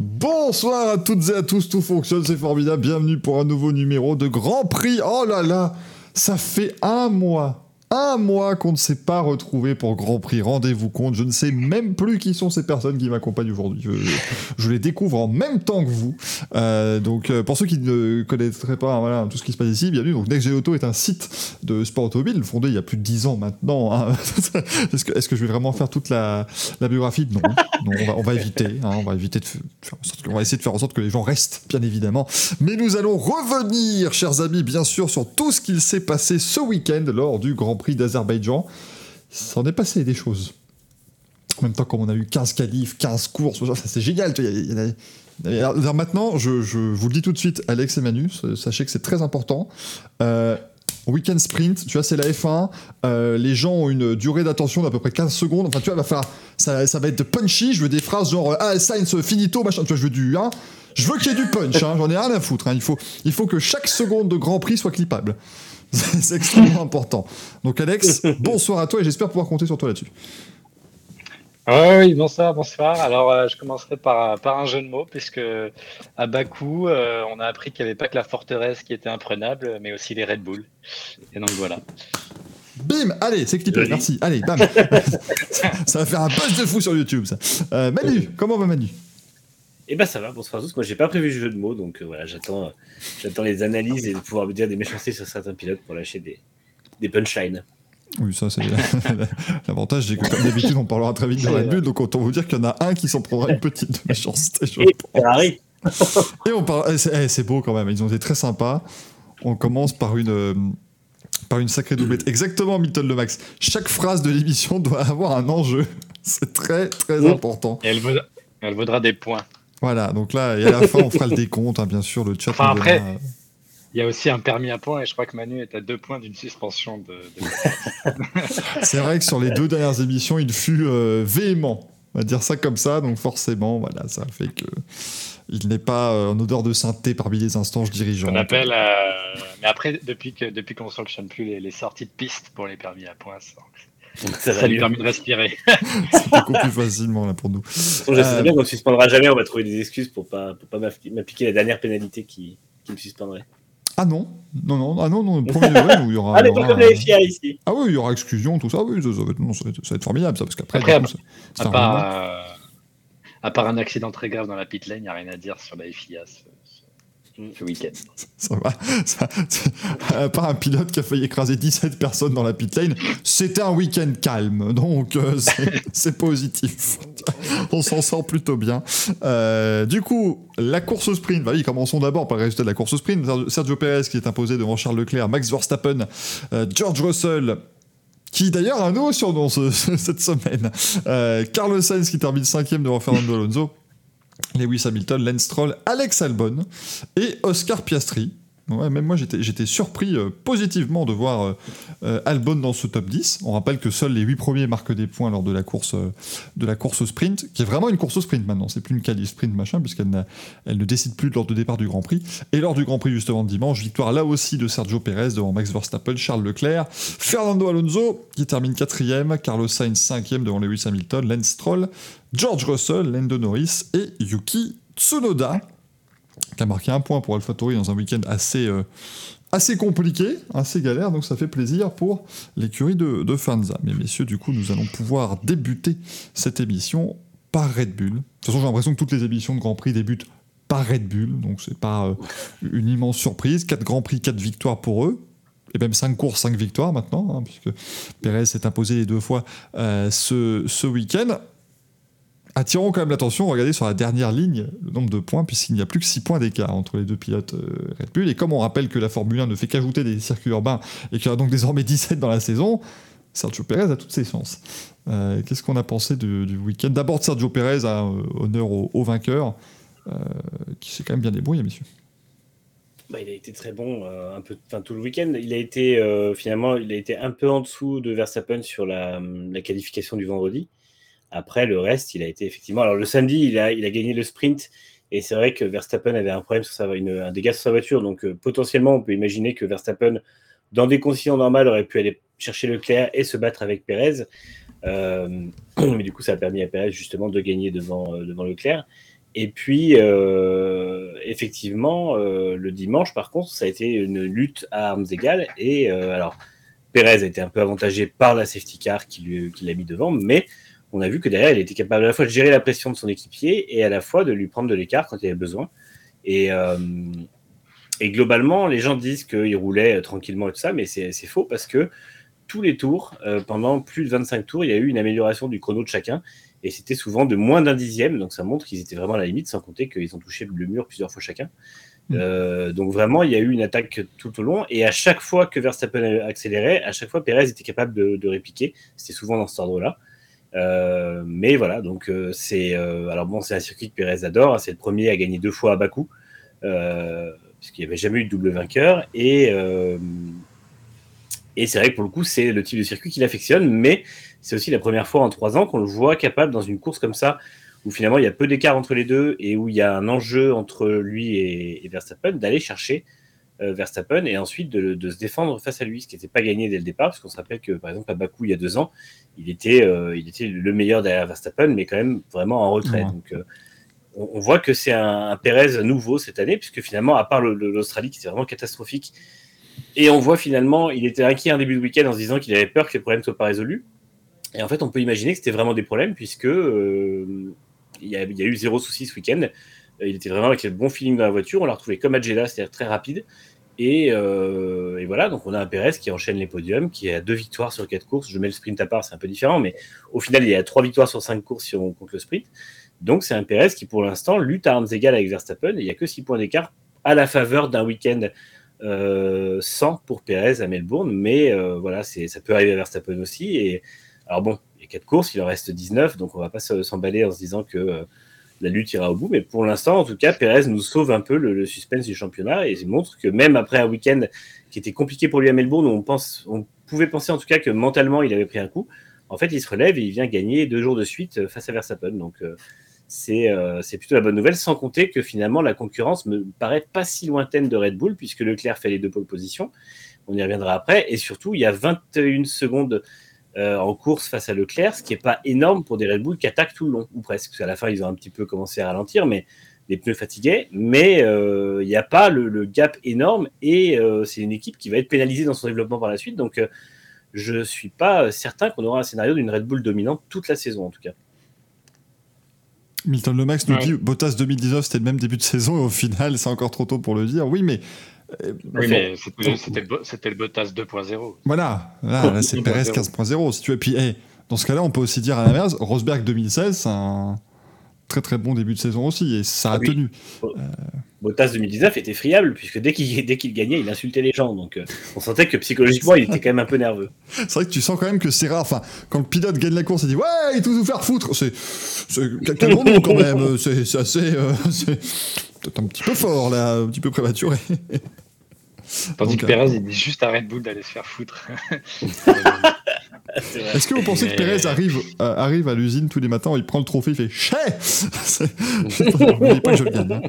Bonsoir à toutes et à tous, tout fonctionne, c'est formidable, bienvenue pour un nouveau numéro de Grand Prix. Oh là là, ça fait un mois qu'on ne s'est pas retrouvé pour Grand Prix, rendez-vous compte, je ne sais même plus qui sont ces personnes qui m'accompagnent aujourd'hui, je les découvre en même temps que vous, donc pour ceux qui ne connaîtraient pas voilà, tout ce qui se passe ici, bienvenue. Donc Next Auto est un site de sport automobile fondé il y a plus de 10 ans maintenant, hein. Est-ce que je vais vraiment faire toute la biographie? Non, on va éviter, hein, on va essayer de faire en sorte que les gens restent, bien évidemment. Mais nous allons revenir, chers amis, bien sûr, sur tout ce qu'il s'est passé ce week-end lors du Grand Prix d'Azerbaïdjan. S'en est passé des choses. En même temps, comme on a eu 15 qualifs, 15 courses, c'est génial. Alors maintenant, je vous le dis tout de suite, Alex et Manu, sachez que c'est très important. Week-end sprint, tu vois, c'est la F1, les gens ont une durée d'attention d'à peu près 15 secondes, enfin tu vois, ça va être punchy, je veux des phrases genre « Ah, Sainz, finito, machin », tu vois, je veux du hein. Je veux qu'il y ait du punch, hein, j'en ai rien à foutre, hein. Il faut que chaque seconde de Grand Prix soit clippable, c'est extrêmement important. Donc Alex, bonsoir à toi et j'espère pouvoir compter sur toi là-dessus. Oui, bonsoir. Alors, je commencerai par un jeu de mots, puisque à Bakou, on a appris qu'il n'y avait pas que la forteresse qui était imprenable, mais aussi les Red Bull. Et donc voilà. Bim, allez, c'est clippé, merci. Allez, bam. Ça va faire un buzz de fou sur YouTube, ça. Manu, comment va Manu ? Eh ben ça va, bonsoir à tous. Moi, j'ai pas prévu le jeu de mots, donc voilà, j'attends les analyses et de pouvoir me dire des méchancetés sur certains pilotes pour lâcher des punchlines. Oui, ça c'est l'avantage, c'est que comme d'habitude on parlera très vite de Red Bull, donc autant vous dire qu'il y en a un qui s'en prendra une petite de méchanceté, je pense. Et on parle, c'est beau quand même, ils ont été très sympas. On commence par une sacrée doublette. Exactement, Milton Le Max. Chaque phrase de l'émission doit avoir un enjeu. C'est très très important. Et elle vaudra des points. Voilà, donc là et à la fin on fera le décompte, hein, bien sûr, le chat. Enfin, après. Il y a aussi un permis à points et je crois que Manu est à 2 points d'une suspension de... C'est vrai que sur les 2 dernières émissions, il fut véhément, on va dire ça comme ça, donc forcément, voilà, ça fait que il n'est pas en odeur de sainteté parmi les instances dirigeantes. On appelle, mais après, depuis qu'on ne sanctionne plus les sorties de piste pour les permis à points, ça lui permet de respirer. C'est beaucoup plus facilement là pour nous. Je sais bien qu'on ne suspendra jamais, on va trouver des excuses pour pas m'appliquer la dernière pénalité qui me suspendrait. Ah non, premier degré, où il y aura... Ah, mais pas comme la FIA ici. Ah oui, il y aura exclusion, tout ça, oui, ça va être formidable, ça, parce qu'après... à part un accident très grave dans la pit lane, il n'y a rien à dire sur la FIA ce week-end. À part un pilote qui a failli écraser 17 personnes dans la pit lane, c'était un week-end calme, donc c'est positif. On s'en sort plutôt bien. Du coup, la course au sprint. Bah oui, commençons d'abord par le résultat de la course au sprint. Sergio Pérez qui est imposé devant Charles Leclerc, Max Verstappen, George Russell, qui d'ailleurs a un nouveau surnom cette semaine, Carlos Sainz qui termine 5e devant Fernando Alonso, Lewis Hamilton, Lance Stroll, Alex Albon et Oscar Piastri. Ouais, même moi j'étais surpris positivement de voir Albon dans ce top 10. On rappelle que seuls les 8 premiers marquent des points lors de la course au sprint, qui est vraiment une course au sprint maintenant, c'est plus une qualif sprint machin, puisqu'elle ne décide plus lors de départ du Grand Prix. Et lors du Grand Prix justement de dimanche, victoire là aussi de Sergio Pérez devant Max Verstappen, Charles Leclerc, Fernando Alonso qui termine 4e, Carlos Sainz 5e devant Lewis Hamilton, Lance Stroll, George Russell, Lando Norris et Yuki Tsunoda, qui a marqué 1 point pour AlphaTauri dans un week-end assez compliqué, assez galère, donc ça fait plaisir pour l'écurie de Fanza. Mais messieurs, du coup, nous allons pouvoir débuter cette émission par Red Bull. De toute façon, j'ai l'impression que toutes les émissions de Grand Prix débutent par Red Bull, donc c'est pas une immense surprise. 4 Grands Prix, 4 victoires pour eux, et même 5 courses, 5 victoires maintenant, hein, puisque Pérez s'est imposé les 2 fois ce week-end. Attirons quand même l'attention, regardez sur la dernière ligne le nombre de points, puisqu'il n'y a plus que 6 points d'écart entre les 2 pilotes Red Bull. Et comme on rappelle que la Formule 1 ne fait qu'ajouter des circuits urbains et qu'il y en a donc désormais 17 dans la saison, Sergio Pérez a toutes ses chances. Qu'est-ce qu'on a pensé du week-end ? D'abord de Sergio Pérez, hein, honneur au vainqueur, qui s'est quand même bien débrouillé, messieurs. Bah, il a été très bon un peu, tout le week-end. Il a été, finalement, un peu en dessous de Verstappen sur la qualification du vendredi. Après, le reste, il a été effectivement... Alors, le samedi, il a gagné le sprint. Et c'est vrai que Verstappen avait un problème, un dégât sur sa voiture. Donc, potentiellement, on peut imaginer que Verstappen, dans des conditions normales, aurait pu aller chercher Leclerc et se battre avec Pérez. Mais du coup, ça a permis à Pérez, justement, de gagner devant Leclerc. Et puis, effectivement, le dimanche, par contre, ça a été une lutte à armes égales. Et alors, Pérez a été un peu avantagé par la safety car qui l'a mis devant, mais on a vu que derrière, il était capable à la fois de gérer la pression de son équipier et à la fois de lui prendre de l'écart quand il avait besoin. Et globalement, les gens disent qu'il roulait tranquillement et tout ça, mais c'est faux parce que tous les tours, pendant plus de 25 tours, il y a eu une amélioration du chrono de chacun. Et c'était souvent de moins d'un dixième, donc ça montre qu'ils étaient vraiment à la limite, sans compter qu'ils ont touché le mur plusieurs fois chacun. Donc vraiment, il y a eu une attaque tout au long, et à chaque fois que Verstappen accélérait, à chaque fois Pérez était capable de répliquer. C'était souvent dans cet ordre-là. Mais voilà, donc alors bon, c'est un circuit que Pérez adore, hein, c'est le premier à gagner 2 fois à Bakou, puisqu'il n'y avait jamais eu de double vainqueur, et c'est vrai que pour le coup, c'est le type de circuit qu'il affectionne, mais c'est aussi la première fois en 3 ans qu'on le voit capable dans une course comme ça, où finalement il y a peu d'écart entre les deux et où il y a un enjeu entre lui et Verstappen, d'aller chercher Verstappen et ensuite de se défendre face à lui, ce qui n'était pas gagné dès le départ, parce qu'on se rappelle que par exemple à Bakou il y a 2 ans, il était le meilleur derrière Verstappen, mais quand même vraiment en retrait. Ouais. Donc on voit que c'est un Pérez nouveau cette année, puisque finalement, à part l'Australie qui était vraiment catastrophique, et on voit finalement, il était inquiet un début de week-end en se disant qu'il avait peur que les problèmes ne soient pas résolus. Et en fait, on peut imaginer que c'était vraiment des problèmes, puisque il y a eu 0 souci ce week-end. Il était vraiment avec le bon feeling dans la voiture. On l'a retrouvé comme à Jeddah, c'est-à-dire très rapide. Et voilà, donc on a un Pérez qui enchaîne les podiums, qui a 2 victoires sur 4 courses. Je mets le sprint à part, c'est un peu différent, mais au final, il y a 3 victoires sur 5 courses si on compte le sprint. Donc c'est un Pérez qui, pour l'instant, lutte à armes égales avec Verstappen. Il n'y a que 6 points d'écart à la faveur d'un week-end 100 pour Pérez à Melbourne. Mais voilà, ça peut arriver à Verstappen aussi. Et alors bon, il y a 4 courses, il en reste 19, donc on ne va pas s'emballer en se disant que la lutte ira au bout. Mais pour l'instant, en tout cas, Pérez nous sauve un peu le suspense du championnat et montre que même après un week-end qui était compliqué pour lui à Melbourne, on pouvait penser en tout cas que mentalement il avait pris un coup, en fait il se relève et il vient gagner 2 jours de suite face à Verstappen. Donc c'est plutôt la bonne nouvelle, sans compter que finalement la concurrence me paraît pas si lointaine de Red Bull, puisque Leclerc fait les 2 pole positions, on y reviendra après, et surtout il y a 21 secondes en course face à Leclerc, ce qui n'est pas énorme pour des Red Bull qui attaquent tout le long, ou presque, parce qu'à la fin ils ont un petit peu commencé à ralentir, mais les pneus fatiguaient, mais il n'y a pas le gap énorme, et c'est une équipe qui va être pénalisée dans son développement par la suite, donc je ne suis pas certain qu'on aura un scénario d'une Red Bull dominante toute la saison en tout cas. Milton Lemax nous dit Bottas 2019 c'était le même début de saison, et au final c'est encore trop tôt pour le dire, oui mais... mais c'était le Bottas 2.0. Voilà, là c'est Pérez 15.0 si tu veux. Et puis dans ce cas-là, on peut aussi dire à l'inverse, Rosberg 2016, c'est un très très bon début de saison aussi, et ça a tenu. Bottas 2019 était friable, puisque dès qu'il gagnait, il insultait les gens, donc on sentait que psychologiquement il était quand même un peu nerveux. C'est vrai que tu sens quand même que c'est rare, enfin, quand le pilote gagne la course et dit « Ouais, il tout vous faire foutre !» C'est quelqu'un de bon quand même, c'est assez... c'est peut-être un petit peu fort là, un petit peu prématuré. Tandis que Pérez, il dit juste à Red Bull d'aller se faire foutre. Est-ce que vous pensez que Pérez arrive à l'usine tous les matins, il prend le trophée, il fait « Chais !» N'oubliez pas que je le gagne. Hein.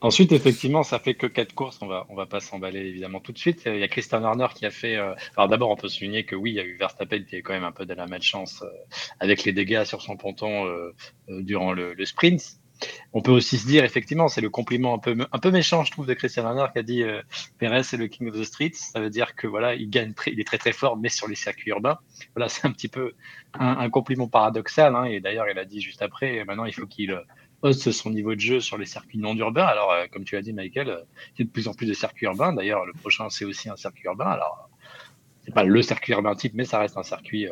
Ensuite, effectivement, ça fait que 4 courses. On va pas s'emballer évidemment tout de suite. Il y a Christian Horner qui a fait. Alors d'abord, on peut souligner que oui, il y a eu Verstappen qui est quand même un peu dans la malchance avec les dégâts sur son ponton durant le sprint. On peut aussi se dire effectivement, c'est le compliment un peu méchant, je trouve, de Christian Horner qui a dit Pérez c'est le king of the streets. Ça veut dire que voilà, il gagne, il est très très fort, mais sur les circuits urbains. Voilà, c'est un petit peu un compliment paradoxal. Hein, et d'ailleurs, il a dit juste après. Maintenant, il faut qu'il hausse son niveau de jeu sur les circuits non urbains. Alors, comme tu l'as dit, Michael, il y a de plus en plus de circuits urbains. D'ailleurs, le prochain, c'est aussi un circuit urbain. Alors, c'est pas le circuit urbain type, mais ça reste un circuit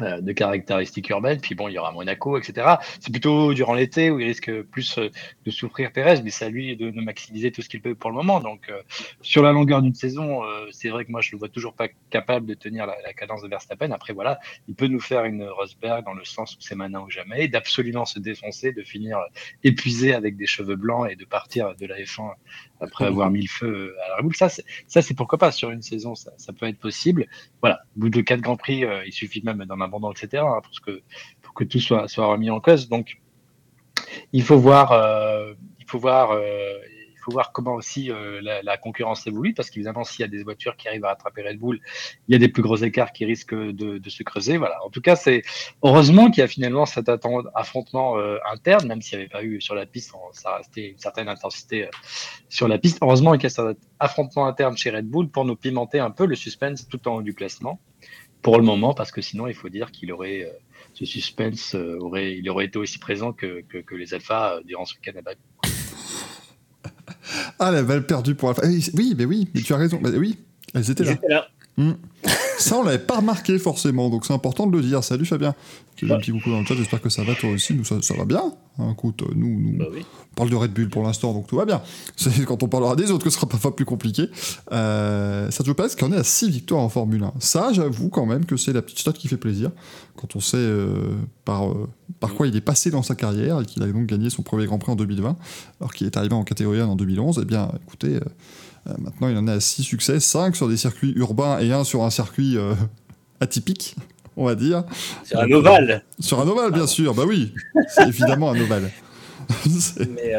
de caractéristiques urbaines. Puis bon, il y aura Monaco, etc. C'est plutôt durant l'été où il risque plus de souffrir Pérez, mais c'est à lui de maximiser tout ce qu'il peut pour le moment. Donc, sur la longueur d'une saison, c'est vrai que moi, je le vois toujours pas capable de tenir la cadence de Verstappen. Après, voilà, il peut nous faire une Rosberg dans le sens où c'est maintenant ou jamais, d'absolument se défoncer, de finir épuisé avec des cheveux blancs et de partir de la F1 après avoir mis le feu à la Red Bull. Ça, c'est pourquoi pas sur une saison, ça peut être possible. Voilà, au bout de 4 Grands Prix, il suffit même d'en abandon, etc., hein, pour que tout soit remis en cause. Donc, il faut voir faut voir comment aussi la concurrence évolue, parce qu'évidemment, s'il y a des voitures qui arrivent à rattraper Red Bull, il y a des plus gros écarts qui risquent de se creuser. Voilà. En tout cas, c'est heureusement qu'il y a finalement cet affrontement interne, même s'il n'y avait pas eu sur la piste, ça restait une certaine intensité sur la piste. Heureusement qu'il y a cet affrontement interne chez Red Bull pour nous pimenter un peu le suspense tout en haut du classement. Pour le moment, parce que sinon, il faut dire qu'il aurait ce suspense aurait été aussi présent que les Alphas durant ce Canada. Ah, la balle perdue pour Alpha. Oui, mais tu as raison. Bah, oui, elles étaient là. Mmh. Ça, on l'avait pas remarqué forcément, donc c'est important de le dire. Salut Fabien. J'ai un petit coucou dans le chat. J'espère que ça va toi aussi. Nous, ça va bien. Hein, écoute, nous, on parle de Red Bull pour l'instant, donc tout va bien. C'est quand on parlera des autres que ce sera parfois plus compliqué. Sergio Pérez qui en est à 6 victoires en Formule 1. Ça, j'avoue quand même que c'est la petite stat qui fait plaisir quand on sait par quoi il est passé dans sa carrière et qu'il a donc gagné son premier Grand Prix en 2020, alors qu'il est arrivé en catégorie 1 en 2011. Eh bien, écoutez. Maintenant, il en a 6 succès, 5 sur des circuits urbains et 1 sur un circuit atypique, on va dire. Sur un ovale. Sur un ovale, bien sûr. Bah oui, c'est évidemment un ovale. Mais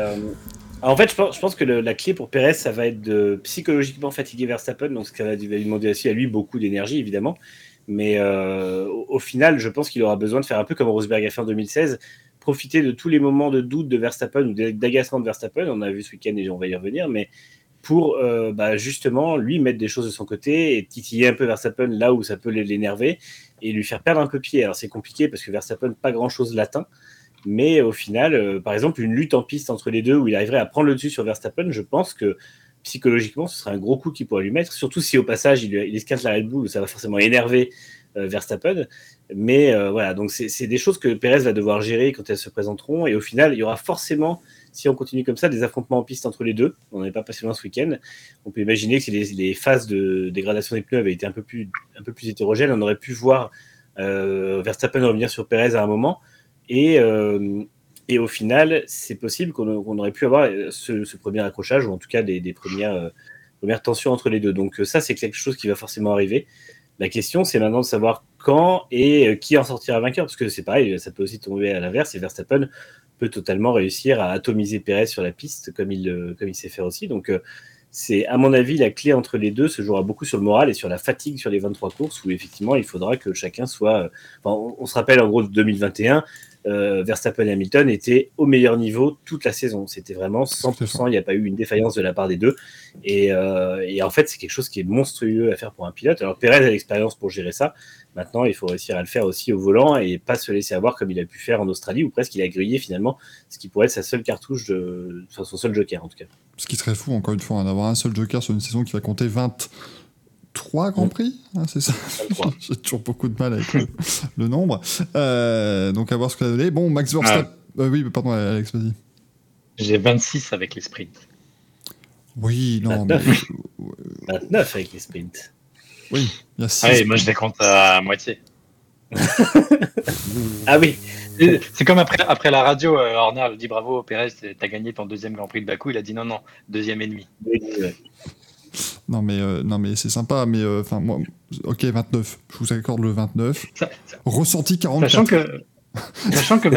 en fait, je pense que la clé pour Pérez, ça va être de psychologiquement fatiguer Verstappen, donc ce qui va lui demander aussi à lui beaucoup d'énergie, évidemment. Mais au final, je pense qu'il aura besoin de faire un peu comme Rosberg a fait en 2016, profiter de tous les moments de doute de Verstappen ou d'agacement de Verstappen. On a vu ce week-end et on va y revenir, mais pour justement lui mettre des choses de son côté et titiller un peu Verstappen là où ça peut l'énerver et lui faire perdre un peu pied. Alors c'est compliqué parce que Verstappen pas grand chose l'atteint, mais au final par exemple une lutte en piste entre les deux où il arriverait à prendre le dessus sur Verstappen, je pense que psychologiquement ce serait un gros coup qu'il pourrait lui mettre, surtout si au passage il esquinte la Red Bull où ça va forcément énerver Verstappen. Mais voilà, donc c'est des choses que Pérez va devoir gérer quand elles se présenteront, et au final il y aura forcément, si on continue comme ça, des affrontements en piste entre les deux. On n'est pas passé loin ce week-end. On peut imaginer que si les phases de dégradation des pneus avaient été un peu plus hétérogènes, on aurait pu voir Verstappen revenir sur Pérez à un moment, et au final c'est possible qu'on aurait pu avoir ce premier accrochage, ou en tout cas des premières tensions entre les deux. Donc ça, c'est quelque chose qui va forcément arriver. La question, c'est maintenant de savoir quand et qui en sortira vainqueur, parce que c'est pareil, ça peut aussi tomber à l'inverse, et Verstappen peut totalement réussir à atomiser Pérez sur la piste, comme il sait faire aussi. Donc c'est, à mon avis, la clé entre les deux se jouera beaucoup sur le moral et sur la fatigue sur les 23 courses, où effectivement, il faudra que chacun soit... Enfin, on se rappelle, en gros, 2021, Verstappen et Hamilton étaient au meilleur niveau toute la saison. C'était vraiment 100%, il n'y a pas eu une défaillance de la part des deux. Et en fait, c'est quelque chose qui est monstrueux à faire pour un pilote. Alors, Pérez a l'expérience pour gérer ça. Maintenant, il faut réussir à le faire aussi au volant et pas se laisser avoir comme il a pu faire en Australie, où presque il a grillé finalement ce qui pourrait être sa seule cartouche, enfin son seul joker en tout cas. Ce qui serait fou, encore une fois, d'avoir un seul joker sur une saison qui va compter 23 Grands Prix, hein, c'est ça. J'ai toujours beaucoup de mal avec le nombre. Donc à voir ce que ça va donner. Bon, Max Verstappen... oui, pardon Alex, vas-y. J'ai 26 avec les sprints. Oui, non, 29. Mais... 29 avec les sprints. Oui, il y a 6. Ah oui, moi je les compte à moitié. Ah oui. C'est comme après la radio, Horner dit bravo Pérez, t'as gagné ton deuxième Grand Prix de Bakou. Il a dit non, deuxième et demi. Non mais c'est sympa, mais enfin moi, ok, 29. Je vous accorde le 29. Ressenti 44. Sachant que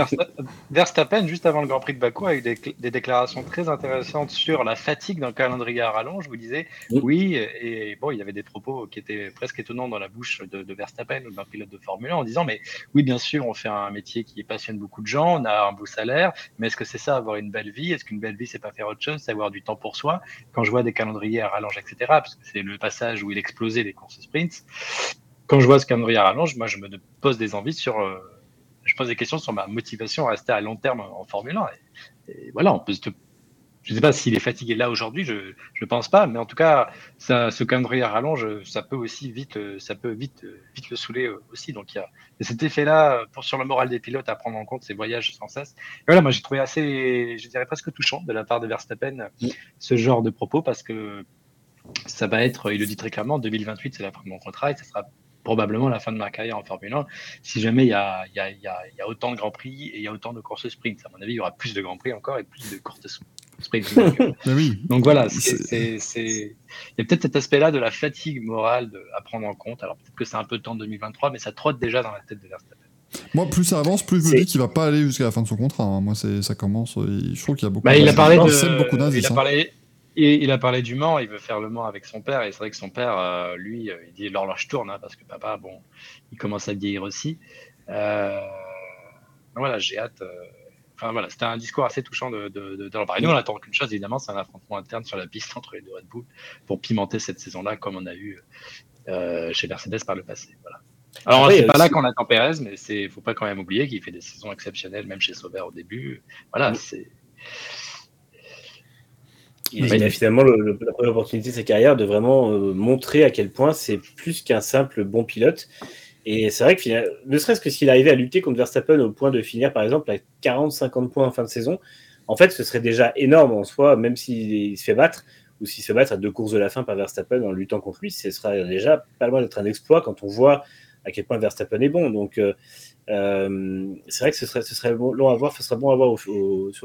Verstappen, juste avant le Grand Prix de Bakou, a eu des déclarations très intéressantes sur la fatigue dans le calendrier à rallonge. Je vous disais, oui, et bon, il y avait des propos qui étaient presque étonnants dans la bouche de Verstappen ou d'un pilote de Formule 1 en disant, mais oui, bien sûr, on fait un métier qui passionne beaucoup de gens, on a un beau salaire, mais est-ce que c'est ça, avoir une belle vie? Est-ce qu'une belle vie, c'est pas faire autre chose, c'est avoir du temps pour soi? Quand je vois des calendriers à rallonge, etc., parce que c'est le passage où il explosait les courses sprints, quand je vois ce calendrier à rallonge, moi, je me pose des envies sur... je pose des questions sur ma motivation à rester à long terme en Formule 1. Et voilà, je ne sais pas s'il est fatigué là aujourd'hui, je ne pense pas, mais en tout cas, ce calendrier à rallonge, ça peut vite le saouler aussi. Donc il y a cet effet-là sur le moral des pilotes à prendre en compte, ces voyages sans cesse. Et voilà, moi j'ai trouvé assez, je dirais presque touchant de la part de Verstappen ce genre de propos, parce que ça va être, il le dit très clairement, 2028 c'est la fin de mon contrat et ça sera probablement la fin de ma carrière en Formule 1, si jamais il y a autant de Grands Prix et il y a autant de courses sprint. À mon avis, il y aura plus de Grands Prix encore et plus de courses sprint. Donc voilà, il y a peut-être cet aspect-là de la fatigue morale à prendre en compte. Alors peut-être que c'est un peu de temps 2023, mais ça trotte déjà dans la tête de Verstappen. Moi, plus ça avance, plus je me dis qu'il ne va pas aller jusqu'à la fin de son contrat. Moi, ça commence. Je trouve qu'il y a beaucoup d'indices. Et il a parlé du Mans, il veut faire le Mans avec son père, et c'est vrai que son père, lui, il dit l'horloge tourne, hein, parce que papa, bon, il commence à vieillir aussi. Voilà, j'ai hâte. Enfin voilà, c'était un discours assez touchant de leur part. Et nous, on n'attend qu'une chose, évidemment, c'est un affrontement interne sur la piste entre les deux Red Bull pour pimenter cette saison-là, comme on a eu chez Mercedes par le passé. Voilà. Alors, après, c'est pas là qu'on attend Pérez, mais il ne faut pas quand même oublier qu'il fait des saisons exceptionnelles, même chez Sauber au début. Voilà, oui. C'est... Il a finalement la première opportunité de sa carrière de vraiment montrer à quel point c'est plus qu'un simple bon pilote. Et c'est vrai que ne serait-ce que s'il arrivait à lutter contre Verstappen au point de finir par exemple à 40-50 points en fin de saison, en fait ce serait déjà énorme en soi, même s'il se fait battre, ou s'il se bat à deux courses de la fin par Verstappen en luttant contre lui, ce sera déjà pas loin d'être un exploit quand on voit à quel point Verstappen est bon. Donc c'est vrai que ce serait long à voir, ce serait bon à voir sur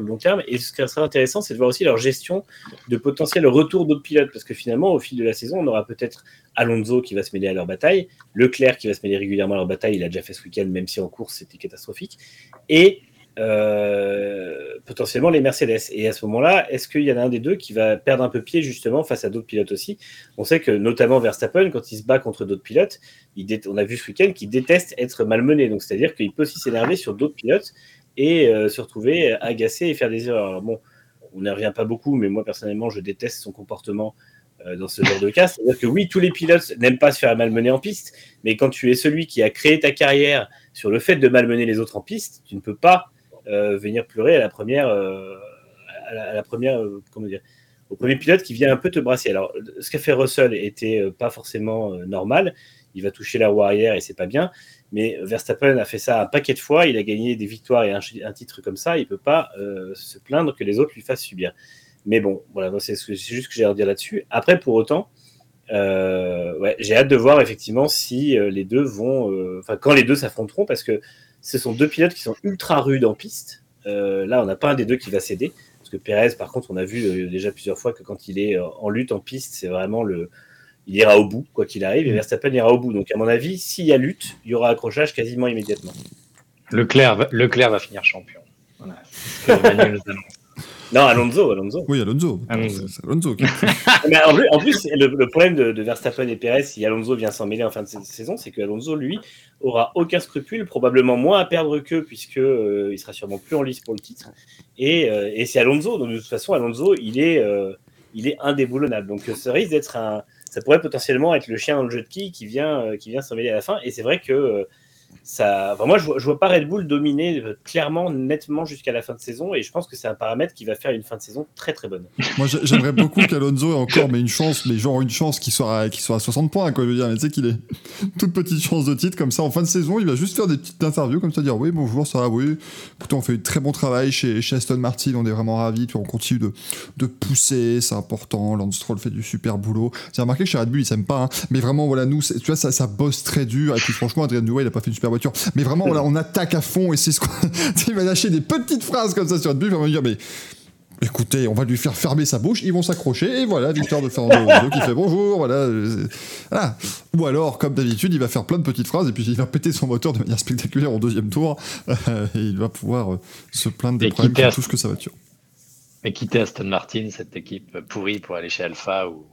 le long terme. Et ce qui serait intéressant, c'est de voir aussi leur gestion de potentiel retour d'autres pilotes, parce que finalement, au fil de la saison, on aura peut-être Alonso qui va se mêler à leur bataille, Leclerc qui va se mêler régulièrement à leur bataille, il a déjà fait ce week-end, même si en course c'était catastrophique, et potentiellement les Mercedes. Et à ce moment-là, est-ce qu'il y en a un des deux qui va perdre un peu pied justement face à d'autres pilotes aussi? On sait que notamment Verstappen, quand il se bat contre d'autres pilotes, on a vu ce week-end qu'il déteste être malmené, donc c'est-à-dire qu'il peut aussi s'énerver sur d'autres pilotes et se retrouver agacé et faire des erreurs. Alors bon, on n'y revient pas beaucoup, mais moi personnellement je déteste son comportement dans ce genre de cas, c'est-à-dire que oui, tous les pilotes n'aiment pas se faire malmener en piste, mais quand tu es celui qui a créé ta carrière sur le fait de malmener les autres en piste, tu ne peux pas venir pleurer à la première, comment dire, au premier pilote qui vient un peu te brasser. Alors, ce qu'a fait Russell était pas forcément normal. Il va toucher la roue arrière et c'est pas bien. Mais Verstappen a fait ça un paquet de fois. Il a gagné des victoires et un titre comme ça. Il peut pas se plaindre que les autres lui fassent subir. Mais bon, voilà, c'est juste ce que j'ai à dire là-dessus. Après, pour autant, j'ai hâte de voir effectivement si les deux vont, quand les deux s'affronteront, parce que ce sont deux pilotes qui sont ultra rudes en piste. Là, on n'a pas un des deux qui va céder. Parce que Pérez, par contre, on a vu déjà plusieurs fois que quand il est en lutte en piste, c'est vraiment il ira au bout, quoi qu'il arrive. Et Verstappen ira au bout. Donc, à mon avis, s'il y a lutte, il y aura accrochage quasiment immédiatement. Leclerc va finir champion. Voilà. C'est ce que Emmanuel nous annonce. Non, Alonso. Oui, Alonso. C'est Alonso. Mais en plus, le problème de Verstappen et Pérez, si Alonso vient s'en mêler en fin de saison, c'est que Alonso, lui, aura aucun scrupule, probablement moins à perdre qu'eux, puisque il sera sûrement plus en lice pour le titre. Et c'est Alonso. Donc de toute façon, Alonso, il est indéboulonnable. Donc ça risque d'être ça pourrait potentiellement être le chien dans le jeu de quilles qui vient s'en mêler à la fin. Et c'est vrai que moi, je vois pas Red Bull dominer clairement, nettement jusqu'à la fin de saison, et je pense que c'est un paramètre qui va faire une fin de saison très très bonne. Moi, j'aimerais beaucoup qu'Alonso ait encore une chance qu'il soit à 60 points, quoi. Je veux dire, mais tu sais qu'il ait toute petite chance de titre comme ça en fin de saison. Il va juste faire des petites interviews comme ça, dire oui, bonjour, ça va, oui. Pourtant, on fait un très bon travail chez Aston Martin, on est vraiment ravis. Puis on continue de pousser, c'est important. Lance Stroll fait du super boulot. J'ai remarqué que chez Red Bull, ils s'aiment pas, hein. Mais vraiment, voilà, nous, tu vois, ça bosse très dur. Et puis franchement, Adrien Newey, il a pas fait une super voiture, mais vraiment voilà, on attaque à fond, et c'est ce qu'on il va lâcher des petites phrases comme ça sur le but, on va me dire mais écoutez, on va lui faire fermer sa bouche, ils vont s'accrocher, et voilà, victoire de Fernando Alonso qui fait bonjour, voilà. Ou alors, comme d'habitude, il va faire plein de petites phrases, et puis il va péter son moteur de manière spectaculaire au deuxième tour, et il va pouvoir se plaindre des problèmes qui touchent que sa voiture. Mais quitter Aston Martin, cette équipe pourrie, pour aller chez Alpha ou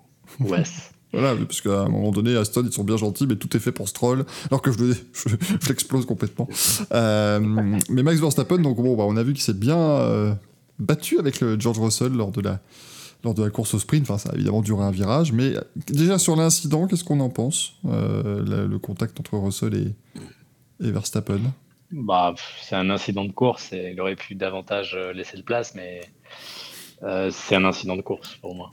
S. Voilà, parce qu'à un moment donné, Aston, ils sont bien gentils, mais tout est fait pour Stroll, alors que je l'explose complètement. Mais Max Verstappen, donc bon, on a vu qu'il s'est bien battu avec le George Russell lors de la course au sprint. Enfin, ça a évidemment duré un virage, mais déjà sur l'incident, qu'est-ce qu'on en pense, le contact entre Russell et Verstappen? C'est un incident de course, et il aurait pu davantage laisser de place, mais c'est un incident de course pour moi.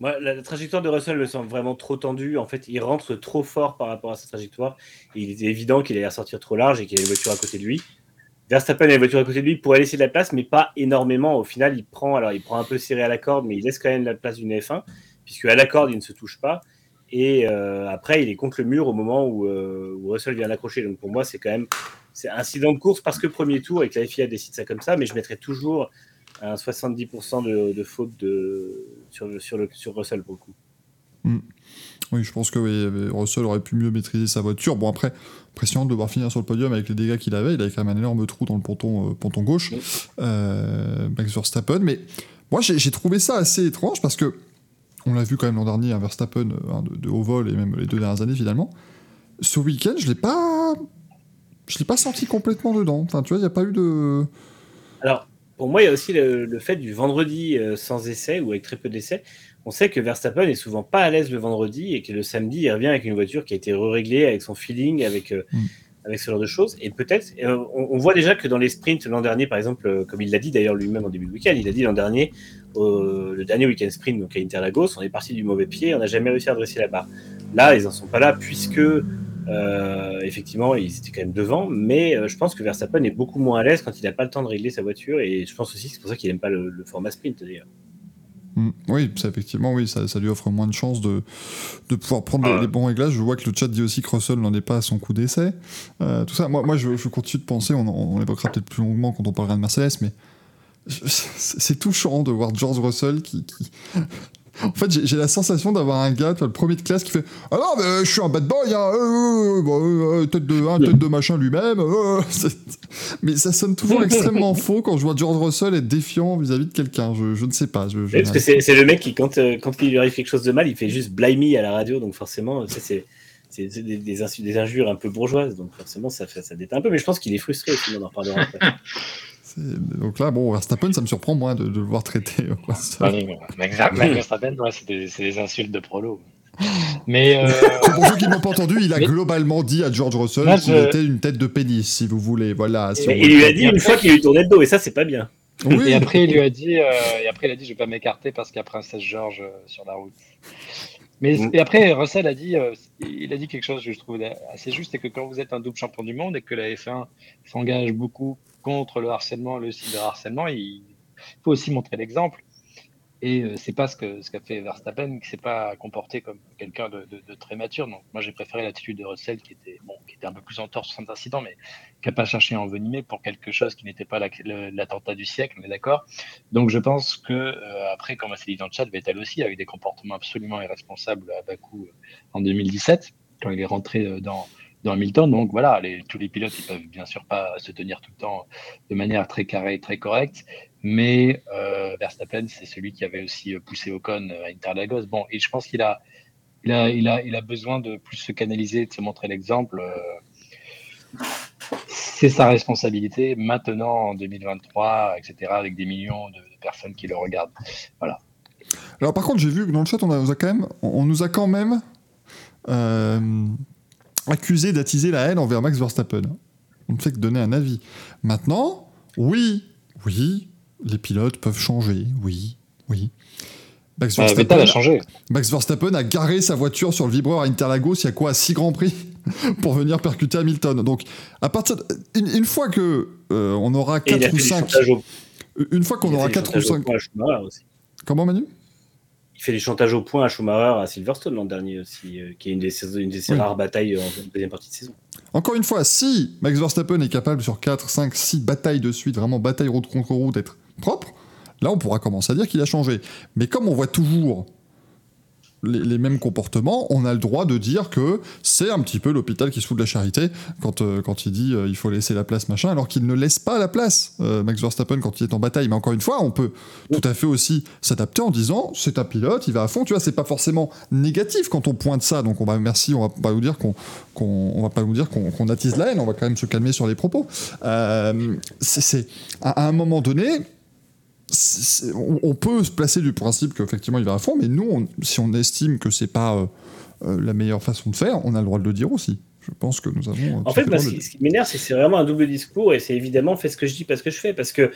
Moi, la trajectoire de Russell me semble vraiment trop tendue. En fait, il rentre trop fort par rapport à sa trajectoire. Il était évident qu'il allait ressortir trop large et qu'il y a une voiture à côté de lui. Verstappen a une voiture à côté de lui pour laisser de la place, mais pas énormément. Au final, il prend un peu serré à la corde, mais il laisse quand même la place d'une F1, puisque à la corde, il ne se touche pas. Et après, il est contre le mur au moment où Russell vient l'accrocher. Donc pour moi, c'est quand même incident de course parce que premier tour et que la FIA décide ça comme ça, mais je mettrais toujours un 70% de faute sur Russell pour le coup. Mmh. Oui, je pense que oui, Russell aurait pu mieux maîtriser sa voiture. Bon, après, impressionnant de devoir finir sur le podium avec les dégâts qu'il avait. Il avait quand même un énorme trou dans le ponton gauche. Max Verstappen, mais Moi, j'ai trouvé ça assez étrange parce que on l'a vu quand même l'an dernier, un Verstappen de haut vol et même les deux dernières années finalement. Ce week-end, je l'ai pas senti complètement dedans. Enfin, tu vois, il n'y a pas eu de. Alors, pour moi, il y a aussi le fait du vendredi sans essai ou avec très peu d'essais. On sait que Verstappen est souvent pas à l'aise le vendredi et que le samedi, il revient avec une voiture qui a été réglée avec son feeling, avec ce genre de choses. Et peut-être, on voit déjà que dans les sprints l'an dernier, par exemple, comme il l'a dit d'ailleurs lui-même en début de week-end, il a dit l'an dernier, le dernier week-end sprint, donc à Interlagos, on est parti du mauvais pied, on n'a jamais réussi à redresser la barre. Là, ils n'en sont pas là puisque, effectivement, ils étaient quand même devant, mais je pense que Verstappen est beaucoup moins à l'aise quand il n'a pas le temps de régler sa voiture, et je pense aussi que c'est pour ça qu'il n'aime pas le format sprint d'ailleurs. Oui, ça, effectivement, oui, ça lui offre moins de chances de pouvoir prendre les bons réglages. Je vois que le chat dit aussi que Russell n'en est pas à son coup d'essai. Tout ça, moi je continue de penser, on l'évoquera peut-être plus longuement quand on parlera de Mercedes, mais c'est touchant de voir George Russell qui... En fait, j'ai la sensation d'avoir un gars, le premier de classe, qui fait « Ah non, mais je suis un bad boy, hein, tête de machin lui-même. » Mais ça sonne toujours extrêmement faux quand je vois George Russell être défiant vis-à-vis de quelqu'un. Je ne sais pas. Parce que c'est le mec qui, quand il lui arrive quelque chose de mal, il fait juste « blimey » à la radio. Donc forcément, c'est des injures un peu bourgeoises. Donc forcément, ça déteint un peu. Mais je pense qu'il est frustré, sinon on en reparlera après. Donc là, bon, Verstappen, ça me surprend moins de le voir traiter. Verstappen, ouais, c'est des insultes de prolo. Mais pour ceux qui ne m'ont pas entendu, il a globalement dit à George Russell qu'il était une tête de pénis, si vous voulez. Voilà. Il lui a dit une fois qu'il lui tournait le dos, et ça, c'est pas bien. Oui. Et après, il a dit, je vais pas m'écarter parce qu'il y a Princesse George sur la route. Mais et après, Russell a dit, quelque chose que je trouve assez juste, c'est que quand vous êtes un double champion du monde et que la F1 s'engage beaucoup contre le harcèlement, le cyberharcèlement, il faut aussi montrer l'exemple. Et c'est pas ce qu'a fait Verstappen, qui s'est pas comporté comme quelqu'un de très mature. Donc moi j'ai préféré l'attitude de Russell, qui était un peu plus en tort sur cet incident, mais qui a pas cherché à envenimer pour quelque chose qui n'était pas l'attentat du siècle, on est d'accord. Donc je pense que après, comme c'est dit dans le chat, Vettel aussi a eu des comportements absolument irresponsables à Bakou en 2017, quand il est rentré dans Hamilton. Donc voilà, tous les pilotes, ils peuvent bien sûr pas se tenir tout le temps de manière très carrée, très correcte, mais Verstappen, c'est celui qui avait aussi poussé Ocon à Interlagos. Bon, et je pense qu'il a besoin de plus se canaliser, de se montrer l'exemple. C'est sa responsabilité maintenant en 2023, etc., avec des millions de personnes qui le regardent. Voilà. Alors par contre, j'ai vu que dans le chat, on nous a quand même accusé d'attiser la haine envers Max Verstappen. On ne fait que donner un avis. Maintenant, oui, les pilotes peuvent changer, oui. Vettel a changé. Max Verstappen a garé sa voiture sur le vibreur à Interlagos, il y a quoi, 6 Grands Prix pour venir percuter Hamilton. Donc, à partir une fois que on aura 4 ou 5... Une fois qu'on aura 4 ou 5... Comment, Manu ? Il fait des chantages au point à Schumacher, à Silverstone l'an dernier aussi, qui est une des rares batailles en deuxième partie de saison. Encore une fois, si Max Verstappen est capable sur 4, 5, 6 batailles de suite, vraiment bataille route contre route, d'être propre, là on pourra commencer à dire qu'il a changé. Mais comme on voit toujours les mêmes comportements, on a le droit de dire que c'est un petit peu l'hôpital qui se fout de la charité quand il dit il faut laisser la place, machin, alors qu'il ne laisse pas la place, Max Verstappen, quand il est en bataille. Mais encore une fois, on peut tout à fait aussi s'adapter en disant c'est un pilote, il va à fond, tu vois, c'est pas forcément négatif quand on pointe ça, donc on va pas vous dire qu'on attise la haine, on va quand même se calmer sur les propos. À un moment donné, on peut se placer du principe qu'effectivement il va à fond, mais nous, si on estime que c'est pas la meilleure façon de faire, on a le droit de le dire aussi. Je pense que nous avons... En fait, ce qui m'énerve, c'est vraiment un double discours, et c'est évidemment fait ce que je dis, pas ce que je fais, parce que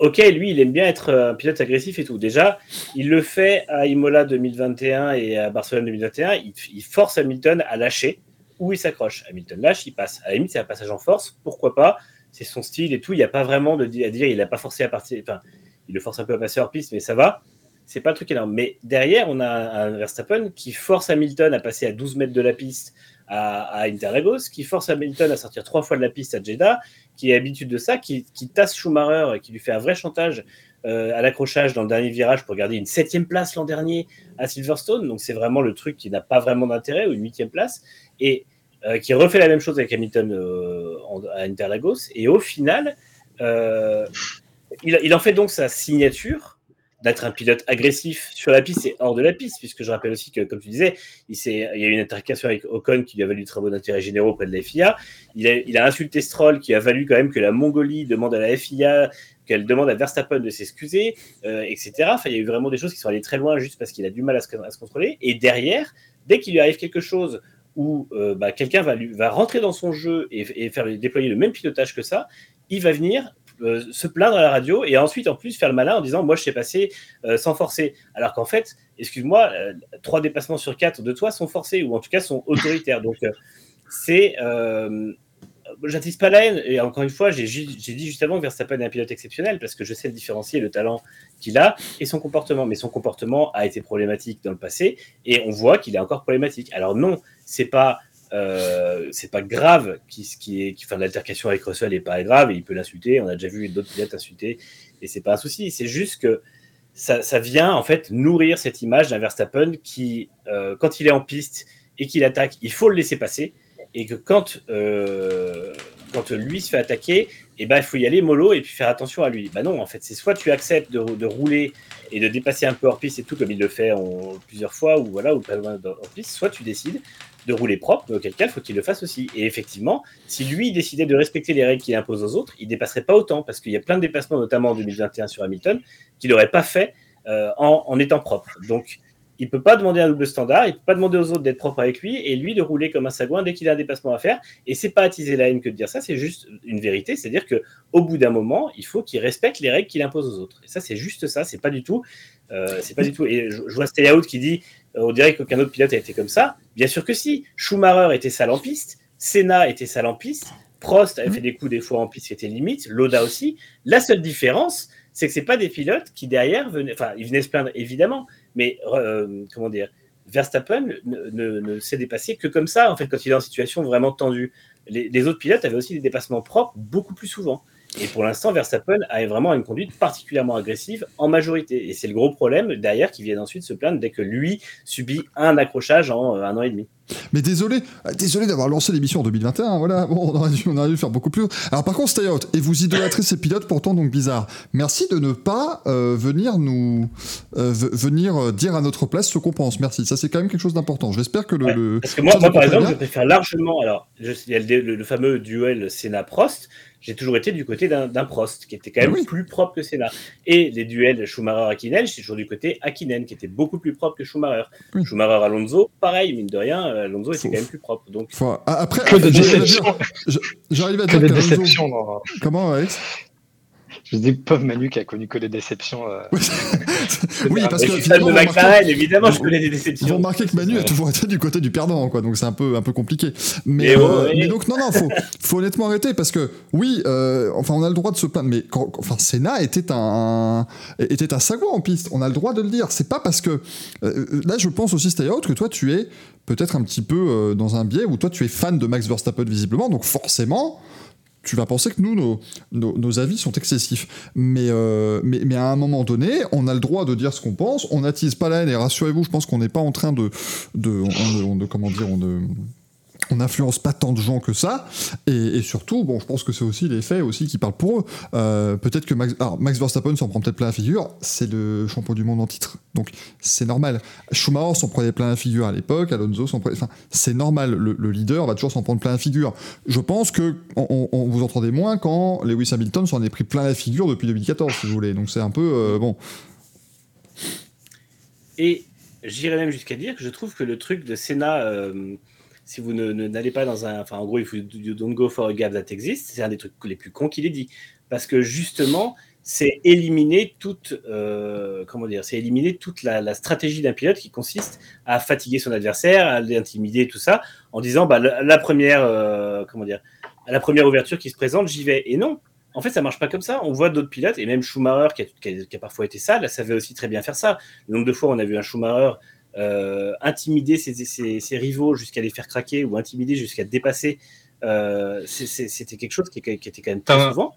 ok, lui, il aime bien être un pilote agressif et tout. Déjà, il le fait à Imola 2021 et à Barcelone 2021, il force Hamilton à lâcher, ou il s'accroche. Hamilton lâche, il passe. À la limite, c'est un passage en force, pourquoi pas. C'est son style et tout, il n'y a pas vraiment à dire, il n'a pas forcé à partir, enfin, il le force un peu à passer hors piste, mais ça va, c'est pas un truc énorme. Mais derrière, on a un Verstappen qui force Hamilton à passer à 12 mètres de la piste à Interlagos, qui force Hamilton à sortir 3 fois de la piste à Jeddah, qui a l'habitude de ça, qui tasse Schumacher et qui lui fait un vrai chantage à l'accrochage dans le dernier virage pour garder une 7e place l'an dernier à Silverstone, donc c'est vraiment le truc qui n'a pas vraiment d'intérêt, ou une 8e place, et qui refait la même chose avec Hamilton à Interlagos, et au final Il en fait donc sa signature d'être un pilote agressif sur la piste et hors de la piste, puisque je rappelle aussi que, comme tu disais, il y a eu une altercation avec Ocon qui lui a valu des travaux d'intérêt généraux auprès de la FIA. Il a insulté Stroll, qui a valu quand même que la Mongolie demande à la FIA, qu'elle demande à Verstappen de s'excuser, etc. Enfin, il y a eu vraiment des choses qui sont allées très loin juste parce qu'il a du mal à se contrôler. Et derrière, dès qu'il lui arrive quelque chose où quelqu'un va rentrer dans son jeu et faire déployer le même pilotage que ça, il va venir se plaindre à la radio et ensuite en plus faire le malin en disant moi je sais passer sans forcer, alors qu'en fait, excuse-moi, 3 dépassements sur 4 de toi sont forcés ou en tout cas sont autoritaires. Donc j'attise pas la haine, et encore une fois j'ai dit juste avant que Verstappen est un pilote exceptionnel parce que je sais différencier le talent qu'il a et son comportement, mais son comportement a été problématique dans le passé et on voit qu'il est encore problématique. Alors non, c'est pas grave, l'altercation avec Russell n'est pas grave et il peut l'insulter, on a déjà vu d'autres pilotes insulter et c'est pas un souci, c'est juste que ça vient en fait nourrir cette image d'un Verstappen qui quand il est en piste et qu'il attaque, il faut le laisser passer, et que quand lui se fait attaquer, eh ben, il faut y aller mollo et puis faire attention à lui. Ben non, en fait, c'est soit tu acceptes de rouler et de dépasser un peu hors piste et tout, comme il le fait plusieurs fois, ou pas loin hors piste, soit tu décides de rouler propre, mais auquel cas, il faut qu'il le fasse aussi. Et effectivement, si lui décidait de respecter les règles qu'il impose aux autres, il ne dépasserait pas autant, parce qu'il y a plein de dépassements, notamment en 2021 sur Hamilton, qu'il n'aurait pas fait en étant propre. Donc, il ne peut pas demander un double standard, il ne peut pas demander aux autres d'être propres avec lui et lui de rouler comme un sagouin dès qu'il a un dépassement à faire. Et ce n'est pas attiser la haine que de dire ça, c'est juste une vérité. C'est-à-dire qu'au bout d'un moment, il faut qu'il respecte les règles qu'il impose aux autres. Et ça, c'est juste ça, c'est pas du tout. Et je vois Stay Out qui dit on dirait qu'aucun autre pilote a été comme ça. Bien sûr que si. Schumacher était sale en piste, Senna était sale en piste, Prost avait fait des coups des fois en piste qui étaient limite, Loda aussi. La seule différence, c'est que ce n'est pas des pilotes qui derrière venaient. Enfin, ils venaient se plaindre, évidemment. Mais, Verstappen ne s'est dépassé que comme ça, en fait, quand il est en situation vraiment tendue. Les autres pilotes avaient aussi des dépassements propres beaucoup plus souvent. Et pour l'instant, Verstappen a vraiment une conduite particulièrement agressive en majorité. Et c'est le gros problème derrière qui vient ensuite se plaindre dès que lui subit un accrochage en un an et demi. Mais désolé d'avoir lancé l'émission en 2021, voilà, bon, on aurait dû faire beaucoup plus. Alors par contre, Stay Out, et vous idolâtrez ces pilotes pourtant donc bizarres. Merci de ne pas venir dire à notre place ce qu'on pense, merci. Ça c'est quand même quelque chose d'important, j'espère que Parce que moi par exemple, je préfère largement, alors il y a le fameux duel Senna-Prost, j'ai toujours été du côté d'un Prost, qui était quand même plus propre que Senna. Et les duels Schumacher-Hakkinen, j'étais toujours du côté Hakkinen, qui était beaucoup plus propre que Schumacher. Oui. Schumacher-Alonso, pareil, mine de rien, Alonso était quand même plus propre. Donc... Après, j'arrive à dire que déception. Comment, Alex ? Je dis, pauvre Manu qui a connu que des déceptions. Oui, parce que finalement, de McLaren, évidemment, je connais des déceptions. Vous remarquez que Manu a toujours été du côté du perdant, quoi. Donc c'est un peu compliqué. Mais, mais donc non, faut honnêtement arrêter parce que oui, on a le droit de se plaindre. Mais Senna était un sagouin en piste. On a le droit de le dire. C'est pas parce que là, je pense aussi, Stay Out, que toi, tu es peut-être un petit peu dans un biais où toi, tu es fan de Max Verstappen visiblement. Donc forcément. Tu vas penser que nous, nos avis sont excessifs. Mais à un moment donné, on a le droit de dire ce qu'on pense. On n'attise pas la haine. Et rassurez-vous, je pense qu'on n'est pas en train on n'influence pas tant de gens que ça, et surtout, bon, je pense que c'est aussi les faits aussi qui parlent pour eux. Peut-être que Max Verstappen s'en prend peut-être plein la figure, c'est le champion du monde en titre, donc c'est normal. Schumacher s'en prenait plein la figure à l'époque, Alonso s'en prenait... Enfin, c'est normal, le leader va toujours s'en prendre plein la figure. Je pense que on vous entendez moins quand Lewis Hamilton s'en est pris plein la figure depuis 2014, si vous voulez, donc c'est un peu... bon. Et j'irais même jusqu'à dire que je trouve que le truc de Senna... si vous n'allez pas dans un... Enfin, en gros, you don't go for a gap that exists. C'est un des trucs les plus cons qu'il ait dit. Parce que, justement, c'est éliminer toute... c'est éliminer toute la stratégie d'un pilote qui consiste à fatiguer son adversaire, à l'intimider, tout ça, en disant, à la première ouverture qui se présente, j'y vais. Et non, en fait, ça marche pas comme ça. On voit d'autres pilotes, et même Schumacher, qui a parfois été sale, savait aussi très bien faire ça. Le nombre de fois, on a vu un Schumacher... intimider ses rivaux jusqu'à les faire craquer ou intimider jusqu'à dépasser, c'était quelque chose qui était quand même très souvent.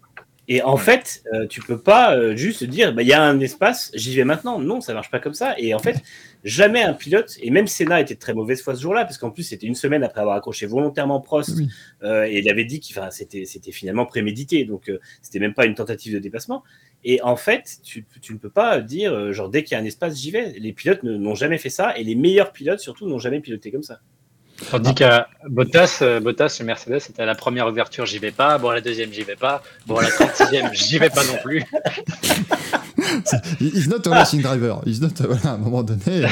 Et en fait, tu peux pas juste dire il y a un espace, j'y vais maintenant. Non, ça marche pas comme ça. Et en fait, jamais un pilote, et même Senna était de très mauvaise foi ce jour-là, parce qu'en plus, c'était une semaine après avoir accroché volontairement Prost, et il avait dit que c'était finalement prémédité, donc c'était même pas une tentative de dépassement. Et en fait, tu ne peux pas dire, genre, dès qu'il y a un espace, j'y vais. Les pilotes n'ont jamais fait ça, et les meilleurs pilotes, surtout, n'ont jamais piloté comme ça. Tandis qu'à Bottas chez Mercedes, c'était à la première ouverture, j'y vais pas. Bon, à la deuxième, j'y vais pas. Bon, à la 36e, j'y vais pas non plus. He's not a racing driver. He's not, voilà, à un moment donné...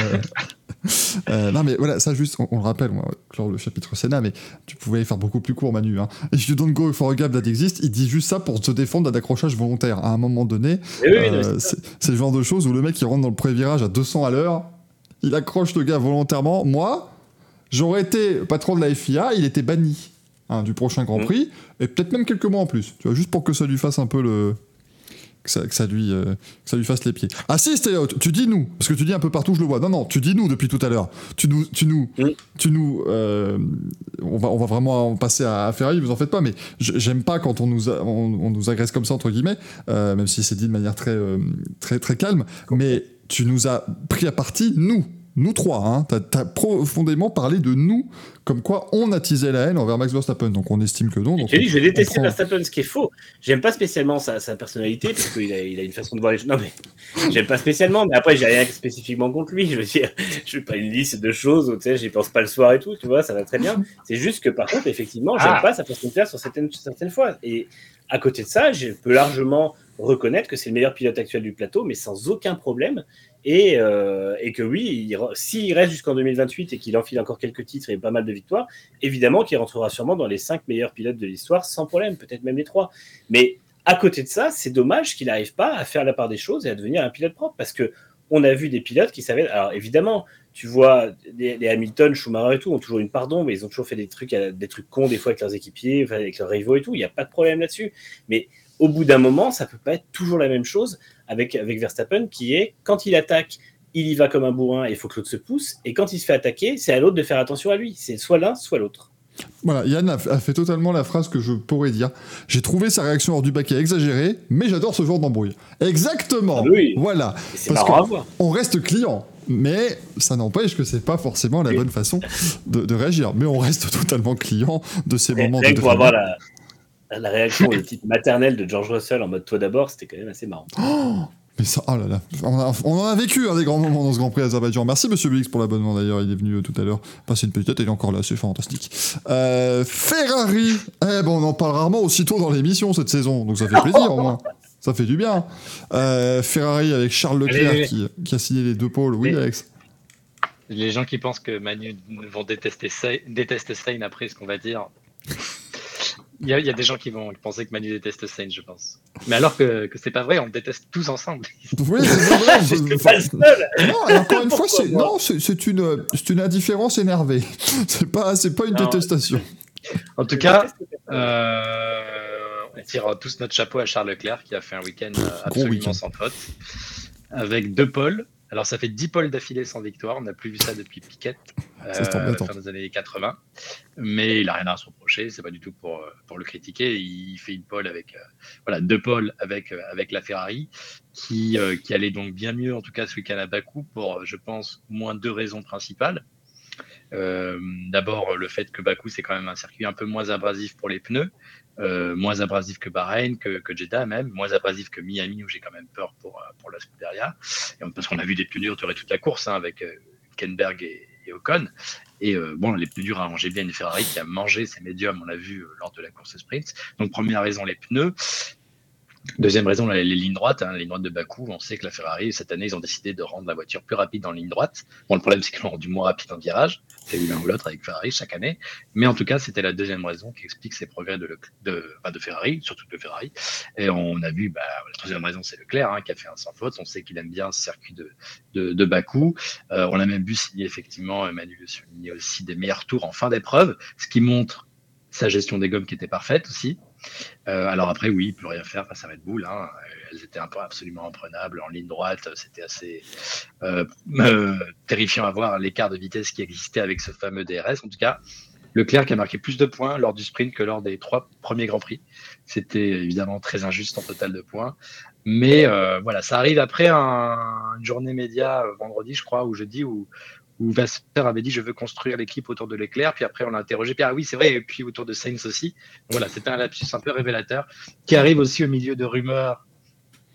non mais voilà, ça juste on le rappelle, on va clore le chapitre Senna, mais tu pouvais aller faire beaucoup plus court, Manu, hein. If you don't go for a gap that exists, il dit juste ça pour se défendre d'un accrochage volontaire à un moment donné. C'est le genre de choses où le mec il rentre dans le pré-virage à 200 à l'heure, il accroche le gars volontairement. Moi j'aurais été patron de la FIA, il était banni, hein, du prochain Grand Prix, et peut-être même quelques mois en plus, tu vois, juste pour que ça lui fasse un peu le... que ça lui fasse les pieds. Ah si, stay out, tu dis nous, parce que tu dis un peu partout, je le vois. Non, tu dis nous depuis tout à l'heure. Tu nous. On va vraiment en passer à Ferrari, vous en faites pas, mais j'aime pas quand on nous agresse comme ça, entre guillemets, même si c'est dit de manière très, très, très calme, mais tu nous as pris à partie, nous trois, hein. T'as profondément parlé de nous, comme quoi on attisait la haine envers Max Verstappen, donc on estime que non. Donc j'ai dit, je détestais Verstappen, ce qui est faux. J'aime pas spécialement sa personnalité, parce qu'il a une façon de voir les choses. Non mais, j'aime pas spécialement, mais après j'ai rien spécifiquement contre lui, je veux dire, je suis pas une liste de choses, tu sais, j'y pense pas le soir et tout, tu vois, ça va très bien. C'est juste que par contre, effectivement, j'aime pas sa personnalité sur certaines fois. Et à côté de ça, je peux largement reconnaître que c'est le meilleur pilote actuel du plateau, mais sans aucun problème. Et que oui, s'il reste jusqu'en 2028 et qu'il enfile encore quelques titres et pas mal de victoires, évidemment qu'il rentrera sûrement dans les 5 meilleurs pilotes de l'histoire sans problème, peut-être même les 3. Mais à côté de ça, c'est dommage qu'il n'arrive pas à faire la part des choses et à devenir un pilote propre, parce qu'on a vu des pilotes qui savaient... Alors évidemment, tu vois, les Hamilton, Schumacher et tout ont toujours une part d'ombre, mais ils ont toujours fait des trucs cons des fois avec leurs équipiers, avec leurs rivaux et tout, il n'y a pas de problème là-dessus. Mais au bout d'un moment, ça ne peut pas être toujours la même chose avec Verstappen, qui est, quand il attaque, il y va comme un bourrin et il faut que l'autre se pousse, et quand il se fait attaquer, c'est à l'autre de faire attention à lui, c'est soit l'un, soit l'autre. Voilà, Yann a fait totalement la phrase que je pourrais dire. J'ai trouvé sa réaction hors du paquet exagérée, mais j'adore ce genre d'embrouille. Exactement. Ah oui. Voilà. Parce qu'on reste client, mais ça n'empêche que c'est pas forcément la bonne façon de réagir. Mais on reste totalement client de ces moments de. Pour avoir la réaction et le titre maternel de George Russell en mode toi d'abord, c'était quand même assez marrant. Oh, mais ça, oh là là, on a vécu, hein, des grands moments dans ce Grand Prix Azerbaïjan. Merci Monsieur Blix pour l'abonnement d'ailleurs, il est venu tout à l'heure passer une petite tête, il est encore là, c'est fantastique. Ferrari, on en parle rarement aussitôt dans l'émission cette saison, donc ça fait plaisir au moins. Ça fait du bien. Ferrari avec Charles Leclerc qui a signé les deux pôles, oui Alex. Les gens qui pensent que Manu vont détester Sainz après ce qu'on va dire... Il y a des gens qui vont penser que Manu déteste Sainz, je pense. Mais alors que c'est pas vrai, on le déteste tous ensemble. Oui, c'est vrai. C'est pas le seul. Non, et encore une fois, c'est une indifférence énervée. C'est pas une détestation. En tout cas, on tire tous notre chapeau à Charles Leclerc qui a fait un week-end absolument sans faute, avec 2 pôles. Alors ça fait 10 pôles d'affilée sans victoire, on n'a plus vu ça depuis Piquet, fin des années 80, mais il n'a rien à se reprocher, c'est pas du tout pour le critiquer, il fait une pole avec, 2 pôles avec la Ferrari, qui allait donc bien mieux en tout cas ce week-end à Bakou pour, je pense, au moins 2 raisons principales. D'abord le fait que Bakou c'est quand même un circuit un peu moins abrasif pour les pneus, moins abrasif que Bahreïn, que Jeddah même, moins abrasif que Miami où j'ai quand même peur pour la Scuderia, parce qu'on a vu des pneus durs durer toute la course, hein, avec Hülkenberg et Ocon, et les pneus durs arrangeaient bien une Ferrari qui a mangé ses médiums, on l'a vu lors de la course sprint. Donc première raison les pneus. Deuxième raison, les lignes droites, les lignes droites de Bakou. On sait que la Ferrari, cette année, ils ont décidé de rendre la voiture plus rapide en ligne droite. Bon, le problème, c'est qu'ils l'ont rendu moins rapide en virage. C'est l'un ou l'autre avec Ferrari chaque année. Mais en tout cas, c'était la deuxième raison qui explique ces progrès de Ferrari, surtout de Ferrari. Et on a vu, la troisième raison, c'est Leclerc, qui a fait un sans faute. On sait qu'il aime bien ce circuit de Bakou. On a même vu signer, effectivement, Manu le soulignait aussi, des meilleurs tours en fin d'épreuve, ce qui montre sa gestion des gommes qui était parfaite aussi. Alors après, oui, il ne peut rien faire face à Red Bull, hein. Elles étaient absolument imprenables en ligne droite, c'était assez terrifiant à voir l'écart de vitesse qui existait avec ce fameux DRS. En tout cas, Leclerc qui a marqué plus de points lors du sprint que lors des 3 premiers Grands Prix, c'était évidemment très injuste en total de points, mais ça arrive après une journée média vendredi, je crois, ou jeudi, où Vasser avait dit je veux construire l'équipe autour de Leclerc, puis après on l'a interrogé, puis ah oui c'est vrai, et puis autour de Sainz aussi. Voilà, c'était un lapsus un peu révélateur qui arrive aussi au milieu de rumeurs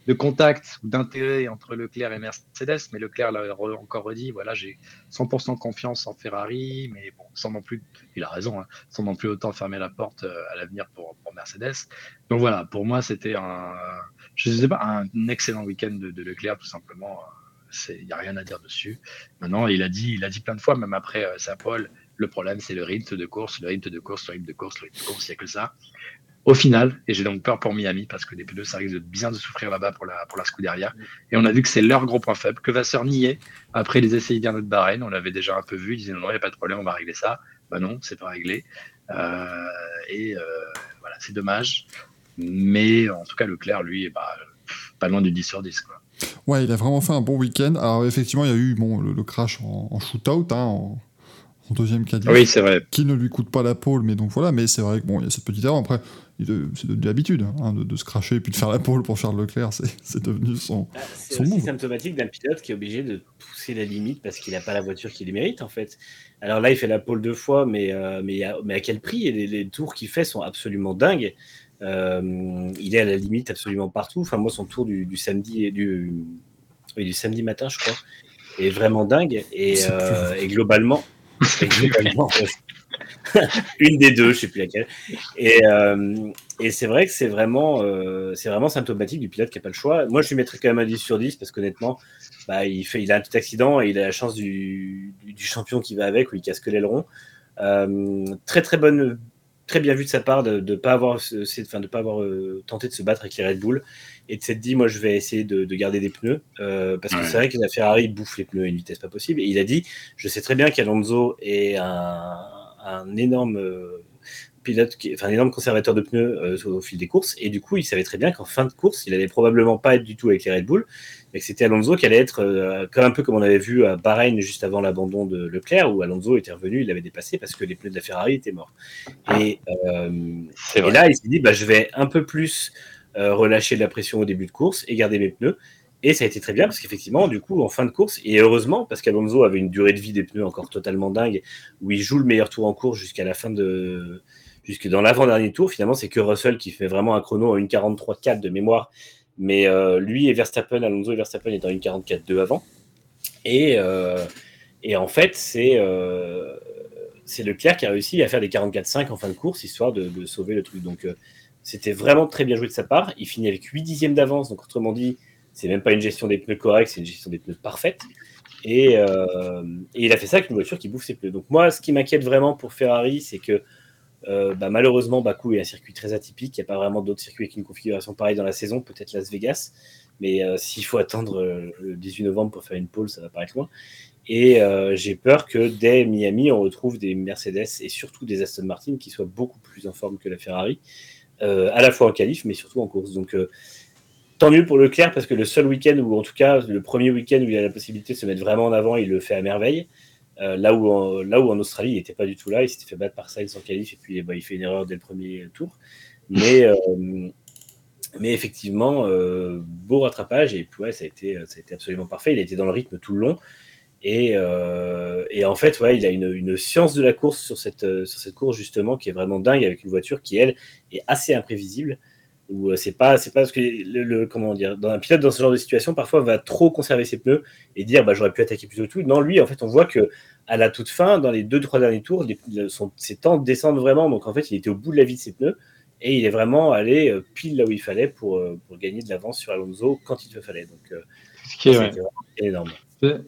de contact ou d'intérêt entre Leclerc et Mercedes, mais Leclerc l'a encore redit, voilà, j'ai 100% confiance en Ferrari, mais bon, sans non plus, il a raison, hein, sans non plus autant fermer la porte à l'avenir pour Mercedes. Donc voilà, pour moi, c'était un excellent week-end de Leclerc, tout simplement. Il n'y a rien à dire dessus. Maintenant, il a dit plein de fois, même après sa pole, le problème, c'est le rythme de course, il n'y a que ça. Au final, et j'ai donc peur pour Miami, parce que les P2, ça risque de bien de souffrir là-bas pour la Scuderia. Et on a vu que c'est leur gros point faible, que Vasseur niait après les essais hivernaux de Bahreïn. On l'avait déjà un peu vu, il disait non, il n'y a pas de problème, on va régler ça. Ben non, c'est pas réglé. Voilà, c'est dommage. Mais en tout cas, Leclerc, lui, pas loin du 10 sur 10, quoi. Ouais, il a vraiment fait un bon week-end. Alors effectivement, il y a eu le crash en shootout, en deuxième qualif, oui, c'est vrai, qui ne lui coûte pas la pole, mais donc voilà. Mais c'est vrai que il y a cette petite erreur. Après, c'est devenu l'habitude de se crasher et puis de faire la pole pour Charles Leclerc. C'est devenu son move. C'est aussi symptomatique d'un pilote qui est obligé de pousser la limite parce qu'il n'a pas la voiture qu'il mérite, en fait. Alors là, il fait la pole deux fois, mais à quel prix? Et les tours qu'il fait sont absolument dingues. Il est à la limite absolument partout. Enfin, moi, son tour du samedi et du samedi matin, je crois, est vraiment dingue. Et globalement, une des deux, je sais plus laquelle. Et c'est vrai que c'est vraiment symptomatique du pilote qui n'a pas le choix. Moi, je lui mettrais quand même un 10 sur 10 parce qu'honnêtement, il a un petit accident et il a la chance du champion qui va avec, où il casse que l'aileron. Très bien vu de sa part de ne pas avoir tenté de se battre avec les Red Bull et de s'être dit, moi je vais essayer de garder des pneus parce que c'est vrai que la Ferrari bouffe les pneus à une vitesse pas possible. Et il a dit, je sais très bien qu'Alonso est un énorme pilote, un énorme conservateur de pneus au fil des courses, et du coup il savait très bien qu'en fin de course il allait probablement pas être du tout avec les Red Bull, mais que c'était Alonso qui allait être un peu comme on avait vu à Bahreïn juste avant l'abandon de Leclerc, où Alonso était revenu, il l'avait dépassé parce que les pneus de la Ferrari étaient morts. Et là il s'est dit, je vais un peu plus relâcher de la pression au début de course et garder mes pneus. Et ça a été très bien parce qu'effectivement, du coup, en fin de course, et heureusement, parce qu'Alonso avait une durée de vie des pneus encore totalement dingue, où il joue le meilleur tour en course jusque dans l'avant-dernier tour. Finalement, c'est que Russell qui fait vraiment un chrono en 1:43.4 de mémoire, mais lui et Verstappen, Alonso et Verstappen étaient en 1:44.2 avant. Et en fait, c'est Leclerc qui a réussi à faire des 44.5 en fin de course, histoire de sauver le truc. Donc, c'était vraiment très bien joué de sa part. Il finit avec 8 dixièmes d'avance, donc autrement dit, c'est même pas une gestion des pneus correcte, c'est une gestion des pneus parfaite. Et il a fait ça avec une voiture qui bouffe ses pneus. Donc moi, ce qui m'inquiète vraiment pour Ferrari, c'est que malheureusement, Bakou est un circuit très atypique. Il n'y a pas vraiment d'autres circuits avec une configuration pareille dans la saison, peut-être Las Vegas. Mais s'il faut attendre le 18 novembre pour faire une pole, ça va paraître loin. Et j'ai peur que dès Miami, on retrouve des Mercedes et surtout des Aston Martin qui soient beaucoup plus en forme que la Ferrari, à la fois en qualif, mais surtout en course. Donc... tant mieux pour Leclerc, parce que le seul week-end, ou en tout cas le premier week-end où il a la possibilité de se mettre vraiment en avant, il le fait à merveille. Là où en Australie, il n'était pas du tout là, il s'était fait battre par Sainz en qualif, et puis il fait une erreur dès le premier tour. Mais effectivement, beau rattrapage, et puis ça a été absolument parfait. Il a été dans le rythme tout le long. Et en fait, il a une science de la course sur cette course, justement, qui est vraiment dingue, avec une voiture qui, elle, est assez imprévisible. Où c'est pas parce que un pilote dans ce genre de situation parfois va trop conserver ses pneus et dire j'aurais pu attaquer plus de tout. Non, lui en fait on voit que à la toute fin, dans les 2-3 derniers tours, ses temps descendent vraiment, donc en fait il était au bout de la vie de ses pneus et il est vraiment allé pile là où il fallait pour gagner de l'avance sur Alonso quand il le fallait. Donc c'était énorme.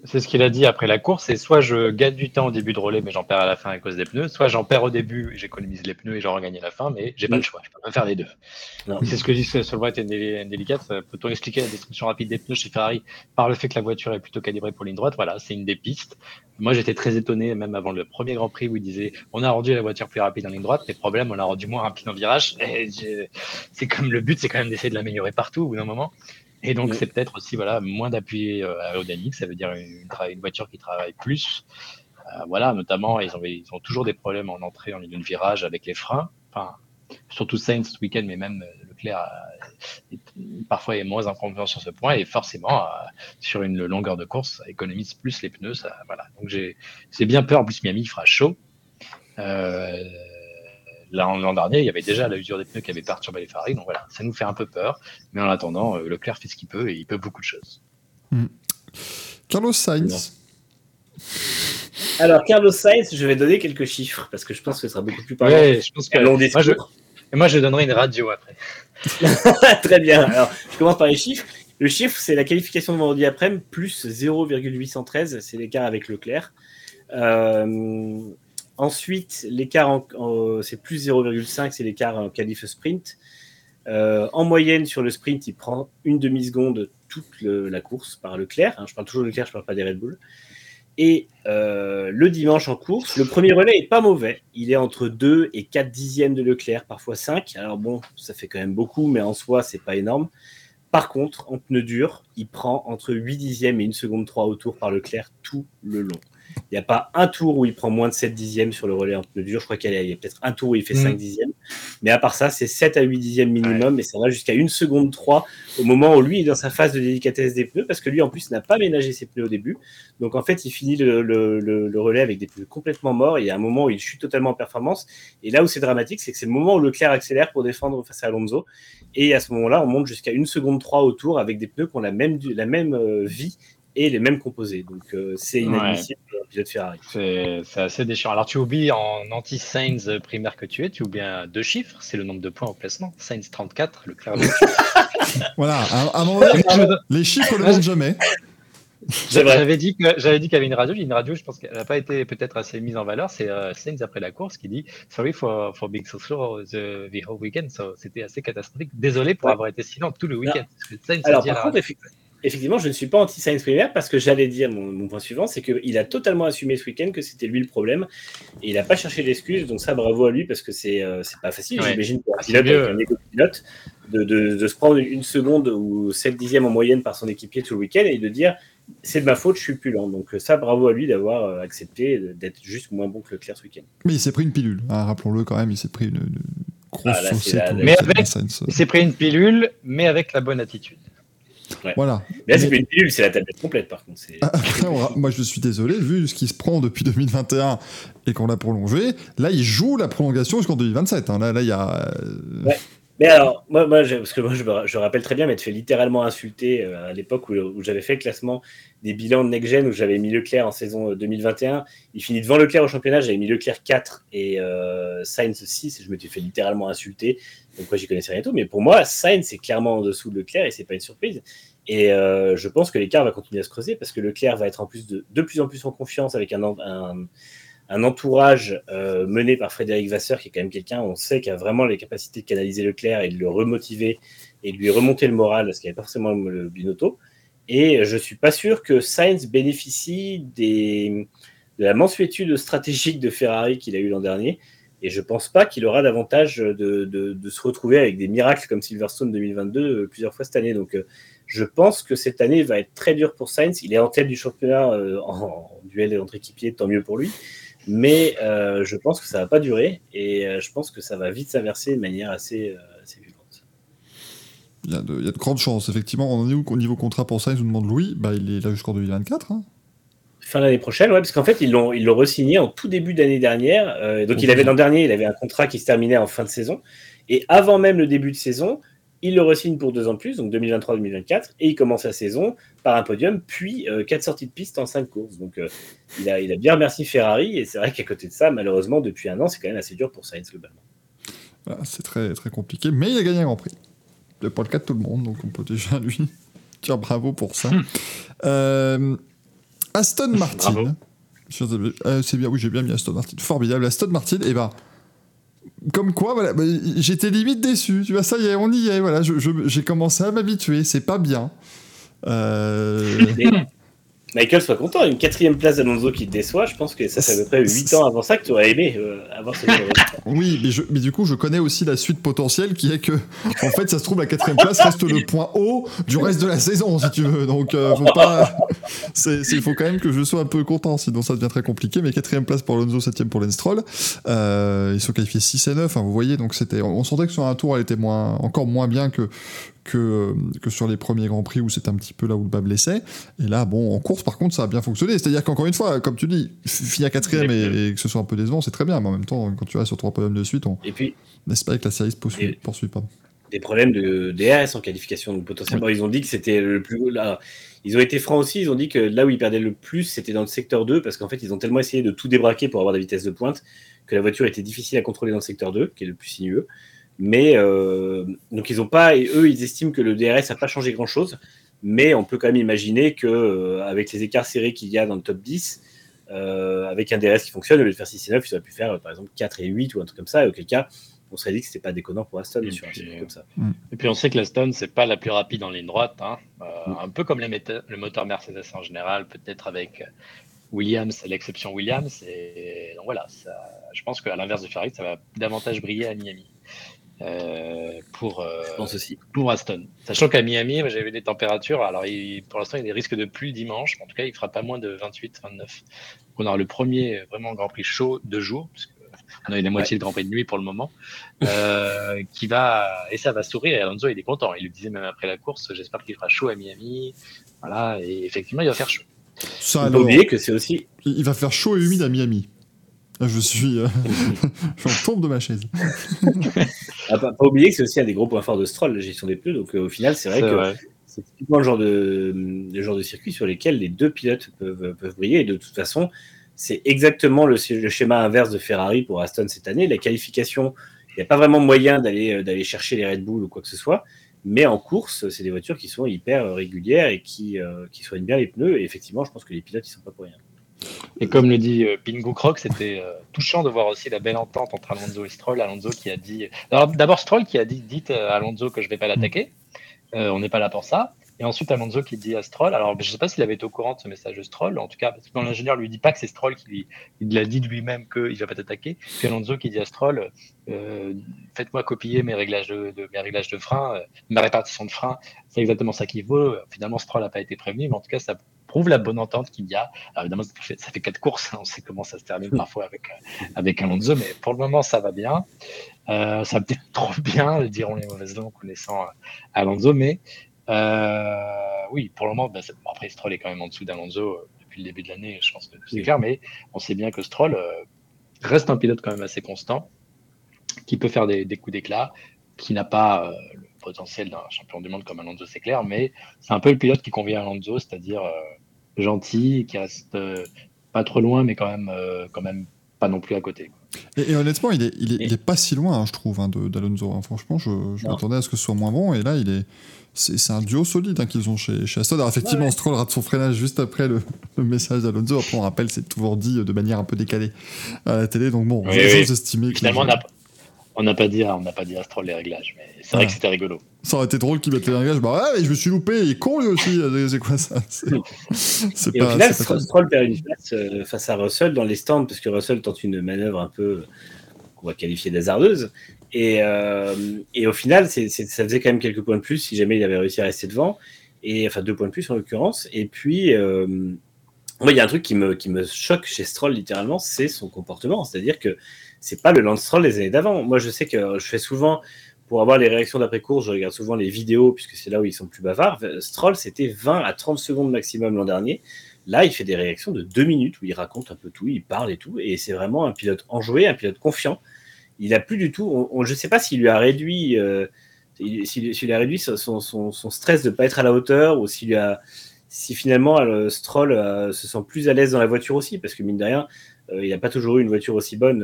C'est ce qu'il a dit après la course, c'est soit je gagne du temps au début de relais, mais j'en perds à la fin à cause des pneus, soit j'en perds au début, j'économise les pneus et j'en regagne à la fin, mais j'ai pas le choix, je peux pas faire les deux. Non. C'est ce que dit Solvay, c'est une délicate. Peut-on expliquer la destruction rapide des pneus chez Ferrari par le fait que la voiture est plutôt calibrée pour ligne droite? Voilà, c'est une des pistes. Moi, j'étais très étonné, même avant le premier Grand Prix, où il disait on a rendu la voiture plus rapide en ligne droite, mais problème, on l'a rendu moins rapide en virage. C'est comme le but, c'est quand même d'essayer de l'améliorer partout au bout d'un moment. Et donc, c'est peut-être aussi moins d'appui aérodynamique, ça veut dire une voiture qui travaille plus. Notamment, ils ont toujours des problèmes en entrée, en milieu de virage avec les freins. Enfin, surtout Sainz ce week-end, mais même Leclerc parfois est moins incompétent sur ce point. Et forcément, sur une longueur de course, ça économise plus les pneus. Donc, j'ai bien peur. En plus, Miami, il fera chaud. L'an dernier, il y avait déjà la usure des pneus qui avait perturbé les Ferrari. Donc voilà, ça nous fait un peu peur. Mais en attendant, Leclerc fait ce qu'il peut et il peut beaucoup de choses. Mmh. Carlos Sainz. Alors, Carlos Sainz, je vais donner quelques chiffres parce que je pense que ce sera beaucoup plus parlant. Ouais, je pense que long des moi, je donnerai une radio après. Très bien. Alors, je commence par les chiffres. Le chiffre, c'est la qualification de vendredi après-midi, plus 0,813. C'est l'écart avec Leclerc. Ensuite, l'écart, c'est plus 0,5, c'est l'écart en qualif sprint. En moyenne, sur le sprint, il prend une demi-seconde toute la course par Leclerc. Hein, je parle toujours de Leclerc, je ne parle pas des Red Bull. Et le dimanche en course, le premier relais n'est pas mauvais. Il est entre 2 et 4 dixièmes de Leclerc, parfois 5. Alors bon, ça fait quand même beaucoup, mais en soi, ce n'est pas énorme. Par contre, en pneu dur, il prend entre 8 dixièmes et 1 seconde 3 au tour par Leclerc tout le long. Il n'y a pas un tour où il prend moins de 7 dixièmes sur le relais en pneu dur. Je crois qu'il y a peut-être un tour où il fait 5 dixièmes. Mais à part ça, c'est 7 à 8 dixièmes minimum. Ouais. Et ça va jusqu'à 1 seconde 3 au moment où lui est dans sa phase de délicatesse des pneus. Parce que lui, en plus, n'a pas ménagé ses pneus au début. Donc, en fait, il finit le relais avec des pneus complètement morts. Il y a un moment où il chute totalement en performance. Et là où c'est dramatique, c'est que c'est le moment où Leclerc accélère pour défendre face à Alonso. Et à ce moment-là, on monte jusqu'à 1 seconde 3 au tour avec des pneus qui ont la même vie et les mêmes composés. Donc, c'est inadmissible pour un pilote Ferrari. C'est assez déchirant. Alors, tu oublies en anti-Sainz primaire que tu es, tu oublies deux chiffres, c'est le nombre de points au classement. Sainz 34, Leclerc. Voilà, à un moment donné, les chiffres, on ne les montre jamais. J'avais dit qu'il y avait une radio, je pense qu'elle n'a pas été peut-être assez mise en valeur. C'est Sainz après la course qui dit « Sorry for being so slow the whole weekend so ». C'était assez catastrophique. Désolé pour avoir été silent tout le week-end. Alors, par contre, effectivement, je ne suis pas anti-Sainz primaire parce que j'allais dire mon point suivant, c'est qu'il a totalement assumé ce week-end que c'était lui le problème et il n'a pas cherché d'excuses. Donc ça, bravo à lui parce que c'est pas facile. Ouais. J'imagine pour un pilote, un éco-pilote, de se prendre une seconde ou 7 dixièmes en moyenne par son équipier tout le week-end et de dire c'est de ma faute, je suis plus lent. Donc ça, bravo à lui d'avoir accepté d'être juste moins bon que Leclerc ce week-end. Mais il s'est pris une pilule, hein, rappelons-le quand même, il s'est pris une grosse saucée. Il s'est pris une pilule, mais avec la bonne attitude. Ouais. Voilà. Mais là, c'est pas une pilule, c'est la tablette complète par contre. Moi, je suis désolé, vu ce qui se prend depuis 2021 et qu'on l'a prolongé, là, il joue la prolongation jusqu'en 2027. Hein. Là, il y a. Ouais. Mais alors, moi, je rappelle très bien m'être fait littéralement insulter à l'époque où j'avais fait le classement des bilans de Next Gen, où j'avais mis Leclerc en saison 2021. Il finit devant Leclerc au championnat, j'avais mis Leclerc 4 et Sainz 6, et je m'étais fait littéralement insulter. Donc, moi, j'y connaissais rien du tout. Mais pour moi, Sainz, c'est clairement en dessous de Leclerc et c'est pas une surprise. Et je pense que l'écart va continuer à se creuser parce que Leclerc va être de plus en plus en confiance avec un entourage mené par Frédéric Vasseur, qui est quand même quelqu'un, on sait, qui a vraiment les capacités de canaliser Leclerc et de le remotiver et de lui remonter le moral, parce qu'il n'y avait pas forcément le Binotto. Et je ne suis pas sûr que Sainz bénéficie de la mansuétude stratégique de Ferrari qu'il a eu l'an dernier. Et je ne pense pas qu'il aura davantage de se retrouver avec des miracles comme Silverstone 2022 plusieurs fois cette année. Donc, je pense que cette année va être très dure pour Sainz. Il est en tête du championnat en duel entre équipiers, tant mieux pour lui. Mais je pense que ça va pas durer et je pense que ça va vite s'inverser de manière assez violente. Il y a de grandes chances, effectivement. On en est où au niveau contrat pour Sainz, nous demande Louis. Bah, il est là jusqu'en 2024. Hein. Fin l'année prochaine, ouais, parce qu'en fait, ils l'ont re-signé en tout début d'année dernière. Donc, l'an dernier, il avait un contrat qui se terminait en fin de saison. Et avant même le début de saison, il le re-signe pour 2 ans de plus, donc 2023-2024, et il commence la saison par un podium, puis 4 sorties de piste en 5 courses. Donc, il a bien remercié Ferrari, et c'est vrai qu'à côté de ça, malheureusement, depuis un an, c'est quand même assez dur pour Sainz globalement. Voilà, c'est très, très compliqué, mais il a gagné un Grand Prix. C'est pas le cas de tout le monde, donc on peut déjà lui dire bravo pour ça. Aston Martin. Bravo. C'est bien, oui, j'ai bien mis Aston Martin. Formidable, Aston Martin, et ben. Comme quoi, voilà, j'étais limite déçu. Tu vois, ça y est, on y est. Voilà, j'ai commencé à m'habituer. C'est pas bien. Michael, sois content. Une 4e place d'Alonso qui te déçoit. Je pense que ça fait à peu près 8 ans avant ça que tu aurais aimé avoir ce projet. Oui, mais du coup, je connais aussi la suite potentielle qui est que, en fait, ça se trouve, la 4e place reste le point haut du reste de la saison, si tu veux. Donc, faut pas. Il faut quand même que je sois un peu content, sinon ça devient très compliqué. Mais 4e place pour Alonso, 7e pour Lance Stroll. Ils sont qualifiés 6 et 9, hein, vous voyez. Donc, on sentait que sur un tour, elle était encore moins bien que que sur les premiers Grands Prix où c'est un petit peu là où le bas blessait. Et là, bon, en course, par contre, ça a bien fonctionné. C'est-à-dire qu'encore une fois, comme tu dis, finir quatrième et que ce soit un peu décevant, c'est très bien. Mais en même temps, quand tu vas sur 3 podiums de suite, on n'espère que la série se poursuit pas. Des problèmes de DRS en qualification, donc potentiellement, ils ont dit que c'était le plus haut là. Ils ont été francs aussi, ils ont dit que là où ils perdaient le plus, c'était dans le secteur 2, parce qu'en fait, ils ont tellement essayé de tout débraquer pour avoir des vitesses de pointe que la voiture était difficile à contrôler dans le secteur 2, qui est le plus sinueux. Mais donc ils ont pas, et eux, ils estiment que le DRS n'a pas changé grand-chose, mais on peut quand même imaginer que avec les écarts serrés qu'il y a dans le top 10, avec un DRS qui fonctionne, au lieu de faire 6 et 9, ils auraient pu faire par exemple 4 et 8 ou un truc comme ça, et auquel cas, on serait dit que c'était pas déconnant pour Aston sur un circuit comme ça. Et puis on sait que l'Aston c'est pas la plus rapide en ligne droite, hein. Un peu comme le moteur Mercedes en général, peut-être avec Williams, l'exception Williams. Et donc voilà, ça, je pense qu'à l'inverse de Ferrari, ça va davantage briller à Miami pour Aston. Sachant qu'à Miami, j'avais vu des températures. Alors pour l'instant, il y a des risques de pluie dimanche. En tout cas, il fera pas moins de 28-29. On aura le premier vraiment Grand Prix chaud de jour. On a eu la moitié de Grand Prix de nuit pour le moment, et ça va sourire. Et Alonso, il est content. Il le disait même après la course, j'espère qu'il fera chaud à Miami. Voilà, et effectivement, il va faire chaud. Ça, alors, que c'est aussi... Il va faire chaud et humide à Miami. Je suis je tombe de ma chaise. Pas oublier que c'est aussi un des gros points forts de Stroll, la gestion des pneus. Donc au final, c'est vrai que c'est typiquement le genre de circuit sur lesquels les deux pilotes peuvent briller. Et de toute façon, c'est exactement le schéma inverse de Ferrari pour Aston cette année. La qualification, il n'y a pas vraiment moyen d'aller chercher les Red Bull ou quoi que ce soit. Mais en course, c'est des voitures qui sont hyper régulières et qui soignent bien les pneus. Et effectivement, je pense que les pilotes, ils ne sont pas pour rien. Et comme le dit Bingo Croc, c'était touchant de voir aussi la belle entente entre Alonso et Stroll. Alonso qui a dit... Alors, d'abord, Stroll qui a dit « Dites à Alonso que je ne vais pas l'attaquer. On n'est pas là pour ça. » Et ensuite, Alonso qui dit à Stroll, alors je ne sais pas s'il avait été au courant de ce message de Stroll, en tout cas, parce que quand l'ingénieur ne lui dit pas que c'est Stroll il l'a dit de lui-même qu'il ne va pas t'attaquer. Puis Alonso qui dit à Stroll, faites-moi copier mes réglages de frein, ma répartition de frein, c'est exactement ça qu'il vaut. Finalement, Stroll n'a pas été prévenu, mais en tout cas, ça prouve la bonne entente qu'il y a. Alors évidemment, ça fait 4 courses, on sait comment ça se termine parfois avec Alonso, mais pour le moment, ça va bien. Ça va peut-être trop bien, diront les mauvaises langues connaissant Alonso, mais... pour le moment, après Stroll est quand même en dessous d'Alonso depuis le début de l'année, je pense que c'est clair, mais on sait bien que Stroll reste un pilote quand même assez constant, qui peut faire des coups d'éclat, qui n'a pas le potentiel d'un champion du monde comme Alonso, c'est clair, mais c'est un peu le pilote qui convient à Alonso, c'est-à-dire gentil, qui reste pas trop loin, mais quand même pas non plus à côté, quoi. Et honnêtement, il est pas si loin, hein, je trouve, d'Alonso. Hein. Franchement, je m'attendais à ce que ce soit moins bon. Et là, c'est un duo solide qu'ils ont chez Aston. Alors effectivement, Stroll rate son freinage juste après le message d'Alonso. Après, on rappelle, c'est toujours dit de manière un peu décalée à la télé. Donc bon, j'ose estimer. Finalement, on n'a pas dit à Stroll les réglages, mais c'est vrai que c'était rigolo. Ça aurait été drôle qu'ils mettent les réglages. Mais je me suis loupé, il est con lui aussi. C'est quoi ça ? Stroll perd une place face à Russell dans les stands, parce que Russell tente une manœuvre un peu qu'on va qualifier d'hasardeuse. Et au final, ça faisait quand même quelques points de plus si jamais il avait réussi à rester devant. Et, enfin, 2 points de plus en l'occurrence. Et puis, moi, il y a un truc qui me choque chez Stroll, littéralement, c'est son comportement. C'est-à-dire que c'est pas le Lance Stroll des années d'avant. Moi, je sais que je fais souvent, pour avoir les réactions d'après-course, je regarde souvent les vidéos, puisque c'est là où ils sont plus bavards. Stroll, c'était 20 à 30 secondes maximum l'an dernier. Là, il fait des réactions de 2 minutes où il raconte un peu tout, il parle et tout. Et c'est vraiment un pilote enjoué, un pilote confiant. Il a plus du tout... je ne sais pas s'il lui a réduit son stress de ne pas être à la hauteur, ou si finalement Stroll se sent plus à l'aise dans la voiture aussi, parce que mine de rien... il n'a pas toujours eu une voiture aussi bonne,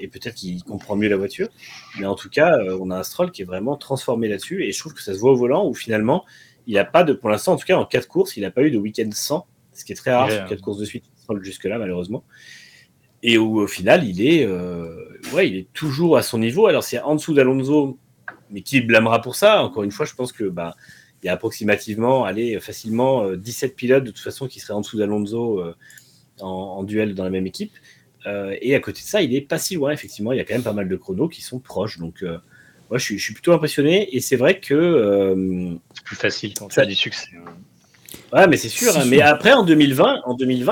et peut-être qu'il comprend mieux la voiture. Mais en tout cas, on a un Stroll qui est vraiment transformé là-dessus. Et je trouve que ça se voit au volant, où finalement, il n'a pas de... Pour l'instant, en tout cas, en 4 courses, il n'a pas eu de week-end sans, ce qui est très rare sur 4 courses de suite, jusque-là, malheureusement. Et où, au final, il est toujours à son niveau. Alors, c'est en dessous d'Alonso, mais qui le blâmera pour ça ? Encore une fois, je pense que... il y a approximativement, facilement 17 pilotes, de toute façon, qui seraient en dessous d'Alonso... En duel dans la même équipe, et à côté de ça, il est pas si loin. Effectivement, il y a quand même pas mal de chronos qui sont proches, donc moi je suis plutôt impressionné. Et c'est vrai que c'est plus facile quand tu as du succès. Ouais, mais c'est sûr. C'est sûr. Mais après, en 2020,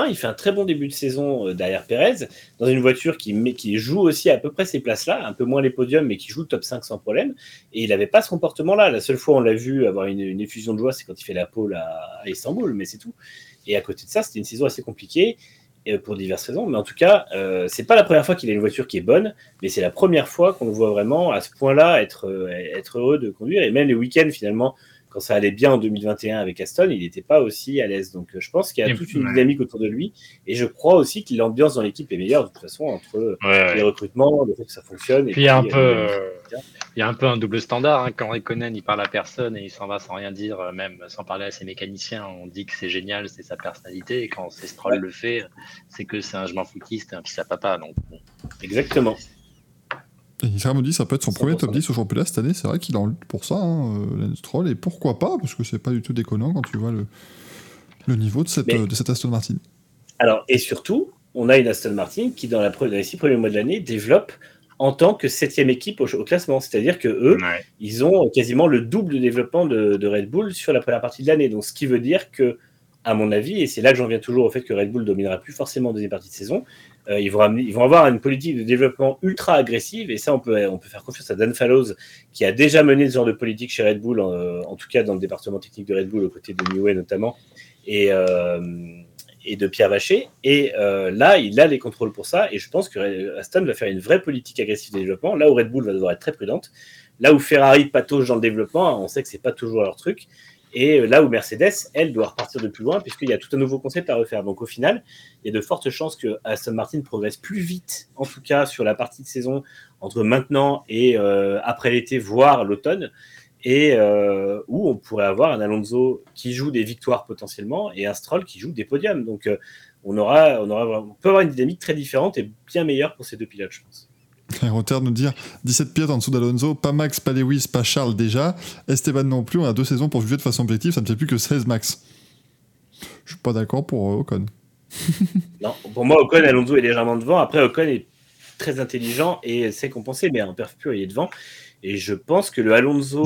il fait un très bon début de saison derrière Pérez, dans une voiture qui joue aussi à peu près ces places-là, un peu moins les podiums, mais qui joue le top 5 sans problème. Et il n'avait pas ce comportement-là. La seule fois où on l'a vu avoir une effusion de joie, c'est quand il fait la pole à Istanbul, mais c'est tout. Et à côté de ça, c'était une saison assez compliquée pour diverses raisons. Mais en tout cas, c'est pas la première fois qu'il a une voiture qui est bonne, mais c'est la première fois qu'on le voit vraiment à ce point-là être heureux de conduire. Et même les week-ends, finalement, quand ça allait bien en 2021 avec Aston, il n'était pas aussi à l'aise. Donc, je pense qu'il y a toute une dynamique autour de lui. Et je crois aussi que l'ambiance dans l'équipe est meilleure, de toute façon, entre les recrutements, le fait que ça fonctionne. Et puis, il y a un peu un double standard. Hein. Quand Räikkönen, il parle à personne et il s'en va sans rien dire, même sans parler à ses mécaniciens, on dit que c'est génial, c'est sa personnalité. Et quand Stroll le fait, c'est que c'est un je m'en foutiste, un fils à papa. Donc, bon. Exactement. Dit ça peut être son premier top 10 au championnat cette année, c'est vrai qu'il a en lutte pour ça, Lance Stroll, et pourquoi pas, parce que c'est pas du tout déconnant quand tu vois le niveau de cette Aston Martin. Alors, et surtout, on a une Aston Martin qui, dans les 6 premiers mois de l'année, développe en tant que 7ème équipe au classement, c'est-à-dire que eux, ils ont quasiment le double de développement de Red Bull sur la première partie de l'année, donc ce qui veut dire que, à mon avis, et c'est là que j'en viens toujours au fait que Red Bull dominera plus forcément en deuxième partie de saison, ils vont avoir une politique de développement ultra agressive, et ça on peut faire confiance à Dan Fallows qui a déjà mené ce genre de politique chez Red Bull, en tout cas dans le département technique de Red Bull, aux côtés de Newey notamment, et de Pierre Vacher, et là il a les contrôles pour ça, et je pense que Aston va faire une vraie politique agressive de développement, là où Red Bull va devoir être très prudente, là où Ferrari patauge dans le développement, on sait que c'est pas toujours leur truc, et là où Mercedes, elle, doit repartir de plus loin puisqu'il y a tout un nouveau concept à refaire. Donc au final, il y a de fortes chances que Aston Martin progresse plus vite, en tout cas sur la partie de saison entre maintenant et après l'été, voire l'automne, et où on pourrait avoir un Alonso qui joue des victoires potentiellement et un Stroll qui joue des podiums. Donc on peut avoir une dynamique très différente et bien meilleure pour ces deux pilotes, je pense. Rotter nous dire 17 pilotes en dessous d'Alonso, pas Max, pas Lewis, pas Charles déjà, Esteban non plus, on a 2 saisons pour juger de façon objective, ça ne fait plus que 16 Max. Je suis pas d'accord pour Ocon. Non, pour moi Ocon, Alonso est légèrement devant, après Ocon est très intelligent et sait compenser, mais en perf pur il est devant, et je pense que le Alonso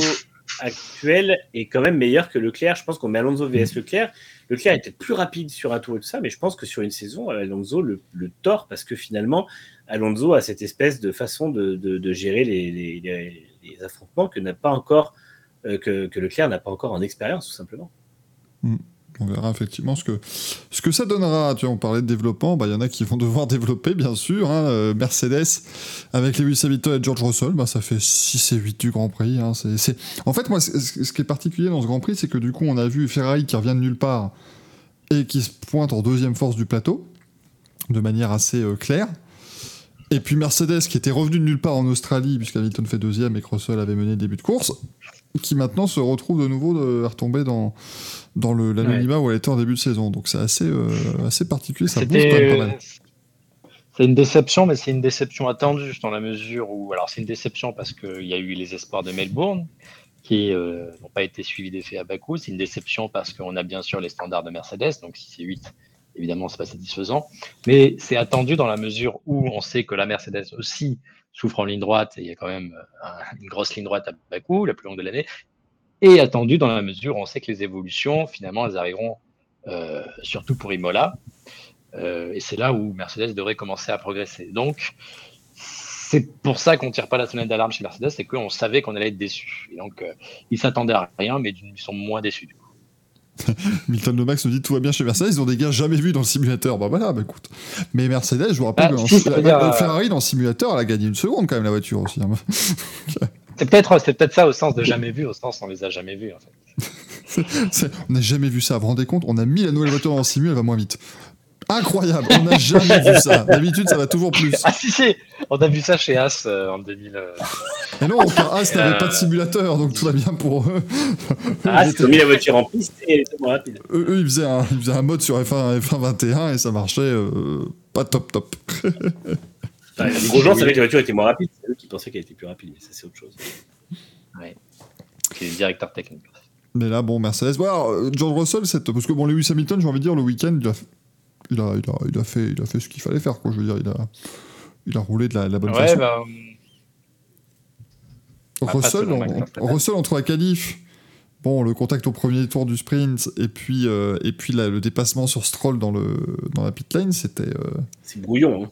actuel est quand même meilleur que Leclerc. Je pense qu'on met Alonso vs Leclerc. Leclerc est peut-être plus rapide sur un tour et tout ça, mais je pense que sur une saison, Alonso le tord, parce que finalement, Alonso a cette espèce de façon de gérer les affrontements que n'a pas encore que Leclerc n'a pas encore en expérience, tout simplement. On verra effectivement ce que ça donnera. Tu vois, on parlait de développement, il y en a qui vont devoir développer, bien sûr. Mercedes, avec Lewis Hamilton et George Russell, ça fait 6 et 8 du Grand Prix. En fait, moi, ce qui est particulier dans ce Grand Prix, c'est que du coup, on a vu Ferrari qui revient de nulle part et qui se pointe en deuxième force du plateau, de manière assez claire. Et puis Mercedes, qui était revenu de nulle part en Australie, puisque Hamilton fait deuxième et que Russell avait mené le début de course, qui maintenant se retrouve de nouveau à retomber dans l'anonymat où elle était en début de saison. Donc c'est assez particulier, ça bouge quand même pas mal. C'est une déception, mais c'est une déception attendue, dans la mesure où... Alors c'est une déception parce qu'il y a eu les espoirs de Melbourne, qui n'ont pas été suivis d'effet à Bakou. C'est une déception parce qu'on a bien sûr les standards de Mercedes, donc 6 et 8, évidemment, c'est pas satisfaisant. Mais c'est attendu dans la mesure où on sait que la Mercedes aussi souffre en ligne droite, et il y a quand même une grosse ligne droite à Bakou, la plus longue de l'année, et attendu dans la mesure où on sait que les évolutions, finalement, elles arriveront surtout pour Imola, et c'est là où Mercedes devrait commencer à progresser. Donc, c'est pour ça qu'on ne tire pas la sonnette d'alarme chez Mercedes, c'est qu'on savait qu'on allait être déçus. Et donc, ils s'attendaient à rien, mais ils sont moins déçus du coup. Milton Lomax nous dit tout va bien chez Mercedes, ils ont des gars jamais vus dans le simulateur. Écoute. Mais Mercedes, je vous rappelle que Ferrari dans le simulateur, elle a gagné une seconde quand même la voiture aussi. C'est peut-être ça au sens de jamais vu, au sens on les a jamais vus en fait. On n'a jamais vu ça, vous vous rendez compte, on a mis la nouvelle voiture dans le simu, elle va moins vite. Incroyable, on n'a jamais vu ça. D'habitude, ça va toujours plus. Ah si, on a vu ça chez As en 2000. Et non, As n'avait pas de simulateur, donc tout va bien pour eux. As a mis la voiture en piste et c'est moins rapide. Eux, ils faisaient un mode sur F1 21 et ça marchait pas top. Les gros gens savaient que la voiture était moins rapide, c'est eux qui pensaient qu'elle était plus rapide, mais ça c'est autre chose. Ouais. C'est les directeurs techniques. Mais là, Mercedes. George Russell, parce que Lewis Hamilton, j'ai envie de dire, le week-end, il a fait ce qu'il fallait faire, quoi. Je veux dire, il a roulé de la bonne façon. Russell, entre la qualif Bon, le contact au premier tour du sprint et puis le dépassement sur Stroll dans la pit lane, c'était... C'est brouillon, hein.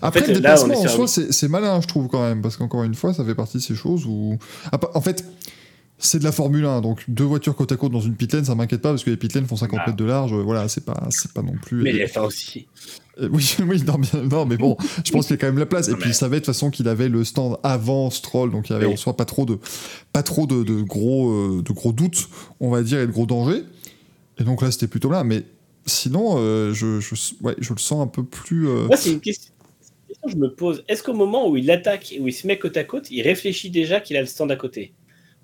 Après, le dépassement en soi, c'est malin, je trouve, quand même, parce qu'encore une fois, ça fait partie de ces choses où... En fait, c'est de la Formule 1, donc deux voitures côte à côte dans une pitlane, ça m'inquiète pas, parce que les pitlanes font 50 mètres de large, voilà, c'est pas non plus... Mais les F1 aussi. Oui, non, mais bon, je pense qu'il y a quand même la place. Et puis, il savait de toute façon qu'il avait le stand avant Stroll, donc il y avait en soi pas trop de gros doutes, on va dire, et de gros dangers. Et donc là, c'était plutôt là, mais sinon, je le sens un peu plus... Moi, c'est une question que je me pose. Est-ce qu'au moment où il attaque et où il se met côte à côte, il réfléchit déjà qu'il a le stand à côté ?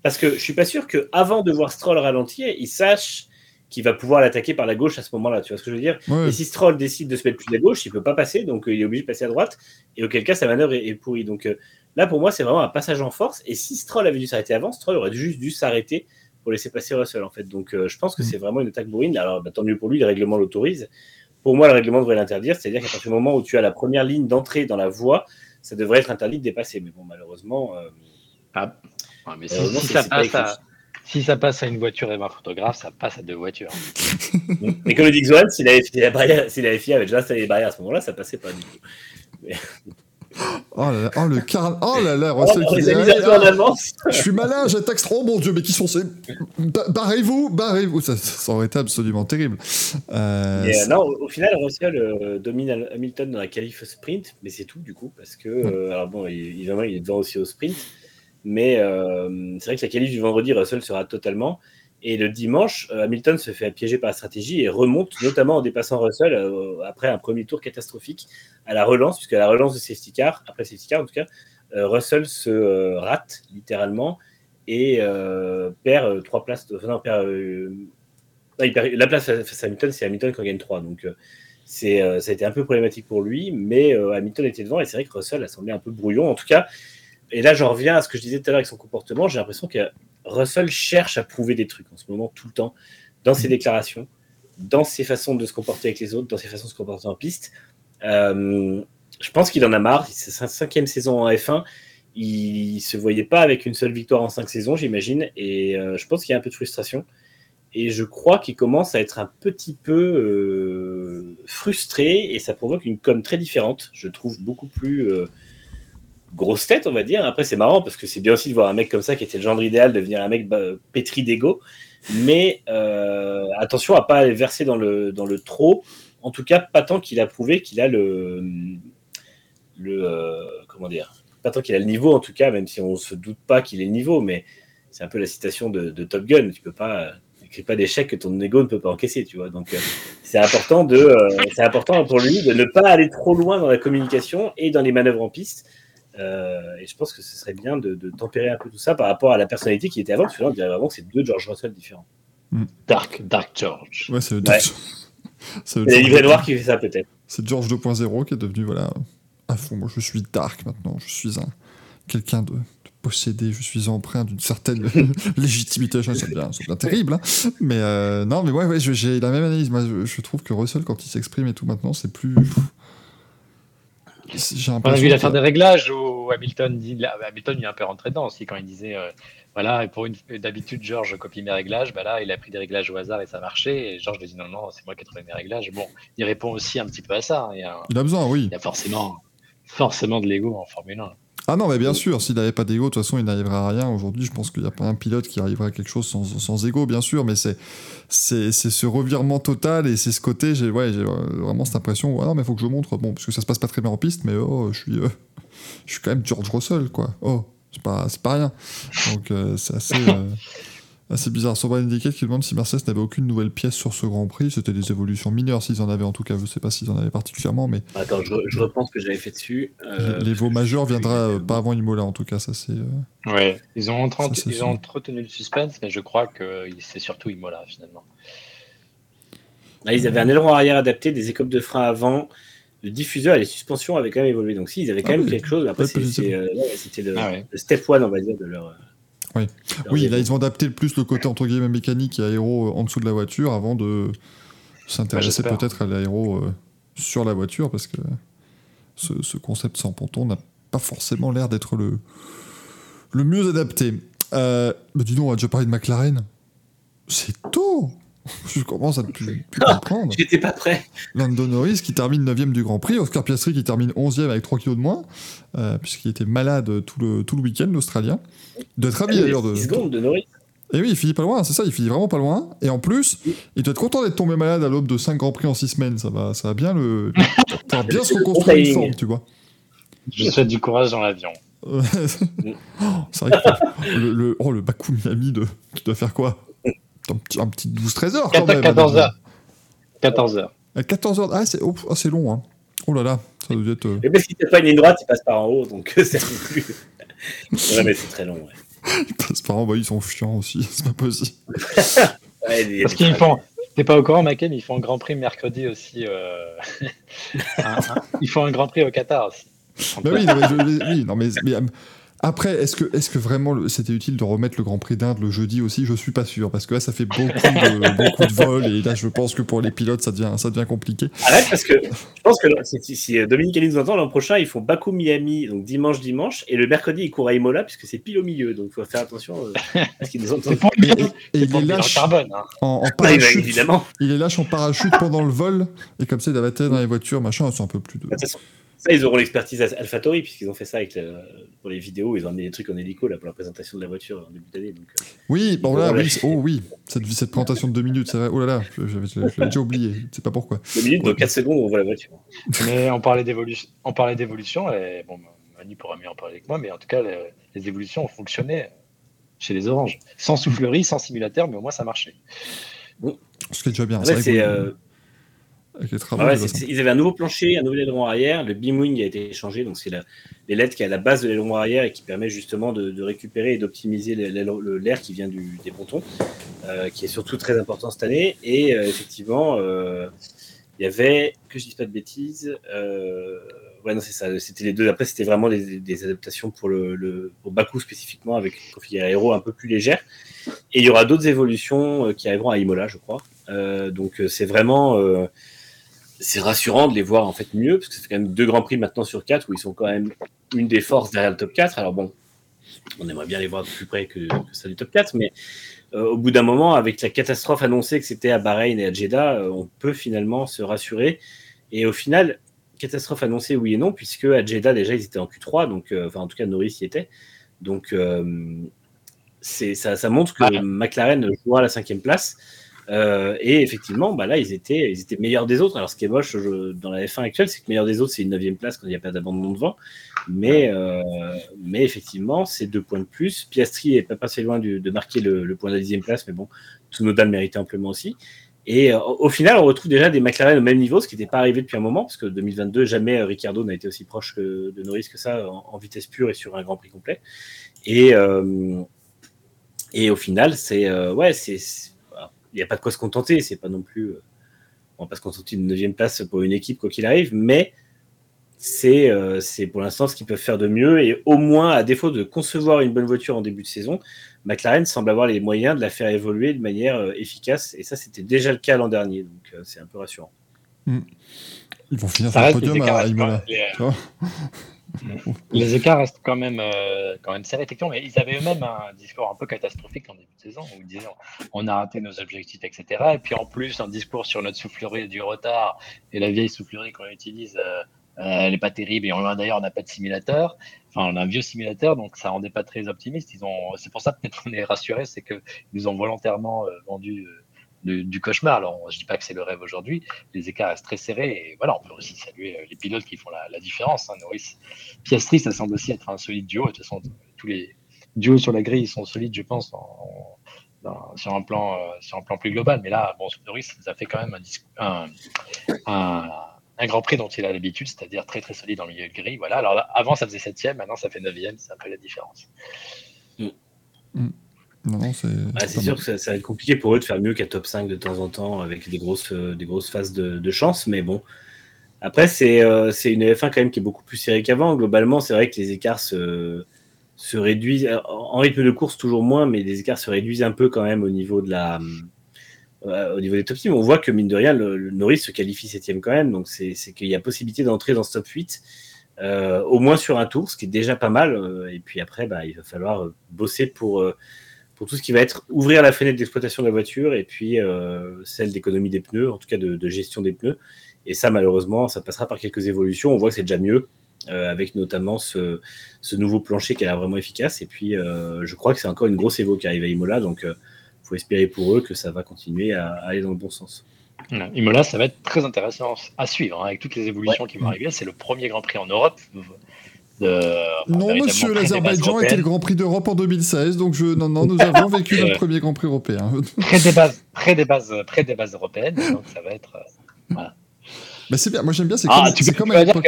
Parce que je suis pas sûr qu'avant de voir Stroll ralentir, il sache qu'il va pouvoir l'attaquer par la gauche à ce moment-là. Tu vois ce que je veux dire ? Ouais. Et si Stroll décide de se mettre plus à gauche, il peut pas passer, donc il est obligé de passer à droite, et auquel cas sa manœuvre est pourrie. Donc là, pour moi, c'est vraiment un passage en force. Et si Stroll avait dû s'arrêter avant, Stroll aurait juste dû s'arrêter pour laisser passer Russell, en fait. Donc je pense que c'est vraiment une attaque bourrine. Alors tant mieux pour lui, le règlement l'autorise. Pour moi, le règlement devrait l'interdire, c'est-à-dire qu'à partir du moment où tu as la première ligne d'entrée dans la voie, ça devrait être interdit de dépasser. Mais bon, malheureusement... Ouais, mais si ça passe à une voiture et un photographe, ça passe à deux voitures. Mais comme le dit Zohan, si la FIA avait déjà installé les barrières à ce moment-là, ça passait pas du tout. Mais... Oh là là, Russell qui dit en avance. Je suis malin, j'attaque Stroll, mon Dieu, mais qui sont ces... Barrez-vous, ça aurait été absolument terrible. Au final, Russell domine Hamilton dans la qualif sprint, mais c'est tout du coup, parce que alors bon, il est devant aussi au sprint. Mais c'est vrai que la qualif du vendredi, Russell sera totalement. Et le dimanche, Hamilton se fait piéger par la stratégie et remonte, notamment en dépassant Russell après un premier tour catastrophique à la relance, puisque à la relance de safety car, après safety car en tout cas, Russell se rate littéralement et perd trois places. Il perd la place face à Hamilton, c'est Hamilton qui en gagne 3. Donc ça a été un peu problématique pour lui, mais Hamilton était devant et c'est vrai que Russell a semblé un peu brouillon. En tout cas, et là, j'en reviens à ce que je disais tout à l'heure avec son comportement. J'ai l'impression que Russell cherche à prouver des trucs en ce moment, tout le temps, dans ses déclarations, dans ses façons de se comporter avec les autres, dans ses façons de se comporter en piste. Je pense qu'il en a marre. C'est sa 5e saison en F1. Il ne se voyait pas avec une seule victoire en 5 saisons, j'imagine. Et je pense qu'il y a un peu de frustration. Et je crois qu'il commence à être un petit peu frustré. Et ça provoque une com' très différente. Je trouve beaucoup plus... grosse tête, on va dire. Après, c'est marrant parce que c'est bien aussi de voir un mec comme ça qui était le genre idéal, devenir un mec pétri d'ego. Mais attention à ne pas verser dans le trop. En tout cas, pas tant qu'il a prouvé qu'il a pas tant qu'il a le niveau, en tout cas, même si on ne se doute pas qu'il ait le niveau. Mais c'est un peu la citation de Top Gun. Tu ne peux pas écrire pas d'échec que ton ego ne peut pas encaisser, tu vois. Donc, c'est important pour lui de ne pas aller trop loin dans la communication et dans les manœuvres en piste. Et je pense que ce serait bien de tempérer un peu tout ça par rapport à la personnalité qui était avant, parce que là on dirait vraiment que c'est deux George Russell différents. Dark George. Ouais, c'est le George. C'est le livret noir qui fait ça peut-être. C'est George 2.0 qui est devenu voilà à fond. Moi je suis dark maintenant, je suis quelqu'un de possédé, je suis empreint d'une certaine légitimité. Ça devient terrible, hein. Mais non, mais ouais, j'ai la même analyse. Moi je trouve que Russell quand il s'exprime et tout maintenant c'est plus. On a vu l'affaire des réglages où Hamilton il est un peu rentré dedans aussi quand il disait voilà, pour une d'habitude George copie mes réglages, bah là il a pris des réglages au hasard et ça marchait et George lui dit non, c'est moi qui ai trouvé mes réglages. Bon, il répond aussi un petit peu à ça. Il a besoin, oui. Il y a forcément de l'ego en Formule 1. Ah non, mais bien sûr, s'il n'avait pas d'ego, de toute façon, il n'arriverait à rien. Aujourd'hui, je pense qu'il n'y a pas un pilote qui arriverait à quelque chose sans ego, bien sûr, mais c'est ce revirement total et c'est ce côté, j'ai vraiment cette impression, ah non, mais il faut que je montre, bon, parce que ça se passe pas très bien en piste, mais je suis quand même George Russell, quoi. Oh, c'est pas rien. Donc, c'est assez bizarre. Sobran Indiquette qui demande si Mercedes n'avait aucune nouvelle pièce sur ce Grand Prix. C'était des évolutions mineures, s'ils en avaient en tout cas. Je sais pas s'ils en avaient particulièrement, mais... Attends, je repense que j'avais fait dessus. Les veaux majeurs viendra pas avant Imola, en tout cas, ça c'est... Ouais, ils ont entretenu le suspense, mais je crois que c'est surtout Imola, finalement. Là, ils avaient un aileron arrière adapté, des écopes de frein avant, le diffuseur et les suspensions avaient quand même évolué. Donc si, ils avaient quand même quelque chose. Après, c'était le step one, on va dire, de leur... Oui, là ils ont adapté plus le côté entre guillemets mécanique et aéro en dessous de la voiture avant de s'intéresser peut-être à l'aéro sur la voiture parce que ce concept sans ponton n'a pas forcément l'air d'être le mieux adapté. Dis donc, on a déjà parlé de McLaren. C'est tôt. Je commence à ne plus comprendre. J'étais pas prêt. Lando Norris qui termine 9e du Grand Prix, Oscar Piastri qui termine 11e avec 3 kilos de moins, puisqu'il était malade tout le week-end, l'Australien. De être habillé d'ailleurs de. 10 secondes de Norris. Et oui, il finit pas loin, c'est ça, il finit vraiment pas loin. Et en plus, il doit être content d'être tombé malade à l'aube de 5 Grands Prix en 6 semaines. Ça va bien, bien se reconstruire une forme, tu vois. Je souhaite du courage dans l'avion. C'est vrai que le Baku Miami qui doit faire quoi? Un petit 12-13 heures quand même. 14h. À 14h, c'est long, hein. Oh là là, ça doit être... Mais si t'as pas une ligne droite, il passe par en haut, donc c'est plus... Ouais, mais c'est très long, ouais. Ils passent par an, ils sont chiants aussi, c'est pas possible. Parce qu'ils font, t'es pas au courant, Macken, ils font un Grand Prix mercredi aussi. Ils font un Grand Prix au Qatar aussi. Bah oui, mais après, est-ce que vraiment c'était utile de remettre le Grand Prix d'Inde le jeudi aussi? Je suis pas sûr, parce que là, ça fait beaucoup de vols, et là, je pense que pour les pilotes, ça devient compliqué. Arrête, parce que je pense que si Dominique Hallyday nous entend, l'an prochain, ils font Bakou-Miami, donc dimanche, et le mercredi, ils courent à Imola, puisque c'est pile au milieu, donc il faut faire attention à ce qu'ils nous entendent. Et il est lâche en parachute, évidemment. Il est lâche en parachute pendant le vol, et comme ça, il avait été dans les voitures, machin, c'est un peu plus de... Ça, ils auront l'expertise AlphaTauri, puisqu'ils ont fait ça avec pour les vidéos, ils ont amené des trucs en hélico là, pour la présentation de la voiture en début d'année. Donc, oui, bon là, oui, oh oui, cette présentation de 2 minutes, ça va, oh là là, je l'avais déjà oublié, je ne sais pas pourquoi. 2 minutes, dans 4 secondes, on voit la voiture. Mais on parlait d'évolution, et bon, Manu pourra mieux en parler que moi, mais en tout cas, les évolutions ont fonctionné chez les Oranges. Sans soufflerie, sans simulateur, mais au moins ça marchait. Bon. Ce qui est déjà bien, ça rigole. Ils avaient un nouveau plancher, un nouvel aileron arrière, le beamwing a été changé, donc c'est les LED qui est à la base de l'aileron arrière et qui permet justement de récupérer et d'optimiser l'air qui vient des pontons, qui est surtout très important cette année. Et effectivement, il y avait, que je dise pas de bêtises, c'est ça, c'était les deux. Après, c'était vraiment des adaptations pour pour Bakou spécifiquement, avec une configuration aéro un peu plus légère. Et il y aura d'autres évolutions qui arriveront à Imola, je crois. Donc c'est vraiment... c'est rassurant de les voir en fait mieux, parce que c'est quand même 2 Grands Prix maintenant sur 4 où ils sont quand même une des forces derrière le top 4. Alors bon, on aimerait bien les voir de plus près que ça du top 4, mais au bout d'un moment, avec la catastrophe annoncée que c'était à Bahreïn et à Jeddah, on peut finalement se rassurer. Et au final, catastrophe annoncée oui et non, puisque à Jeddah déjà ils étaient en Q3, donc en tout cas Norris y était. Donc ça montre que McLaren jouera à la 5e place. Et effectivement, là, ils étaient meilleurs des autres. Alors, ce qui est moche dans la F1 actuelle, c'est que meilleur des autres, c'est une 9e place quand il n'y a pas d'abandon devant. Mais effectivement, c'est 2 points de plus. Piastri n'est pas passé loin de marquer le point de la 10e place, mais bon, Tsunoda le méritait amplement aussi. Et au final, on retrouve déjà des McLaren au même niveau, ce qui n'était pas arrivé depuis un moment, parce que 2022, jamais Ricciardo n'a été aussi proche de Norris que ça en vitesse pure et sur un Grand Prix complet. Et au final, il n'y a pas de quoi se contenter, c'est pas non plus... on ne va pas se contenter d'une 9e place pour une équipe, quoi qu'il arrive, mais c'est pour l'instant ce qu'ils peuvent faire de mieux, et au moins, à défaut de concevoir une bonne voiture en début de saison, McLaren semble avoir les moyens de la faire évoluer de manière efficace, et ça, c'était déjà le cas l'an dernier, donc c'est un peu rassurant. Mmh. Ils vont finir sur le podium à Imola. Les écarts restent quand même serrés, mais ils avaient eux-mêmes un discours un peu catastrophique en début de saison, où ils disaient on a raté nos objectifs, etc. Et puis en plus, un discours sur notre soufflerie du retard, et la vieille soufflerie qu'on utilise, elle n'est pas terrible, et d'ailleurs on n'a pas de simulateur, on a un vieux simulateur, donc ça ne rendait pas très optimiste. C'est pour ça peut-être qu'on est rassurés, c'est qu'ils nous ont volontairement vendu du cauchemar. Alors, je ne dis pas que c'est le rêve aujourd'hui, les écarts restent très serrés, et voilà, on peut aussi saluer les pilotes qui font la différence, hein. Norris, Piastri, ça semble aussi être un solide duo. De toute façon, tous les duos sur la grille, ils sont solides, je pense, sur un plan plus global, mais là, Norris nous a fait quand même un Grand Prix dont il a l'habitude, c'est-à-dire très très solide en milieu de grille, voilà. Alors là, avant ça faisait 7e, maintenant ça fait 9e, c'est un peu la différence. Non, c'est sûr que ça va être compliqué pour eux de faire mieux qu'à top 5 de temps en temps, avec des grosses phases de chance, mais bon, après c'est une F1 quand même qui est beaucoup plus serrée qu'avant. Globalement, c'est vrai que les écarts se réduisent, en rythme de course toujours moins, mais les écarts se réduisent un peu quand même au niveau des top 6. On voit que mine de rien, le Norris se qualifie 7e quand même, donc c'est qu'il y a possibilité d'entrer dans ce top 8, au moins sur un tour, ce qui est déjà pas mal, et puis après il va falloir bosser pour pour tout ce qui va être ouvrir la fenêtre d'exploitation de la voiture et puis celle d'économie des pneus, en tout cas de gestion des pneus. Et ça, malheureusement, ça passera par quelques évolutions. On voit que c'est déjà mieux, avec notamment ce nouveau plancher qui a l'air vraiment efficace. Et puis, je crois que c'est encore une grosse évo qui arrive à Imola. Donc, il faut espérer pour eux que ça va continuer à aller dans le bon sens. Imola, ça va être très intéressant à suivre, hein, avec toutes les évolutions qui vont arriver. C'est le premier Grand Prix en Europe. Non, monsieur, l'Azerbaïdjan était le Grand Prix d'Europe en 2016, donc nous avons vécu notre premier Grand Prix européen. Près des bases européennes, donc ça va être... voilà. Bah c'est bien, moi j'aime bien, c'est comme à l'époque.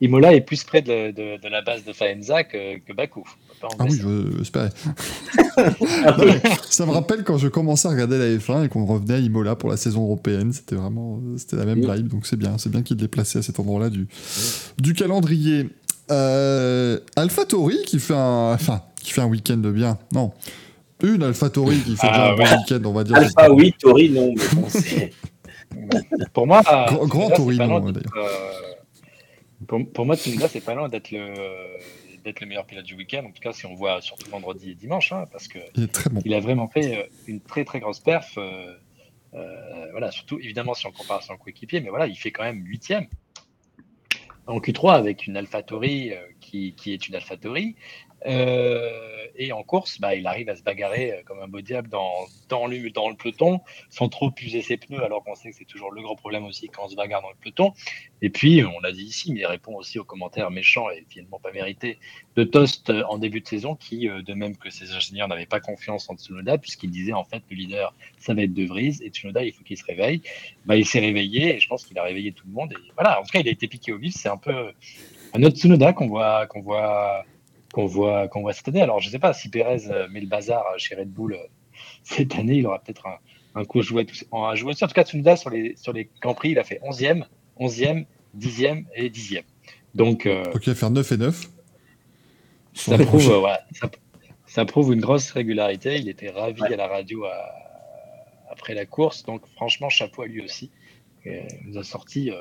Imola est plus près de la base de Faenza que Bakou. J'espère. Ça me rappelle quand je commençais à regarder la F1 et qu'on revenait à Imola pour la saison européenne, c'était la même vibe, donc c'est bien qu'ils l'aient placé à cet endroit-là du calendrier. AlphaTauri qui fait un week-end de bien. Non, une AlphaTauri qui fait un week-end, on va dire. Alpha, oui, Tauri, non, mais bon, c'est... Pour moi, grand Tauri, d'ailleurs. Pour moi, Tsunoda, c'est pas loin d'être le meilleur pilote du week-end. En tout cas, si on voit surtout vendredi et dimanche, hein, parce que il a vraiment fait une très très grosse perf. Voilà, surtout évidemment si on compare à son coéquipier, mais voilà, il fait quand même 8e en Q3 avec une AlphaTauri qui est une AlphaTauri. Et en course, il arrive à se bagarrer comme un beau diable dans le peloton, sans trop user ses pneus, alors qu'on sait que c'est toujours le gros problème aussi quand on se bagarre dans le peloton. Et puis, on l'a dit ici, mais il répond aussi aux commentaires méchants et finalement pas mérités de Toast en début de saison, qui, de même que ses ingénieurs, n'avaient pas confiance en Tsunoda, puisqu'il disait en fait le leader, ça va être De Vries, et Tsunoda, il faut qu'il se réveille. Il s'est réveillé, et je pense qu'il a réveillé tout le monde. Et voilà, en tout cas, il a été piqué au vif. C'est un peu un autre Tsunoda qu'on voit cette année. Alors, je ne sais pas si Pérez met le bazar chez Red Bull cette année, il aura peut-être un coup à jouer. En tout cas, Tsunoda, sur les Grands Prix, il a fait 11e, 10e et 10e. Donc, il va faire 9 et 9. Ça prouve une grosse régularité. Il était ravi à la radio après la course. Donc, franchement, chapeau à lui aussi. Il nous a sorti... un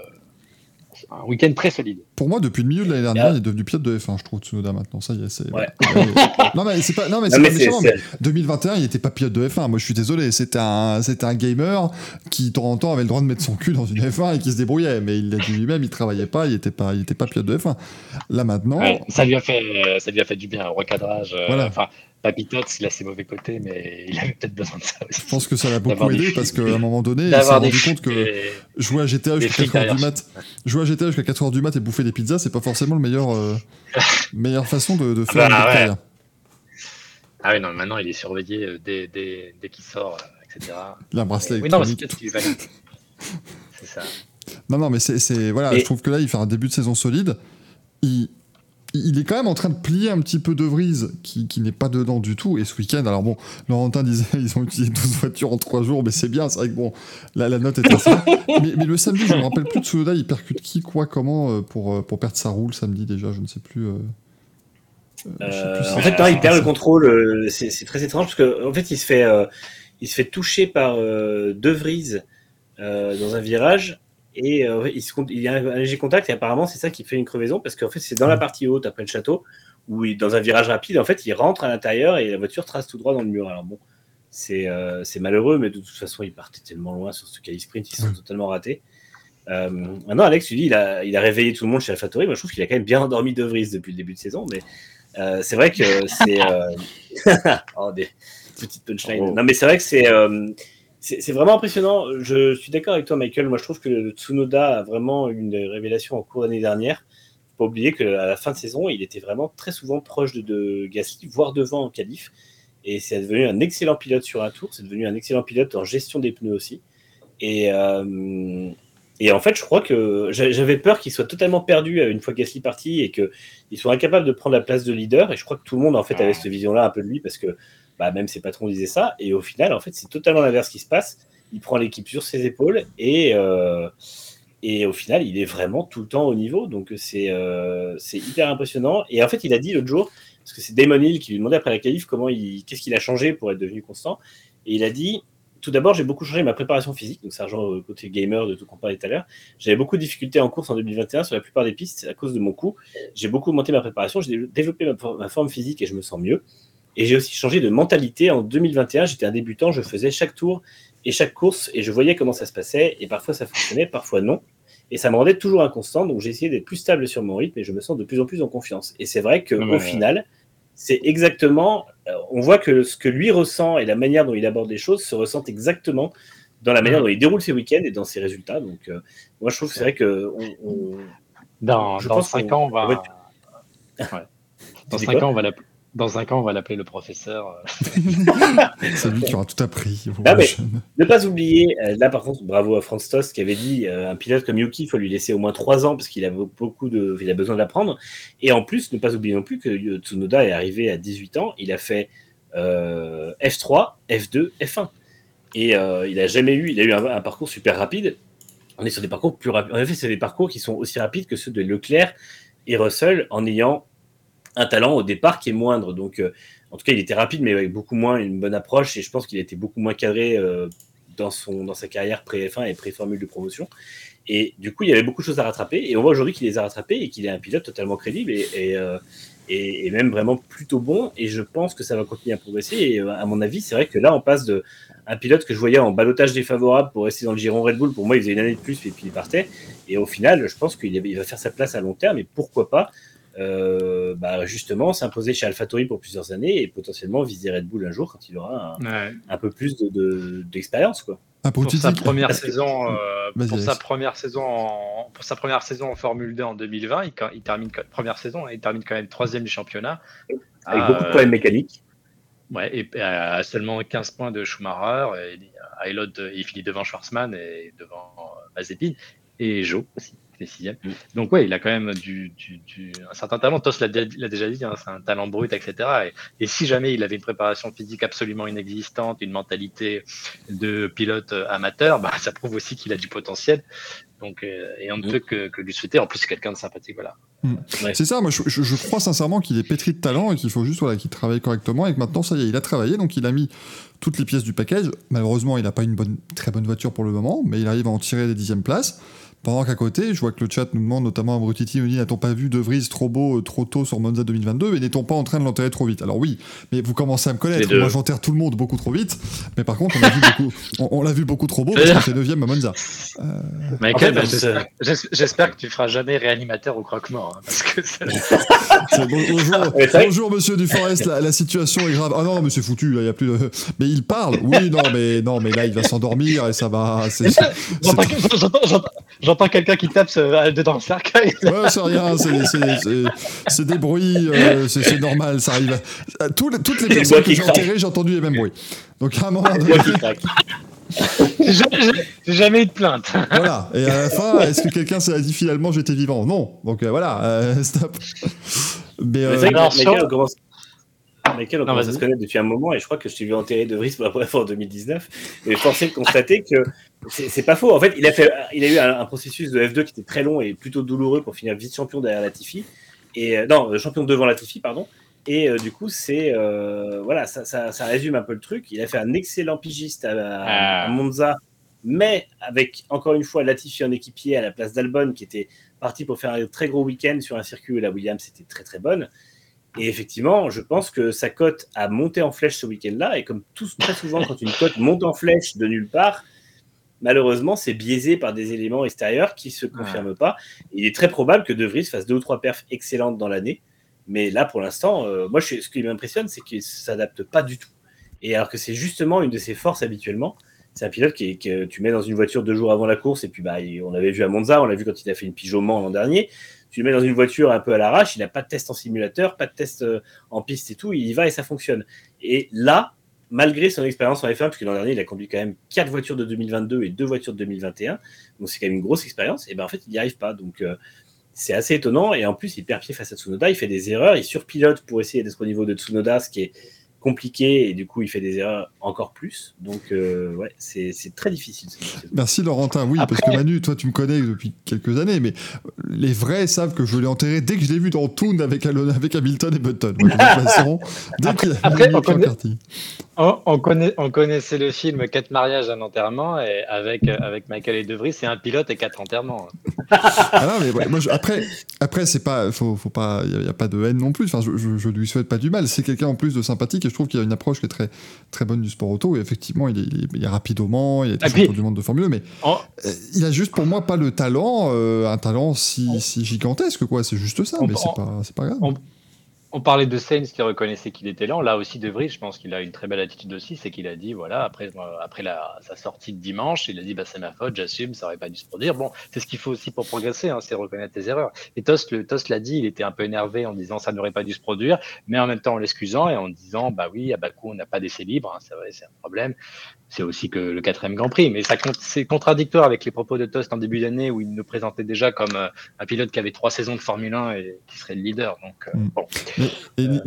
week-end très solide. Pour moi, depuis le milieu de l'année dernière, il est devenu pilote de F1, je trouve, Tsunoda, maintenant. Ça y est, c'est... Ouais. Non, mais c'est pas... Non, mais c'est non, pas mais méchant, c'est... Mais 2021, il n'était pas pilote de F1. Moi, je suis désolé. C'était un gamer qui, de temps en temps, avait le droit de mettre son cul dans une F1 et qui se débrouillait. Mais il l'a dit lui-même, il ne travaillait pas, il n'était pas pilote de F1. Là, maintenant... Ouais, ça lui a fait du bien, un recadrage. Voilà. Pas pitot, il a ses mauvais côtés, mais il avait peut-être besoin de ça aussi. Je pense que ça l'a beaucoup aidé parce qu'à un moment donné, il s'est rendu compte que jouer à GTA jusqu'à 4h du mat, et bouffer des pizzas, c'est pas forcément le meilleure façon de faire une carrière. Ah oui, non, maintenant il est surveillé dès qu'il sort, etc. Il a un bracelet électronique. Oui, non, mais c'est ça. Non, mais c'est voilà, je trouve que là, il fait un début de saison solide. Il est quand même en train de plier un petit peu De Vries, qui n'est pas dedans du tout. Et ce week-end, alors bon, Laurentin disait ils ont utilisé 12 voitures en 3 jours, mais c'est bien, c'est vrai que bon, la note est assez. mais le samedi, je ne me rappelle plus de Tsunoda, il percute comment pour perdre sa roue le samedi déjà, je ne sais plus. Il perd le contrôle, c'est très étrange, parce qu'en fait, il se fait toucher par De Vries dans un virage. Et il y a un léger contact et apparemment c'est ça qui fait une crevaison parce qu'en fait c'est dans la partie haute après le château où dans un virage rapide en fait il rentre à l'intérieur et la voiture trace tout droit dans le mur. Alors bon c'est malheureux mais de toute façon ils partaient tellement loin sur ce quali-sprint, ils sont totalement ratés. Maintenant Alex tu dis il a réveillé tout le monde chez AlphaTauri, moi je trouve qu'il a quand même bien endormi De Vries depuis le début de saison mais c'est vrai que c'est oh, des petites punchlines. Oh. Non mais c'est vrai que c'est vraiment impressionnant. Je suis d'accord avec toi, Michael. Moi, je trouve que le Tsunoda a vraiment une révélation en cours d'année dernière. Il ne faut pas oublier qu'à la fin de saison, il était vraiment très souvent proche de Gasly, voire devant en qualif. Et c'est devenu un excellent pilote sur un tour. C'est devenu un excellent pilote en gestion des pneus aussi. Et en fait, je crois que j'avais peur qu'il soit totalement perdu une fois Gasly parti et qu'il soit incapable de prendre la place de leader. Et je crois que tout le monde, en fait, avait cette vision-là un peu de lui parce que même ses patrons disaient ça, et au final, en fait, c'est totalement l'inverse qui se passe. Il prend l'équipe sur ses épaules, et au final, il est vraiment tout le temps au niveau. Donc, c'est hyper impressionnant. Et en fait, il a dit l'autre jour, parce que c'est Damon Hill qui lui demandait après la qualif qu'est-ce qu'il a changé pour être devenu constant. Et il a dit, tout d'abord, j'ai beaucoup changé ma préparation physique. Donc, ça rejoint le côté gamer de tout qu'on parlait tout à l'heure. J'avais beaucoup de difficultés en course en 2021 sur la plupart des pistes à cause de mon coup. J'ai beaucoup augmenté ma préparation, j'ai développé ma forme physique et je me sens mieux. Et j'ai aussi changé de mentalité. En 2021, j'étais un débutant, je faisais chaque tour et chaque course, et je voyais comment ça se passait, et parfois ça fonctionnait, parfois non. Et ça me rendait toujours inconstant, donc j'ai essayé d'être plus stable sur mon rythme, et je me sens de plus en plus en confiance. Et c'est vrai qu'au final, c'est exactement... On voit que ce que lui ressent et la manière dont il aborde les choses se ressentent exactement dans la manière dont il déroule ses week-ends et dans ses résultats. Donc moi, je trouve que c'est vrai que... Dans 5 ans, on va... Dans 5 ans, on va l'appeler le professeur. C'est lui qui aura tout appris. Non, mais, ne pas oublier, là par contre, bravo à Franz Tost qui avait dit un pilote comme Yuki, il faut lui laisser au moins 3 ans parce qu'il a, il a besoin d'apprendre. Et en plus, ne pas oublier non plus que Tsunoda est arrivé à 18 ans, il a fait F3, F2, F1. Et il a eu un parcours super rapide. On est sur des parcours plus rapides. En effet, c'est des parcours qui sont aussi rapides que ceux de Leclerc et Russell en ayant un talent au départ qui est moindre, donc en tout cas il était rapide mais avec beaucoup moins une bonne approche, et je pense qu'il était beaucoup moins cadré dans sa carrière pré-F1 et pré-formule de promotion, et du coup il y avait beaucoup de choses à rattraper, et on voit aujourd'hui qu'il les a rattrapées et qu'il est un pilote totalement crédible et même vraiment plutôt bon, et je pense que ça va continuer à progresser, et à mon avis c'est vrai que là on passe de un pilote que je voyais en ballottage défavorable pour rester dans le giron Red Bull, pour moi il faisait une année de plus et puis il partait, et au final je pense qu'il va faire sa place à long terme, et pourquoi pas justement s'imposer chez AlphaTauri pour plusieurs années et potentiellement viser Red Bull un jour quand il aura un peu plus d'expérience quoi. Pour sa première saison en Formule 2 en 2020, il termine quand même 3e du championnat avec beaucoup de problèmes mécaniques. Ouais, et à seulement 15 points de Schumacher, il finit devant Schwarzman et devant Mazepin et Joe aussi. Donc ouais, il a quand même un certain talent. Toss l'a déjà dit, hein, c'est un talent brut, etc. Et si jamais il avait une préparation physique absolument inexistante, une mentalité de pilote amateur, ça prouve aussi qu'il a du potentiel. Donc, et on ne peut que lui souhaiter. En plus, c'est quelqu'un de sympathique, voilà. Ouais. C'est ça. Moi, je crois sincèrement qu'il est pétri de talent et qu'il faut juste qu'il travaille correctement. Et que maintenant, ça y est, il a travaillé, donc il a mis toutes les pièces du package. Malheureusement, il n'a pas une très bonne voiture pour le moment, mais il arrive à en tirer des 10e places. Pendant qu'à côté, je vois que le chat nous demande, notamment à Brutiti, nous dit « N'a-t-on pas vu De Vries trop beau, trop tôt sur Monza 2022 et n'est-on pas en train de l'enterrer trop vite ?» Alors oui, mais vous commencez à me connaître, moi j'enterre tout le monde beaucoup trop vite, mais par contre, on l'a vu beaucoup trop beau parce que c'est 9e à Monza. Michael, j'espère que tu ne feras jamais réanimateur au croquement. Hein, parce que ça... Bonjour monsieur Duforest, la situation est grave. Ah non, mais c'est foutu, là, il n'y a plus de... Mais il parle, oui, non, mais là il va s'endormir et ça va... J'entends quelqu'un qui tape dedans le cercueil. Ouais, c'est rien, c'est des bruits, c'est normal, ça arrive. Toutes les personnes que j'ai enterrées, j'ai entendu les mêmes bruits. Donc à un moment donné... J'ai jamais eu de plainte. Voilà, et à la fin, est-ce que quelqu'un s'est dit finalement j'étais vivant ? Non, donc stop. Mais c'est grave, Michael, on commence à se connaître depuis un moment, et je crois que je t'ai vu enterrer De Vries pour la première fois en 2019, et forcé de constater que c'est pas faux. En fait, il a eu un processus de F2 qui était très long et plutôt douloureux pour finir vice-champion derrière Latifi, champion devant Latifi, pardon. Et du coup, ça résume un peu le truc. Il a fait un excellent pigiste à Monza, mais avec, encore une fois, Latifi en équipier à la place d'Albon, qui était parti pour faire un très gros week-end sur un circuit où la Williams était très très bonne. Et effectivement, je pense que sa cote a monté en flèche ce week-end-là, et comme très souvent, quand une cote monte en flèche de nulle part, malheureusement, c'est biaisé par des éléments extérieurs qui ne se confirment pas. Il est très probable que De Vries fasse 2 ou 3 perfs excellentes dans l'année, mais là, pour l'instant, ce qui m'impressionne, c'est qu'il ne s'adapte pas du tout. Et alors que c'est justement une de ses forces habituellement, c'est un pilote que tu mets dans une voiture 2 jours avant la course, et puis on l'avait vu à Monza, on l'a vu quand il a fait une pige au Mans l'an dernier. Tu le mets dans une voiture un peu à l'arrache, il n'a pas de test en simulateur, pas de test en piste et tout, il y va et ça fonctionne. Et là, malgré son expérience en F1, puisque l'an dernier, il a conduit quand même 4 voitures de 2022 et 2 voitures de 2021, donc c'est quand même une grosse expérience, et en fait, il n'y arrive pas. Donc, c'est assez étonnant, et en plus, il perd pied face à Tsunoda, il fait des erreurs, il surpilote pour essayer d'être au niveau de Tsunoda, ce qui est compliqué, et du coup il fait des erreurs encore plus, donc c'est très difficile. Merci Laurentin, oui. Après... parce que Manu, toi tu me connais depuis quelques années, mais les vrais savent que je l'ai enterré dès que je l'ai vu dans Toon avec Hamilton et Button. Ouais, on connaissait le film 4 mariages, un enterrement, et avec Michael et De Vries, c'est un pilote et 4 enterrements. Ah non, mais après Après, c'est pas, faut pas, il n'y a pas de haine non plus. Enfin, je lui souhaite pas du mal. C'est quelqu'un en plus de sympathique et je trouve qu'il a une approche qui est très, très bonne du sport auto. Et effectivement, il est rapidement, il est champion du monde de Formule 1, mais il a juste pour moi pas le talent, un talent si gigantesque quoi. C'est juste ça, mais c'est pas grave. On parlait de Sainz qui reconnaissait qu'il était lent. Là aussi, De Vries, je pense qu'il a une très belle attitude aussi. C'est qu'il a dit, voilà, après sa sortie de dimanche, il a dit, bah, c'est ma faute, j'assume, ça aurait pas dû se produire. Bon, c'est ce qu'il faut aussi pour progresser, hein, c'est reconnaître tes erreurs. Et Tost l'a dit, il était un peu énervé en disant, ça n'aurait pas dû se produire, mais en même temps en l'excusant et en disant, bah oui, à Bakou, on n'a pas d'essai libre, hein, c'est vrai, c'est un problème. C'est aussi que le 4e Grand Prix, mais c'est contradictoire avec les propos de Tost en début d'année où il nous présentait déjà comme un pilote qui avait 3 saisons de Formule 1 et qui serait le leader. Donc bon,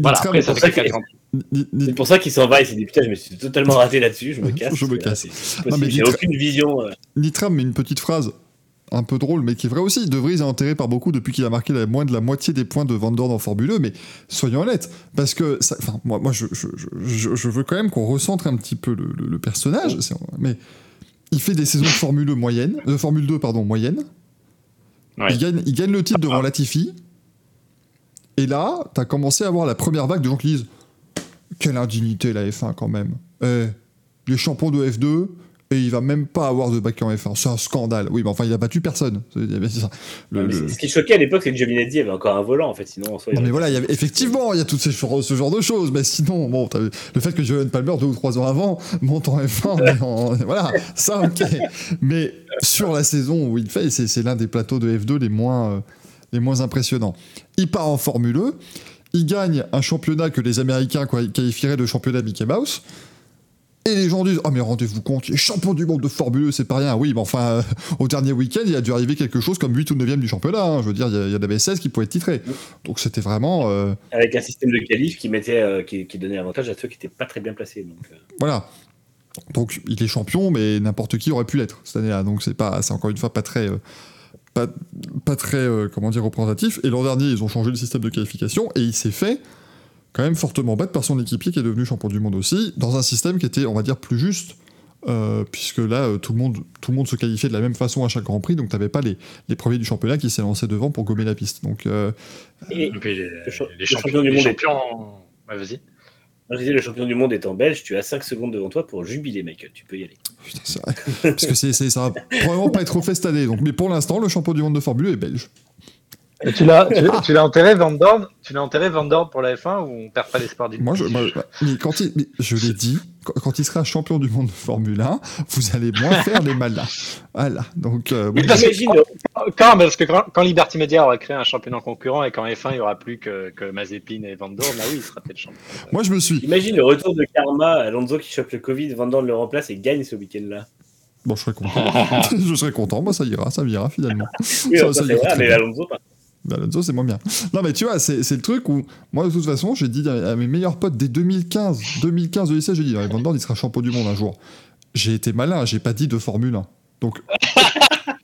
voilà. Après, ça fait 4 Grands Prix. C'est pour ça qu'il s'en va et s'est dit putain, je me suis totalement raté là-dessus, je me casse. Non, mais j'ai aucune vision. Nitram mais une petite phrase un peu drôle, mais qui est vrai aussi. De Vries est enterré par beaucoup depuis qu'il a marqué moins de la moitié des points de Van Dorn en Formule 2, mais soyons honnêtes, parce que moi je veux quand même qu'on recentre un petit peu le personnage, mais il fait des saisons de Formule 2 moyenne, de Formule 2 pardon, moyenne. Ouais. Il gagne le titre devant Latifi, et là, t'as commencé à avoir la première vague de gens qui disent « Quelle indignité la F1 quand même !» Les champions de F2... et il va même pas avoir de bac en F1, c'est un scandale. Oui, mais enfin, il a battu personne. Ce qui choquait à l'époque, c'est que Giovinetti avait encore un volant, en fait. Sinon, en soi, effectivement, il y a toutes ce genre de choses. Mais sinon, bon, le fait que Julian Palmer 2 ou 3 ans avant monte en F1, voilà, ça, ok. Mais sur la saison où il fait, c'est l'un des plateaux de F2 les moins impressionnants. Il part en Formule 1, il gagne un championnat que les Américains qualifieraient de championnat Mickey Mouse. Et les gens disent « Ah mais rendez-vous compte, il est champion du monde de Formule 2, c'est pas rien. » Oui, mais enfin, au dernier week-end, il a dû arriver quelque chose comme 8 ou 9e du championnat. Hein. Je veux dire, il y en avait 16 qui pouvaient être titrés. Donc c'était vraiment... Avec un système de qualif qui donnait avantage à ceux qui n'étaient pas très bien placés. Voilà. Donc il est champion, mais n'importe qui aurait pu l'être cette année-là. Donc c'est encore une fois pas très... Pas très représentatif. Et l'an dernier, ils ont changé le système de qualification et il s'est fait... quand même fortement battu par son équipier qui est devenu champion du monde aussi, dans un système qui était, on va dire, plus juste, puisque là, tout le monde se qualifiait de la même façon à chaque Grand Prix, donc t'avais pas les premiers du championnat qui s'élançaient devant pour gommer la piste. Donc, les champions du monde... Ouais, vas-y. Quand je disais le champion du monde étant belge, tu as 5 secondes devant toi pour jubiler, mec. Tu peux y aller. Putain, c'est vrai. Parce que ça va probablement pas être refait cette année. Donc, mais pour l'instant, le champion du monde de Formule 1 est belge. Et tu l'as enterré Van Dorn pour la F1 ou on perd pas l'espoir du tout ? Mais je l'ai dit, quand il sera champion du monde de Formule 1, vous allez moins faire les malins. Voilà. Donc, parce que quand Liberty Media aura créé un championnat concurrent et qu'en F1 il n'y aura plus que Mazepin et Van Dorn, là oui, il sera peut-être champion. Moi je me suis. Imagine le retour de Karma, Alonso qui chope le Covid, Van Dorn le remplace et gagne ce week-end-là. Bon, je serais content. Je serais content, moi ça ira finalement. Oui, ça ira, mais Alonso pas. Alonso, c'est moins bien. Non, mais tu vois, c'est le truc où, moi, de toute façon, j'ai dit à mes meilleurs potes dès 2015, j'ai dit, Van Dorn, il sera champion du monde un jour. J'ai été malin, j'ai pas dit de Formule 1. Donc,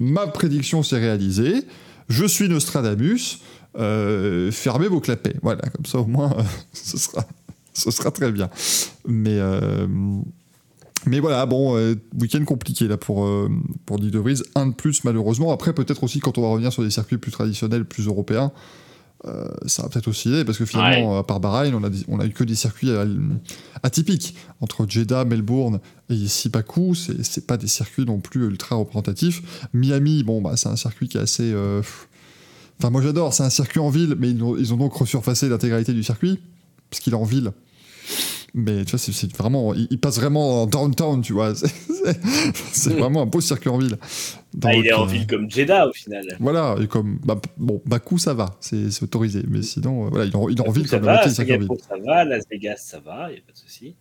ma prédiction s'est réalisée. Je suis Nostradamus. Fermez vos clapets. Voilà, comme ça, au moins, ce sera très bien. Mais voilà, bon, week-end compliqué là pour Nyck de Vries, un de plus malheureusement. Après, peut-être aussi quand on va revenir sur des circuits plus traditionnels, plus européens, ça va peut-être osciller, parce que finalement, à part Bahreïn, on a eu que des circuits atypiques. Entre Jeddah, Melbourne et ici Bakou, c'est pas des circuits non plus ultra représentatifs. Miami, bon, bah, c'est un circuit qui est assez... Enfin, moi j'adore, c'est un circuit en ville, mais ils ont donc resurfacé l'intégralité du circuit, parce qu'il est en ville. Mais tu vois, c'est vraiment... Il passe vraiment en downtown, tu vois. C'est vraiment un beau circuit en ville. Donc, il est en ville comme Jeddah, au final. Voilà, et comme... Bakou, ça va. C'est autorisé. Mais sinon, voilà, il est en ville comme la moitié du circuit en ville. Ça va, Las Vegas, ça va. Il n'y a pas de souci.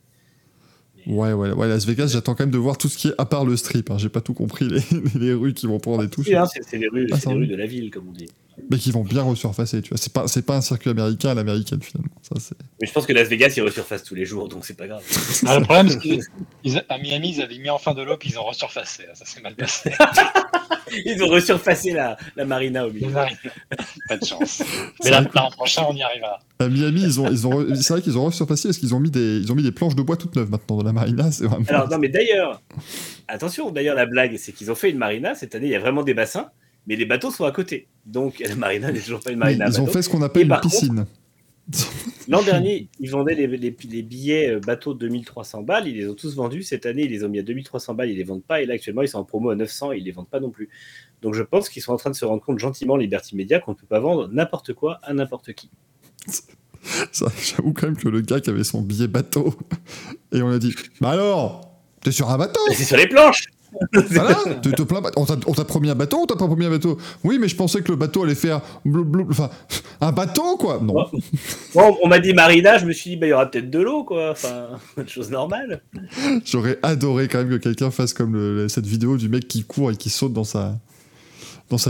Mais... Ouais, Las Vegas, j'attends quand même de voir tout ce qui est... À part le strip, hein, j'ai pas tout compris. Les rues qui vont prendre des touches. C'est les rues de la ville, comme on dit. Mais qui vont bien resurfacer, tu vois. C'est pas un circuit américain à l'américaine, finalement. Ça, c'est... Mais je pense que Las Vegas, ils resurfacent tous les jours, donc c'est pas grave. Le problème, c'est qu'à Miami, ils avaient mis enfin de l'eau, puis ils ont resurfacé. Ça s'est mal passé. Ils ont resurfacé la marina au milieu. Pas de chance. Mais là, en prochain, on y arrivera. À Miami, c'est vrai qu'ils ont resurfacé parce qu'ils ont mis des planches de bois toutes neuves maintenant dans la marina. C'est vraiment... Alors, non, mais d'ailleurs, attention, la blague, c'est qu'ils ont fait une marina. Cette année, il y a vraiment des bassins. mais les bateaux sont à côté. Donc la marina n'est toujours pas une marina. Ils ont fait ce qu'on appelle une piscine. L'an dernier, ils vendaient les billets bateau 2300 balles, ils les ont tous vendus. Cette année, ils les ont mis à 2300 balles, ils les vendent pas. Et là, actuellement, ils sont en promo à 900, ils les vendent pas non plus. Donc je pense qu'ils sont en train de se rendre compte gentiment, Liberty Media, qu'on ne peut pas vendre n'importe quoi à n'importe qui. Ça, j'avoue quand même que le gars qui avait son billet bateau, et on a dit « Bah alors, t'es sur un bateau !»« C'est sur les planches !» Voilà, te plains, on t'a promis un bateau, on t'a pas promis un bateau. Oui, mais je pensais que le bateau allait faire enfin, un bateau, quoi. Non. Ouais. Bon, on m'a dit marina, je me suis dit, bah, il y aura peut-être de l'eau, quoi. Enfin, une chose normale. J'aurais adoré quand même que quelqu'un fasse comme cette vidéo du mec qui court et qui saute dans sa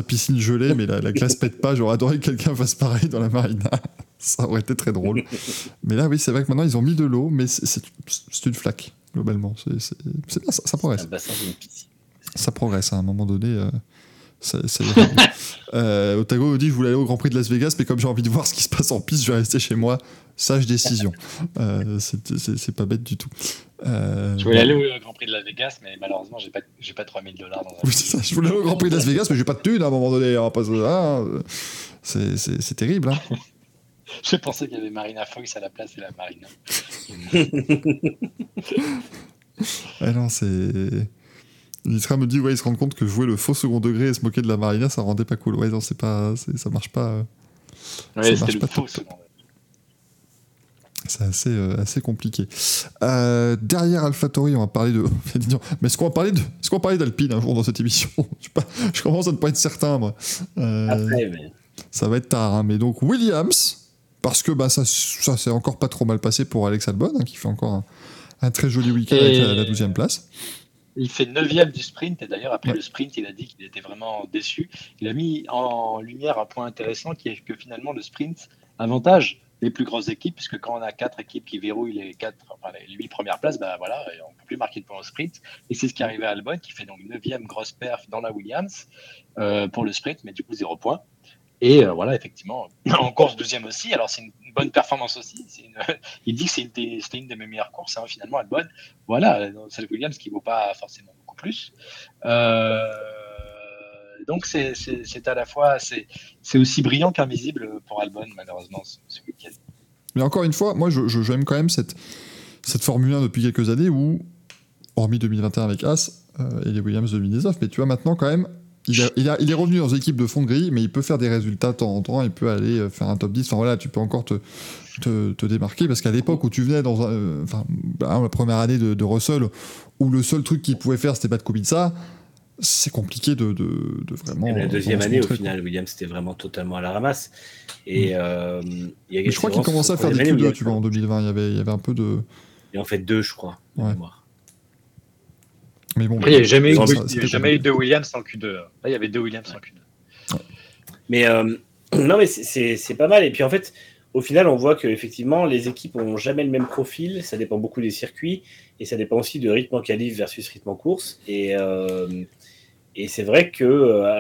piscine gelée, mais la glace pète pas. J'aurais adoré que quelqu'un fasse pareil dans la marina. Ça aurait été très drôle. Mais là, oui, c'est vrai que maintenant, ils ont mis de l'eau, mais c'est une flaque. Globalement, c'est bien, ça progresse. Ça progresse à un moment donné. Ça Otago dit je voulais aller au Grand Prix de Las Vegas, mais comme j'ai envie de voir ce qui se passe en piste, je vais rester chez moi. Sage décision. C'est pas bête du tout. Je voulais aller au Grand Prix de Las Vegas, mais malheureusement, j'ai pas $3000 dans un. Oui, c'est ça. Je voulais aller au Grand Prix de Las Vegas, mais j'ai pas de thunes à un moment donné. C'est terrible. Hein. Je pensais qu'il y avait Marina Fox à la place de la Marina. Ah non, Litra me dit, ouais, ils se rendent compte que jouer le faux second degré et se moquer de la Marina, ça rendait pas cool. Ouais, non, ça marche pas. Ouais, ça marche pas faux second degré. C'est assez compliqué. Derrière AlphaTauri, on va parler de. Mais est-ce qu'on parlait d'Alpine un jour dans cette émission? Je commence à ne pas être certain, moi. Après, mais. Ça va être tard, hein. Mais donc Williams, parce que bah, ça s'est encore pas trop mal passé pour Alex Albon, hein, qui fait encore un très joli week-end avec la 12e place. Il fait 9e du sprint, et d'ailleurs après le sprint, il a dit qu'il était vraiment déçu. Il a mis en lumière un point intéressant, qui est que finalement le sprint avantage les plus grosses équipes, puisque quand on a 4 équipes qui verrouillent les 8 premières places, bah, voilà, on ne peut plus marquer de points au sprint. Et c'est ce qui est arrivé à Albon, qui fait donc 9e grosse perf dans la Williams pour le sprint, mais du coup 0 points. Et voilà, effectivement, en course 12e aussi, alors c'est une bonne performance aussi. Il dit que c'était une de mes meilleures courses, hein, finalement, elle est bonne. Voilà, c'est le Williams qui ne vaut pas forcément beaucoup plus. Donc c'est à la fois, c'est aussi brillant qu'invisible pour Albon, malheureusement, ce week-end. Mais encore une fois, moi j'aime quand même cette Formule 1 depuis quelques années où, hormis 2021 avec Haas et les Williams 2019, mais tu vois maintenant quand même, il est revenu dans l'équipe de fond de grille, mais il peut faire des résultats de temps en temps, il peut aller faire un top 10. Enfin voilà, tu peux encore te démarquer, parce qu'à l'époque où tu venais dans la première année de Russell, où le seul truc qu'il pouvait faire c'était battre Kubica, c'est compliqué de vraiment. Et la deuxième année, au final, Williams c'était vraiment totalement à la ramasse. Et je crois qu'il commençait à faire des Q2, tu vois, en 2020. Il y avait un peu de. Il en fait 2, je crois, de mémoire. Mais bon, après, il n'y a jamais eu de Williams sans Q2. Là, il y avait 2 Williams sans Q2. Ouais. Mais non, mais c'est pas mal. Et puis en fait, au final, on voit qu'effectivement, les équipes n'ont jamais le même profil. Ça dépend beaucoup des circuits. Et ça dépend aussi du rythme en qualif versus rythme en course. Et c'est vrai que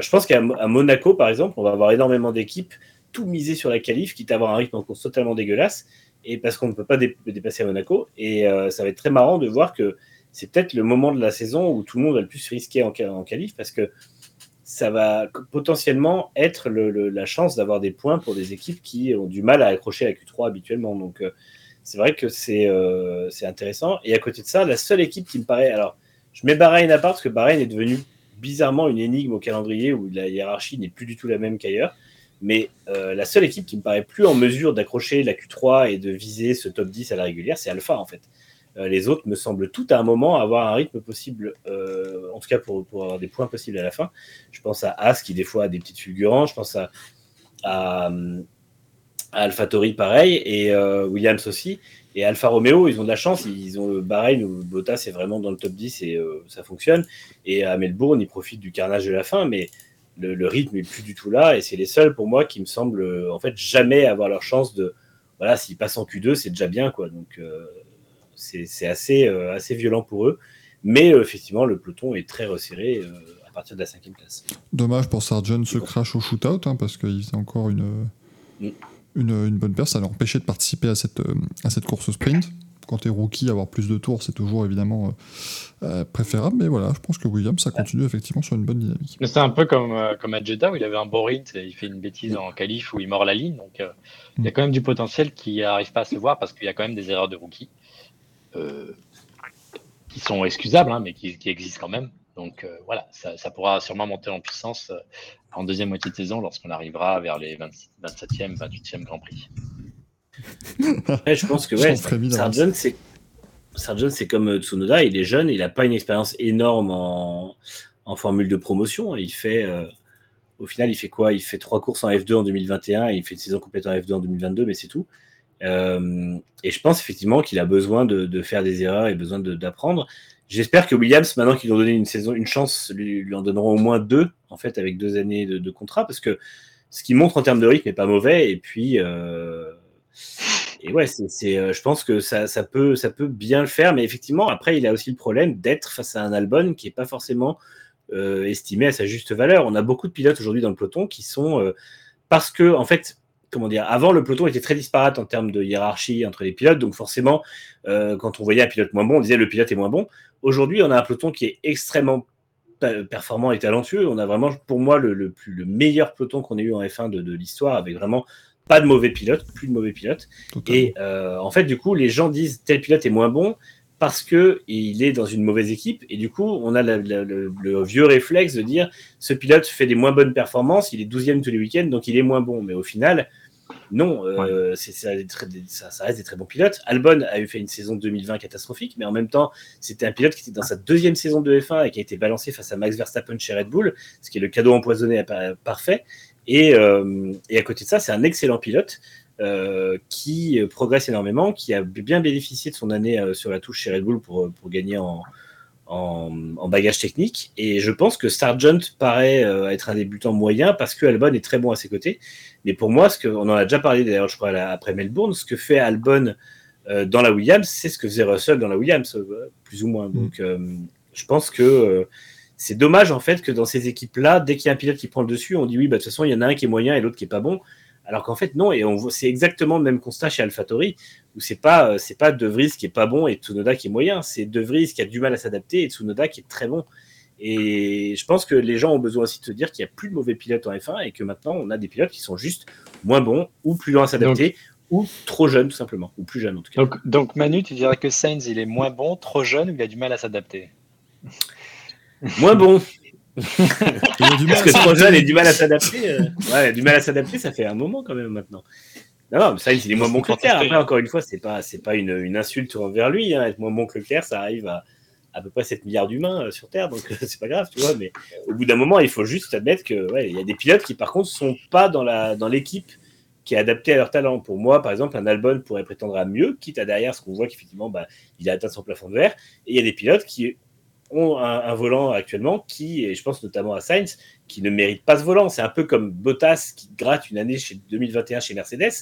je pense qu'à Monaco, par exemple, on va avoir énormément d'équipes tout misées sur la qualif, quitte à avoir un rythme en course totalement dégueulasse. Et parce qu'on ne peut pas dépasser à Monaco. Et ça va être très marrant de voir que. C'est peut-être le moment de la saison où tout le monde va le plus risquer en qualif, parce que ça va potentiellement être la chance d'avoir des points pour des équipes qui ont du mal à accrocher la Q3 habituellement. Donc, c'est vrai que c'est intéressant. Et à côté de ça, la seule équipe qui me paraît... Alors, je mets Bahreïn à part, parce que Bahreïn est devenu bizarrement une énigme au calendrier où la hiérarchie n'est plus du tout la même qu'ailleurs. Mais la seule équipe qui me paraît plus en mesure d'accrocher la Q3 et de viser ce top 10 à la régulière, c'est Alpha, en fait. Les autres me semblent toutes à un moment avoir un rythme possible, en tout cas pour avoir des points possibles à la fin. Je pense à Haas qui des fois a des petites fulgurances, je pense à AlphaTauri pareil, et Williams aussi, et Alfa Romeo, ils ont de la chance, ils ont le Bahreïn où Bottas est vraiment dans le top 10 et ça fonctionne, et à Melbourne ils profitent du carnage de la fin, mais le rythme n'est plus du tout là, et c'est les seuls pour moi qui me semblent en fait jamais avoir leur chance de... Voilà, s'ils passent en Q2, c'est déjà bien, quoi, donc... C'est assez violent pour eux, mais effectivement le peloton est très resserré à partir de la 5e place. Dommage pour Sargent, ce crash au shootout, hein, parce qu'il faisait encore une bonne perte. Ça l'a empêché de participer à cette course au sprint, quand t'es rookie, avoir plus de tours, c'est toujours évidemment préférable. Mais voilà, je pense que Williams, ça continue effectivement sur une bonne dynamique. Mais c'est un peu comme à Jeddah où il avait un boring, il fait une bêtise en qualif où il mord la ligne. Donc il y a quand même du potentiel qui n'arrive pas à se voir parce qu'il y a quand même des erreurs de rookie qui sont excusables, hein, mais qui existent quand même. Donc voilà, ça pourra sûrement monter en puissance en deuxième moitié de saison lorsqu'on arrivera vers les 27e, 28e Grand Prix. Ouais, je pense que ouais, Sargent, c'est comme Tsunoda, il est jeune, il n'a pas une expérience énorme en formule de promotion. Il fait, au final, il fait quoi ? Il fait 3 courses en F2 en 2021 et il fait une saison complète en F2 en 2022, mais c'est tout. Et je pense effectivement qu'il a besoin de faire des erreurs et besoin d'apprendre. J'espère que Williams, maintenant qu'ils lui ont donné une saison, une chance, lui en donneront au moins 2, en fait, avec 2 années de contrat, parce que ce qu'il montre en termes de rythme n'est pas mauvais. Et puis, je pense que ça peut bien le faire. Mais effectivement, après, il a aussi le problème d'être face à un Albon qui n'est pas forcément estimé à sa juste valeur. On a beaucoup de pilotes aujourd'hui dans le peloton qui sont, parce que, en fait, comment dire, avant le peloton était très disparate en termes de hiérarchie entre les pilotes, donc forcément quand on voyait un pilote moins bon, on disait le pilote est moins bon. Aujourd'hui on a un peloton qui est extrêmement performant et talentueux. On a vraiment, pour moi, le meilleur peloton qu'on ait eu en F1 de l'histoire, avec vraiment pas de mauvais pilotes, plus de mauvais pilotes. Et en fait, du coup, les gens disent tel pilote est moins bon parce qu'il est dans une mauvaise équipe, et du coup, on a le vieux réflexe de dire ce pilote fait des moins bonnes performances, il est 12e tous les week-ends, donc il est moins bon. Mais au final, non, ça reste des très bons pilotes. Albon a fait une saison 2020 catastrophique, mais en même temps, c'était un pilote qui était dans sa 2e saison de F1 et qui a été balancé face à Max Verstappen chez Red Bull, ce qui est le cadeau empoisonné parfait. Et à côté de ça, c'est un excellent pilote qui progresse énormément, qui a bien bénéficié de son année sur la touche chez Red Bull pour gagner en bagage technique. Et je pense que Sargent paraît être un débutant moyen parce que Albon est très bon à ses côtés. Mais pour moi, on en a déjà parlé d'ailleurs, je crois, après Melbourne, ce que fait Albon dans la Williams, c'est ce que faisait Russell dans la Williams, plus ou moins. Donc je pense que c'est dommage en fait que dans ces équipes-là, dès qu'il y a un pilote qui prend le dessus, on dit oui, bah, de toute façon, il y en a un qui est moyen et l'autre qui est pas bon. Alors qu'en fait, non, et c'est exactement le même constat chez AlphaTauri, où c'est pas De Vries qui est pas bon et Tsunoda qui est moyen, c'est De Vries qui a du mal à s'adapter et Tsunoda qui est très bon. Et je pense que les gens ont besoin aussi de se dire qu'il n'y a plus de mauvais pilotes en F1 et que maintenant, on a des pilotes qui sont juste moins bons ou plus lents à s'adapter, ou trop jeunes tout simplement, ou plus jeunes en tout cas. Donc Manu, tu dirais que Sainz, il est moins bon, trop jeune, ou il a du mal à s'adapter ? Moins bon. Parce que trop jeune et du mal à s'adapter, ça fait un moment quand même maintenant. Non, mais Sainz, il est moins bon que Leclerc. Après, encore une fois, c'est pas une insulte envers lui, hein. Être moins bon que Leclerc, ça arrive à peu près 7 milliards d'humains sur Terre, donc c'est pas grave, tu vois. Mais au bout d'un moment, il faut juste admettre que il y a des pilotes qui, par contre, sont pas dans l'équipe qui est adaptée à leur talent. Pour moi, par exemple, un Albon pourrait prétendre à mieux, quitte à derrière ce qu'on voit qu'effectivement, il a atteint son plafond de verre. Et il y a des pilotes qui ont un volant actuellement qui, et je pense notamment à Sainz, qui ne mérite pas ce volant. C'est un peu comme Bottas qui gratte une année 2021 chez Mercedes.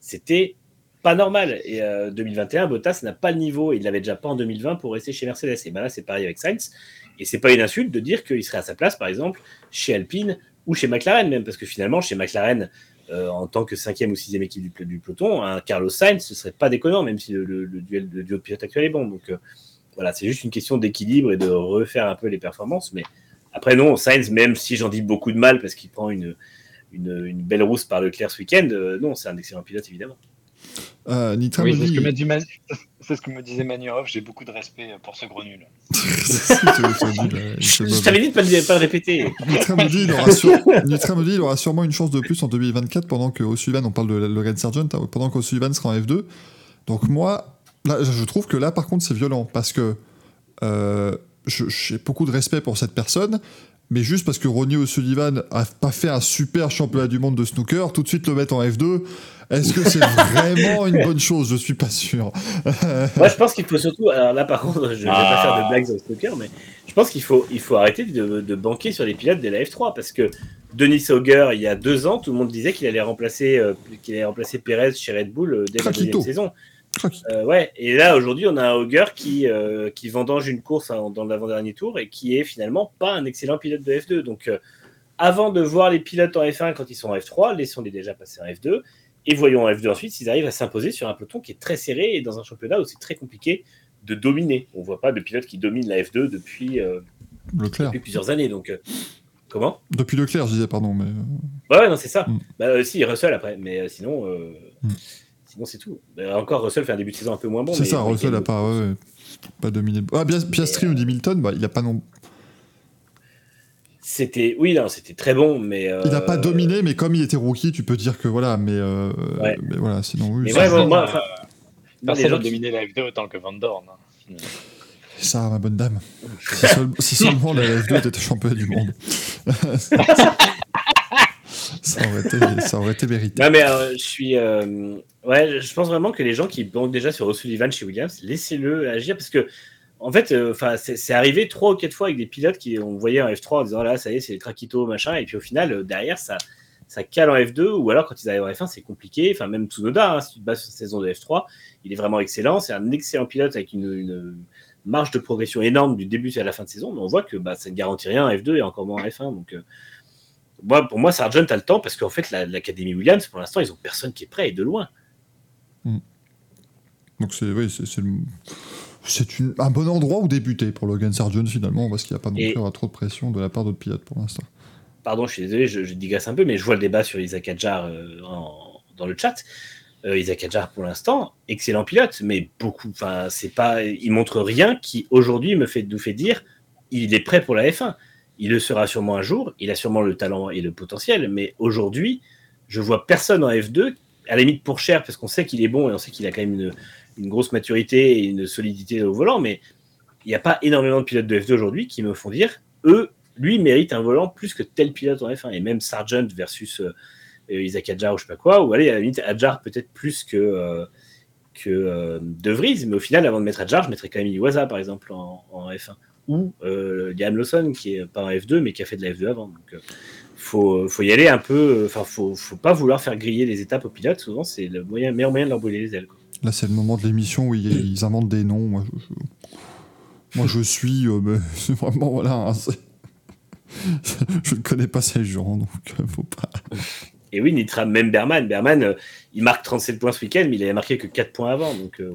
C'était pas normal. Et 2021, Bottas n'a pas le niveau. Il l'avait déjà pas en 2020 pour rester chez Mercedes. Et ben là, c'est pareil avec Sainz. Et c'est pas une insulte de dire qu'il serait à sa place, par exemple, chez Alpine ou chez McLaren même. Parce que finalement, chez McLaren, en tant que 5e ou 6e équipe du peloton, un Carlos Sainz, ce serait pas déconnant, même si le duo de pilote actuel est bon. Donc, voilà, c'est juste une question d'équilibre et de refaire un peu les performances. Mais après, non, Sainz, même si j'en dis beaucoup de mal parce qu'il prend une belle rousse par Leclerc ce week-end, non, c'est un excellent pilote, évidemment. Oui, c'est ce que me disait Manurov, j'ai beaucoup de respect pour ce gros nul. Je t'avais dit de ne pas le répéter. Nitra me dit qu'il aura sûrement une chance de plus en 2024 pendant qu'O'Sullivan, on parle de Logan Sargent, pendant qu'O'Sullivan sera en F2. Donc moi... Là, je trouve que là, par contre, c'est violent parce que j'ai beaucoup de respect pour cette personne, mais juste parce que Ronnie O'Sullivan n'a pas fait un super championnat du monde de snooker, tout de suite le mettre en F2, est-ce que c'est vraiment une bonne chose ? Je suis pas sûr. Moi, je pense qu'il faut surtout... Alors là, par contre, je ne vais pas faire de blagues sur le snooker, mais je pense qu'il faut arrêter de banquer sur les pilotes de la F3 parce que Dennis Hauger, il y a 2 ans, tout le monde disait qu'il allait remplacer Pérez chez Red Bull dès la deuxième saison. Et là aujourd'hui on a un Hauger qui vendange une course dans l'avant-dernier tour et qui est finalement pas un excellent pilote de F2. Donc avant de voir les pilotes en F1 quand ils sont en F3, laissons-les déjà passer en F2 Et voyons en F2 ensuite s'ils arrivent à s'imposer sur un peloton qui est très serré et dans un championnat où c'est très compliqué de dominer. On ne voit pas de pilote qui domine la F2 depuis plusieurs années. Donc, comment ? Depuis Leclerc, je disais, pardon. Mais... Bah ouais, non, c'est ça. Si, Russell après, mais sinon, c'est tout. Encore, Russell fait un début de saison un peu moins bon. C'est mais ça, Russell n'a pas dominé. Ah, Piastri ou Hamilton, il n'a pas non c'était très bon, mais il n'a pas dominé, mais comme il était rookie, tu peux dire que voilà, mais voilà, sinon oui. Mais ouais, personne n'a dominé la F2 autant que Van Dorn. Hein. Ça, ma bonne dame. Si seulement la F2 était championne du monde. ça aurait été mérité. Non, mais je suis, je pense vraiment que les gens qui bandent déjà sur O'Sullivan chez Williams, laissez-le agir parce que. En fait, c'est arrivé 3 ou 4 fois avec des pilotes qu'on voyait en F3 en disant oh là, ça y est, c'est les traquitos, machin. Et puis au final, derrière, ça cale en F2. Ou alors, quand ils arrivent en F1, c'est compliqué. Enfin, même Tsunoda, si tu te bases sur cette saison de F3, il est vraiment excellent. C'est un excellent pilote avec une marge de progression énorme du début à la fin de saison. Mais on voit que ça ne garantit rien en F2 et encore moins en F1. Donc, pour moi, Sargent a le temps parce qu'en fait, l'Académie Williams, pour l'instant, ils n'ont personne qui est prêt et de loin. Mm. Donc, c'est un bon endroit où débuter pour Logan Sargent finalement, parce qu'il n'y a pas non plus trop de pression de la part d'autres pilotes pour l'instant. Pardon, je suis désolé, je digresse un peu, mais je vois le débat sur Isaac Hadjar dans le chat. Isaac Hadjar pour l'instant, excellent pilote, mais il montre rien qui aujourd'hui nous fait dire il est prêt pour la F1. Il le sera sûrement un jour, il a sûrement le talent et le potentiel, mais aujourd'hui, je vois personne en F2, à la limite pour cher, parce qu'on sait qu'il est bon et on sait qu'il a quand même une grosse maturité et une solidité au volant, mais il n'y a pas énormément de pilotes de F2 aujourd'hui qui me font dire lui mérite un volant plus que tel pilote en F1, et même Sargent versus Isaac Hadjar ou je sais pas quoi, ou allez à la limite Hadjar peut-être plus que De Vries, mais au final avant de mettre Hadjar je mettrais quand même Iwasa par exemple en F1, ou Liam Lawson qui est pas en F2 mais qui a fait de la F2 avant, donc faut y aller un peu, faut pas vouloir faire griller les étapes aux pilotes, souvent c'est le meilleur moyen de leur brûler les ailes, quoi. Là, c'est le moment de l'émission où ils inventent des noms. Moi, je suis... c'est vraiment... Voilà, je ne connais pas ces gens, donc il ne faut pas... Et oui, Nitra, même Berman. Berman, il marque 37 points ce week-end, mais il n'avait marqué que 4 points avant. Donc, il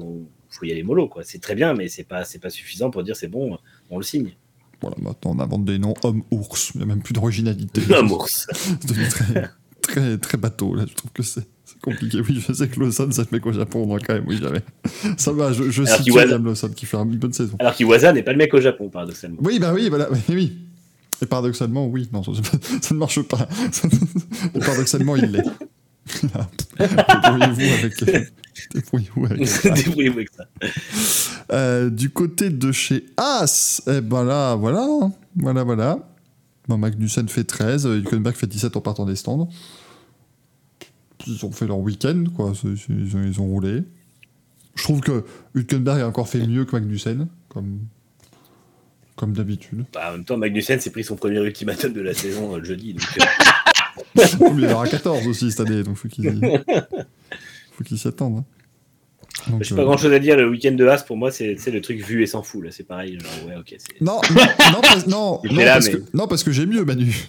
faut y aller mollo, quoi. C'est très bien, mais c'est pas suffisant pour dire c'est bon, on le signe. Voilà, maintenant, on invente des noms homme-ours. Il n'y a même plus d'originalité. Homme-ours. C'est très, très, très bateau, là. Je trouve que c'est compliqué. Oui, je sais que Lawson, ça se met qu'au Japon, non, quand même. Oui, jamais. Ça va, je cite Liam Lawson qui fait une bonne saison. Alors qu'Iwasa n'est pas le mec au Japon, paradoxalement. Oui, oui. Et paradoxalement, oui. Non, ça ne marche pas. Et paradoxalement, il l'est. Débrouillez-vous avec ça. Du côté de chez As, eh ben là, voilà. Bon, Magnussen fait 13, Hülkenberg fait 17 en partant des stands. Ils ont fait leur week-end, quoi. Ils ont roulé. Je trouve que Hülkenberg a encore fait mieux que Magnussen, comme d'habitude. Bah, en même temps, Magnussen s'est pris son premier ultimatum de la saison le jeudi. Il y aura 14 aussi cette année, donc faut qu'il s'y attende. Hein. Donc, j'ai pas grand-chose à dire. Le week-end de Haas, pour moi, c'est le truc vu et s'en fout. Là, c'est pareil. Genre, ouais, ok. C'est... Parce que j'ai mieux, Manu.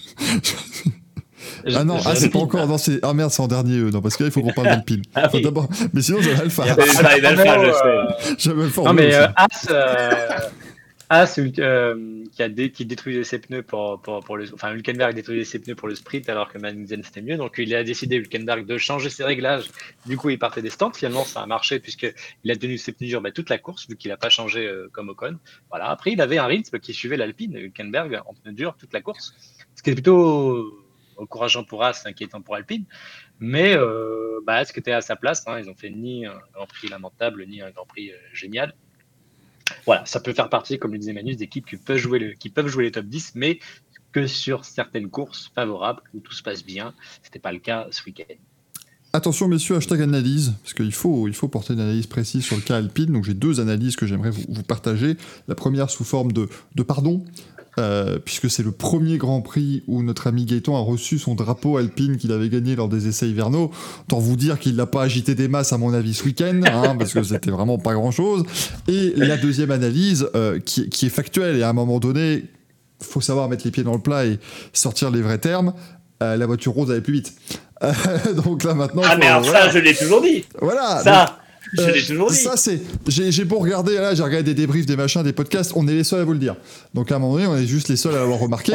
Ah non, c'est pas encore. Non, c'est... Ah merde, c'est en dernier. Non, parce que là, il faut qu'on parle d'Alpine. Ah, oui. D'abord... Mais sinon, j'avais Alpha. J'avais Alpha. Non, mais As qui détruisait ses pneus pour le. Enfin, Hülkenberg détruisait ses pneus pour le sprint, alors que Magnussen c'était mieux. Donc, il a décidé, Hülkenberg, de changer ses réglages. Du coup, il partait des stands. Finalement, ça a marché, puisqu'il a tenu ses pneus durs toute la course, vu qu'il n'a pas changé comme Ocon. Voilà. Après, il avait un rythme qui suivait l'Alpine, Hülkenberg, en pneus durs toute la course. Ce qui est plutôt encourageant pour As, inquiétant pour Alpine, mais ce qui était à sa place, hein, ils ont fait ni un Grand Prix lamentable, ni un Grand Prix génial. Voilà, ça peut faire partie, comme le disait Manu, d'équipes qui peuvent jouer les top 10, mais que sur certaines courses favorables, où tout se passe bien, c'était pas le cas ce week-end. Attention messieurs, #analyse, parce qu'il faut porter une analyse précise sur le cas Alpine, donc j'ai 2 analyses que j'aimerais vous partager. La première sous forme de pardon, puisque c'est le premier Grand Prix où notre ami Gaëtan a reçu son drapeau Alpine qu'il avait gagné lors des essais hivernaux. Tant vous dire qu'il l'a pas agité des masses à mon avis ce week-end, hein, parce que c'était vraiment pas grand-chose. Et la deuxième analyse qui est factuelle, et à un moment donné, faut savoir mettre les pieds dans le plat et sortir les vrais termes, la voiture rose allait plus vite. Donc là maintenant. Ah merde, voilà. Ça je l'ai toujours dit. Voilà. Ça. Donc, je l'ai toujours dit. Ça c'est. J'ai beau regarder là, j'ai regardé des débriefs, des machins, des podcasts. On est les seuls à vous le dire. Donc à un moment donné, on est juste les seuls à l'avoir remarqué.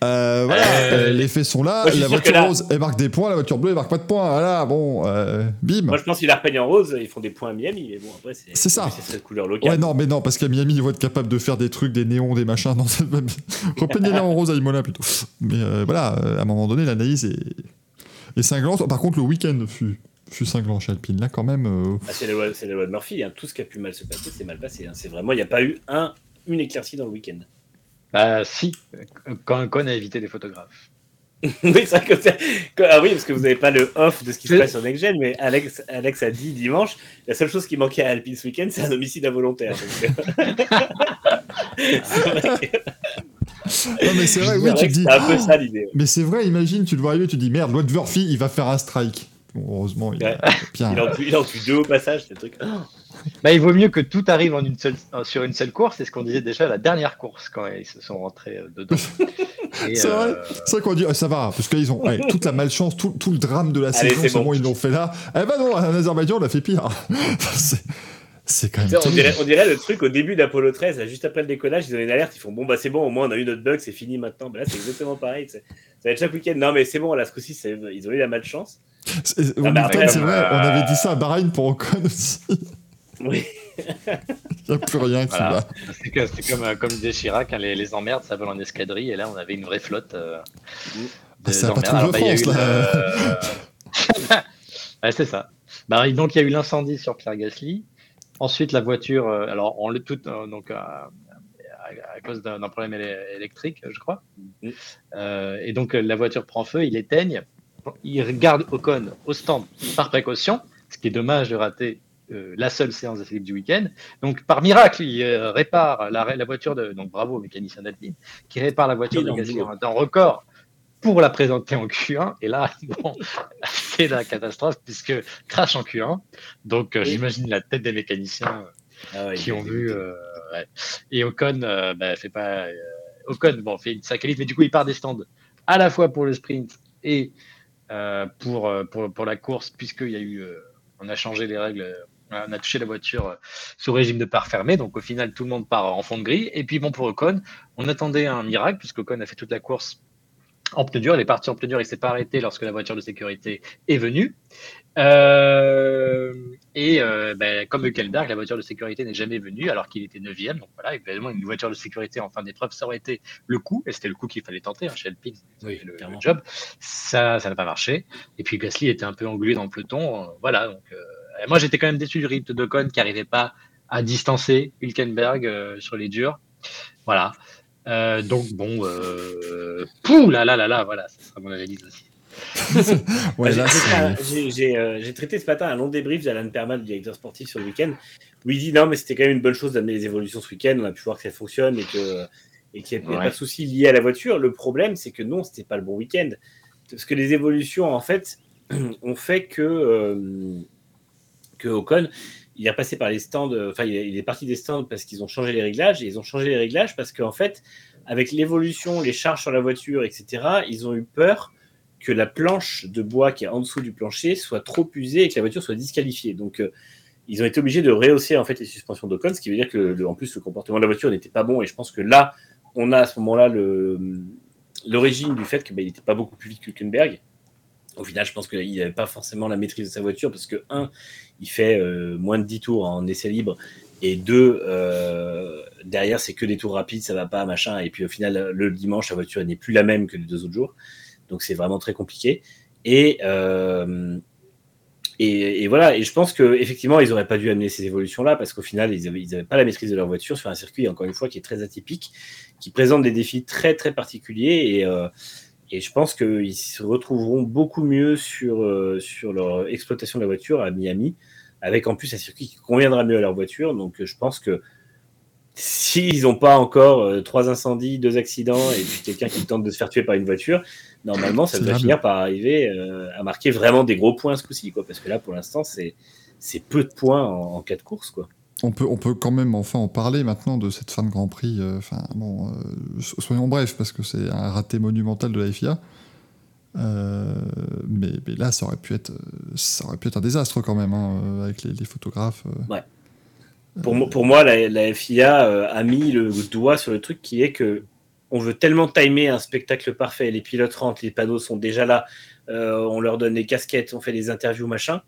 Voilà. Les faits sont là. Moi, la voiture rose, elle marque des points. La voiture bleue, elle marque pas de points. Voilà. Bon. Bim. Moi je pense qu'ils la repeignent en rose. Ils font des points à Miami. Mais bon après c'est ça. C'est cette couleur locale. Ouais non mais non parce qu'à Miami ils vont être capables de faire des trucs, des néons, des machins. Non. Repeignez-la en rose à Imola plutôt. Mais voilà. À un moment donné, l'analyse est. Et cinglant, par contre, le week-end fut cinglant chez Alpine. Là, quand même. Ah, c'est la loi de Murphy. Hein. Tout ce qui a pu mal se passer, c'est mal passé. Hein. C'est vraiment, il n'y a pas eu une éclaircie dans le week-end. Bah, si. Quand Ocon a évité des photographes. Oui, c'est vrai que c'est... Ah oui, parce que vous n'avez pas le off de ce qui se passe sur Next Gen, mais Alex a dit dimanche, la seule chose qui manquait à Alpine ce week-end, c'est un homicide involontaire. C'est vrai que... Non mais c'est vrai, oui, tu te dis. C'est un peu ça l'idée. Ouais. Mais c'est vrai, imagine, tu le vois arriver, tu te dis merde, Lord Murphy, il va faire un strike. Bon, heureusement, il a bien. Il en tue deux au passage, ces trucs. Bah, il vaut mieux que tout arrive sur une seule course, c'est ce qu'on disait déjà à la dernière course quand ils se sont rentrés dedans. C'est vrai qu'on dit ça va, parce qu'ils ont toute la malchance, tout le drame de la saison, c'est bon, ils l'ont fait là. Eh ben non, en Azerbaïdjan, on l'a fait pire. C'est quand même on dirait le truc au début d'Apollo 13, là, juste après le décollage, ils ont une alerte, ils font bon, bah c'est bon, au moins on a eu notre bug, c'est fini maintenant. Bah, là, c'est exactement pareil. Ça va être chaque week-end. Non, mais c'est bon, là, ce coup-ci, ils ont eu la malchance. C'est vrai, on avait dit ça à Bahreïn pour Ocon aussi. Oui. Il n'y a plus rien qui va. C'est comme disait Chirac, hein, les emmerdes, ça vole en escadrille, et là, on avait une vraie flotte. C'est un patron de France, là. Ouais, c'est ça. Bah, donc, il y a eu l'incendie sur Pierre Gasly. Ensuite, la voiture, alors on le tout, donc à cause d'un problème électrique, je crois. Et donc la voiture prend feu, il éteigne, il regarde Ocon au stand par précaution, ce qui est dommage de rater la seule séance de Philippe du week-end. Donc par miracle, il répare la voiture donc bravo au mécanicien d'Alpine, qui répare la voiture de Gasly d'un record pour la présenter en Q1. Et là, bon, c'est la catastrophe puisque crash en Q1. Donc, j'imagine la tête des mécaniciens qui ont vu. Et Ocon, fait sa qualif, mais du coup, il part des stands à la fois pour le sprint et pour la course, puisqu'il y a eu. On a changé les règles. On a touché la voiture sous régime de part fermée, donc au final, tout le monde part en fond de grille. Et puis, bon, pour Ocon, on attendait un miracle, puisque Ocon a fait toute la course. En pneu dur, il est parti en pneu dur, il s'est pas arrêté lorsque la voiture de sécurité est venue. Comme Hülkenberg, la voiture de sécurité n'est jamais venue alors qu'il était 9e. Donc voilà, évidemment, une voiture de sécurité en fin d'épreuve, ça aurait été le coup, et c'était le coup qu'il fallait tenter chez Alpine, le job. Ça n'a pas marché. Et puis Gasly était un peu englué dans le peloton. Voilà, donc moi j'étais quand même déçu du rythme d'Ocon qui n'arrivait pas à distancer Hülkenberg sur les durs. Voilà. Donc bon, voilà, ça sera mon analyse aussi. Ouais, j'ai traité ce matin un long débrief d'Alan Perman, le directeur sportif, sur le week-end, où il dit non mais c'était quand même une bonne chose d'amener les évolutions ce week-end, on a pu voir que ça fonctionne et qu'il n'y a pas de souci lié à la voiture. Le problème c'est que non, c'était pas le bon week-end, parce que les évolutions en fait ont fait que Ocon il est passé par les stands, enfin il est parti des stands parce qu'ils ont changé les réglages, et ils ont changé les réglages parce qu'en fait, avec l'évolution, les charges sur la voiture, etc., ils ont eu peur que la planche de bois qui est en dessous du plancher soit trop usée et que la voiture soit disqualifiée. Donc ils ont été obligés de rehausser en fait les suspensions d'Ocon, ce qui veut dire que en plus le comportement de la voiture n'était pas bon, et je pense que là, on a à ce moment-là l'origine du fait qu'il n'était pas beaucoup plus vite que Hülkenberg. Au final, je pense qu'il n'avait pas forcément la maîtrise de sa voiture parce que, un, il fait moins de 10 tours en essai libre, et deux, derrière, c'est que des tours rapides, ça ne va pas, machin. Et puis au final, le dimanche, la voiture n'est plus la même que les deux autres jours. Donc c'est vraiment très compliqué. Et voilà, et je pense qu'effectivement, ils n'auraient pas dû amener ces évolutions-là parce qu'au final, ils n'avaient pas la maîtrise de leur voiture sur un circuit, encore une fois, qui est très atypique, qui présente des défis très, très particuliers. Et je pense qu'ils se retrouveront beaucoup mieux sur leur exploitation de la voiture à Miami, avec en plus un circuit qui conviendra mieux à leur voiture. Donc je pense que s'ils n'ont pas encore 3 incendies, 2 accidents, et puis quelqu'un qui tente de se faire tuer par une voiture, normalement ça va finir par arriver à marquer vraiment des gros points ce coup-ci, quoi, parce que là pour l'instant c'est peu de points en 4 courses, quoi. On peut quand même enfin en parler maintenant de cette fin de Grand Prix. Soyons brefs parce que c'est un raté monumental de la FIA. Mais là, ça aurait pu être un désastre quand même, hein, avec les photographes. Ouais. Pour moi, la FIA a mis le doigt sur le truc qui est que on veut tellement timer un spectacle parfait. Les pilotes rentrent, les panneaux sont déjà là, on leur donne des casquettes, on fait des interviews, machin.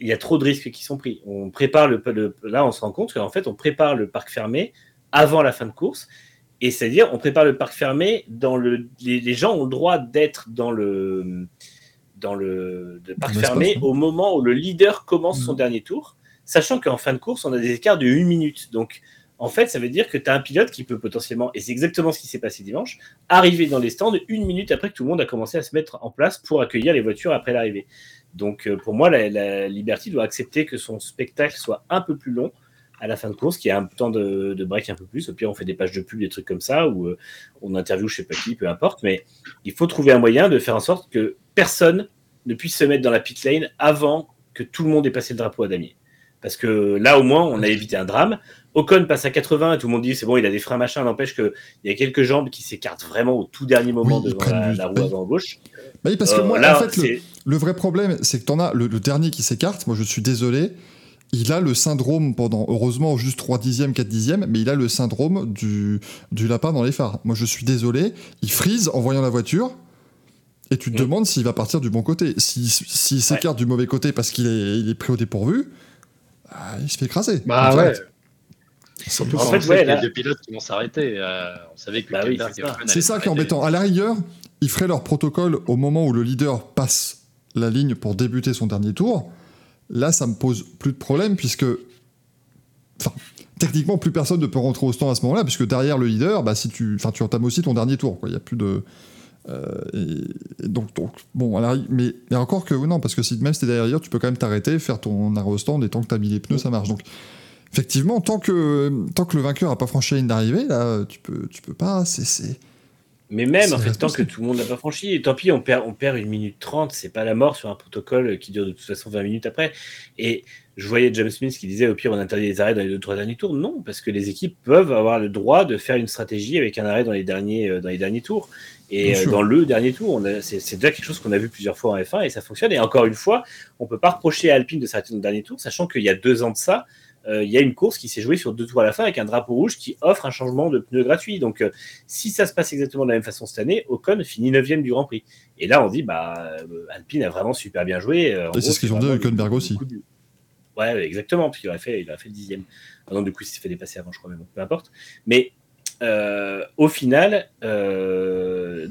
Il y a trop de risques qui sont pris. On prépare là, on se rend compte qu'en fait, on prépare le parc fermé avant la fin de course. Et c'est-à-dire, on prépare le parc fermé dans les gens ont le droit d'être dans le parc fermé au moment où le leader commence son dernier tour, sachant qu'en fin de course, on a des écarts de 1 minute. Donc, en fait, ça veut dire que tu as un pilote qui peut potentiellement, et c'est exactement ce qui s'est passé dimanche, arriver dans les stands 1 minute après que tout le monde a commencé à se mettre en place pour accueillir les voitures après l'arrivée. Donc, pour moi, la Liberty doit accepter que son spectacle soit un peu plus long à la fin de course, qu'il y a un temps de break un peu plus. Au pire, on fait des pages de pub, des trucs comme ça, ou on interviewe je ne sais pas qui, peu importe. Mais il faut trouver un moyen de faire en sorte que personne ne puisse se mettre dans la pit lane avant que tout le monde ait passé le drapeau à damier. Parce que là, au moins, on a évité un drame. Ocon passe à 80, et tout le monde dit c'est bon, il a des freins machin, n'empêche qu'il y a quelques jambes qui s'écartent vraiment au tout dernier moment devant la roue avant gauche. Bah oui, parce que moi, là, en fait, le vrai problème, c'est que t'en as le dernier qui s'écarte, moi je suis désolé, il a le syndrome pendant, heureusement, juste 3/10e, 4/10e, mais il a le syndrome du lapin dans les phares. Moi je suis désolé, il freeze en voyant la voiture. Et tu te demandes s'il va partir du bon côté. S'il s'écarte du mauvais côté parce qu'il est pris au dépourvu, il se fait écraser. Bah ouais. Surtout en fait, il y a des pilotes qui vont s'arrêter. On savait que c'est ça qui est embêtant. À la rigueur, ils feraient leur protocole au moment où le leader passe la ligne pour débuter son dernier tour. Là, ça me pose plus de problème puisque, enfin, techniquement, plus personne ne peut rentrer au stand à ce moment-là puisque derrière le leader, bah, si tu entames aussi ton dernier tour. Il y a plus de et donc bon, à la rigueur, mais encore que non, parce que si même si t'es derrière le leader, tu peux quand même t'arrêter, faire ton arrêt au stand et tant que t'as mis les pneus, ça marche. Donc effectivement, tant que le vainqueur n'a pas franchi la ligne d'arrivée, là, tu peux pas. Mais même, c'est en fait, tant que tout le monde n'a pas franchi, et tant pis, on perd 1 minute 30, c'est pas la mort sur un protocole qui dure de toute façon 20 minutes après. Et je voyais James Smith qui disait, au pire, on interdit les arrêts dans les 2-3 derniers tours. Non, parce que les équipes peuvent avoir le droit de faire une stratégie avec un arrêt dans les derniers tours. Et dans le dernier tour, c'est déjà quelque chose qu'on a vu plusieurs fois en F1, et ça fonctionne. Et encore une fois, on peut pas reprocher à Alpine de s'arrêter dans le dernier tour, sachant qu'il y a 2 ans de ça, il y a une course qui s'est jouée sur 2 tours à la fin avec un drapeau rouge qui offre un changement de pneu gratuit. Donc, si ça se passe exactement de la même façon cette année, Ocon finit 9e du Grand Prix. Et là, on dit, Alpine a vraiment super bien joué. Et c'est ce qu'ils ont dit à Hülkenberg aussi. Ouais, exactement, parce qu'il aurait fait 10e. Ah non, du coup, il s'est fait dépasser avant, je crois, mais bon, peu importe. Mais au final, le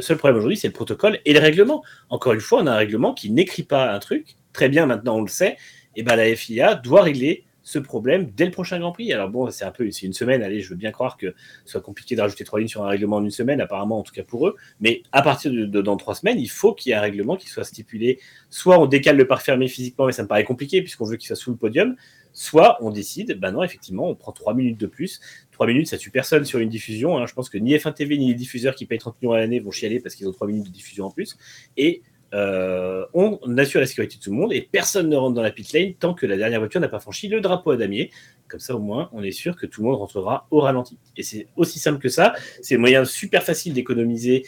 seul problème aujourd'hui, c'est le protocole et le règlement. Encore une fois, on a un règlement qui n'écrit pas un truc. Très bien, maintenant, on le sait. Et la FIA doit régler ce problème dès le prochain Grand Prix. Alors bon, c'est une semaine, allez, je veux bien croire que ce soit compliqué de rajouter 3 lignes sur un règlement en une semaine, apparemment, en tout cas pour eux, mais à partir de dans 3 semaines, il faut qu'il y ait un règlement qui soit stipulé, soit on décale le parc fermé physiquement, mais ça me paraît compliqué puisqu'on veut qu'il soit sous le podium, soit on décide, non, effectivement, on prend 3 minutes de plus. 3 minutes, ça tue personne sur une diffusion, hein. Je pense que ni F1 TV, ni les diffuseurs qui payent 30 millions à l'année vont chialer parce qu'ils ont 3 minutes de diffusion en plus, et on assure la sécurité de tout le monde et personne ne rentre dans la pit lane tant que la dernière voiture n'a pas franchi le drapeau à damier. Comme ça, au moins, on est sûr que tout le monde rentrera au ralenti. Et c'est aussi simple que ça. C'est un moyen super facile d'économiser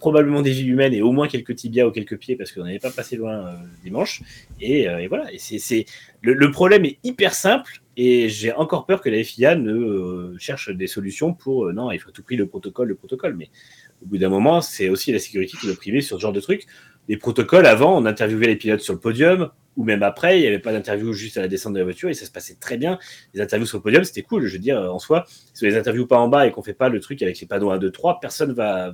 probablement des vies humaines et au moins quelques tibias ou quelques pieds parce qu'on n'avait pas passé loin dimanche. Et voilà. Et le problème est hyper simple et j'ai encore peur que la FIA ne cherche des solutions pour non, il faut à tout prix le protocole. Mais au bout d'un moment, c'est aussi la sécurité qui doit primer sur ce genre de trucs. Les protocoles, avant, on interviewait les pilotes sur le podium, ou même après, il n'y avait pas d'interview juste à la descente de la voiture, et ça se passait très bien. Les interviews sur le podium, c'était cool, je veux dire, en soi, si on les interview pas en bas et qu'on ne fait pas le truc avec les panneaux 1, 2, 3, personne va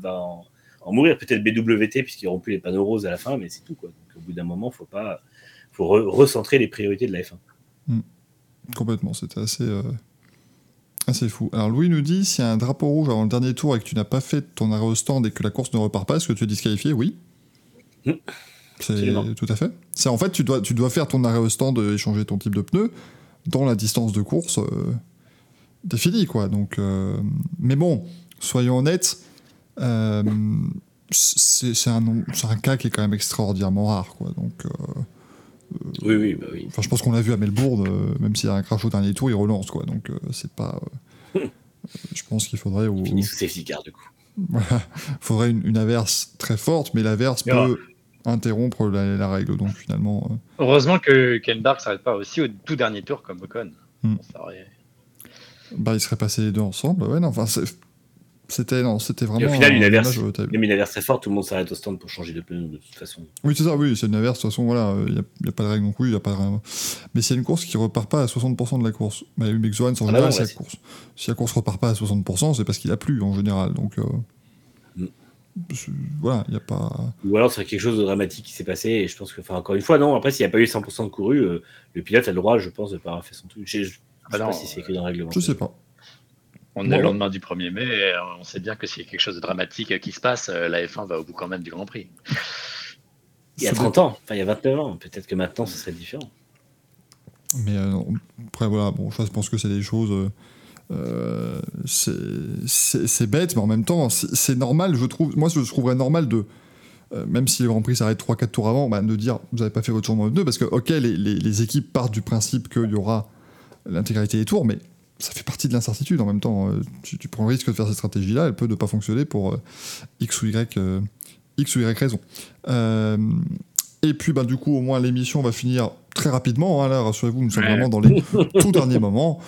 en mourir. Peut-être BWT, puisqu'ils n'auront plus les panneaux roses à la fin, mais c'est tout, quoi. Donc, au bout d'un moment, faut recentrer les priorités de la F1. Complètement, c'était assez fou. Alors, Louis nous dit, s'il y a un drapeau rouge avant le dernier tour et que tu n'as pas fait ton arrêt au stand et que la course ne repart pas, est-ce que tu es disqualifié ? Oui. C'est absolument. Tout à fait. C'est en fait tu dois faire ton arrêt au stand et changer ton type de pneu dans la distance de course définie, quoi. Donc, mais bon, soyons honnêtes, c'est un cas qui est quand même extraordinairement rare, quoi. Donc oui. Enfin, je pense qu'on l'a vu à Melbourne, même s'il y a un crash au dernier tour, il relance, quoi. Donc c'est pas. Je pense qu'il faudrait. Fini sous safety car, du coup. Faudrait une averse très forte, mais l'averse peut interrompre la règle. Donc finalement. Heureusement que Hülkenberg s'arrête pas aussi au tout dernier tour comme Ocon. Il serait passé les deux ensemble. Ouais, non, enfin, c'était vraiment. Et au final, une averse très forte, tout le monde s'arrête au stand pour changer de pneu de toute façon. Oui, c'est ça. Oui, c'est une averse. De toute façon, voilà, il y a pas de règle non plus, il y a pas de règle. Mais c'est une course qui repart pas à 60% de la course. Mais McLaren, en général, c'est la course. Si la course repart pas à 60%, c'est parce qu'il a plu en général. Donc voilà, il y a pas. Ou alors c'est quelque chose de dramatique qui s'est passé. Et je pense que, enfin, encore une fois, non. Après, s'il n'y a pas eu 100% de couru, le pilote a le droit, je pense, de pas avoir fait son truc. Je ne sais pas si c'est écrit dans le règlement. Je ne sais pas. On est le lendemain du 1er mai, et on sait bien que s'il y a quelque chose de dramatique qui se passe, la F1 va au bout quand même du Grand Prix. Il y a 30 ans, enfin il y a 29 ans, peut-être que maintenant ce serait différent. Mais après voilà, bon, je pense que c'est des choses... c'est bête, mais en même temps, c'est normal, je trouve. Moi, je trouverais normal de... même si le Grand Prix s'arrête 3-4 tours avant, de dire, vous n'avez pas fait votre tournoi de 2, parce que, ok, les équipes partent du principe qu'il y aura l'intégralité des tours, mais ça fait partie de l'incertitude en même temps. Tu prends le risque de faire cette stratégie-là, elle peut ne pas fonctionner pour X ou Y raison. Et puis du coup, au moins l'émission va finir très rapidement, là, rassurez-vous, nous sommes vraiment dans les tout derniers moments.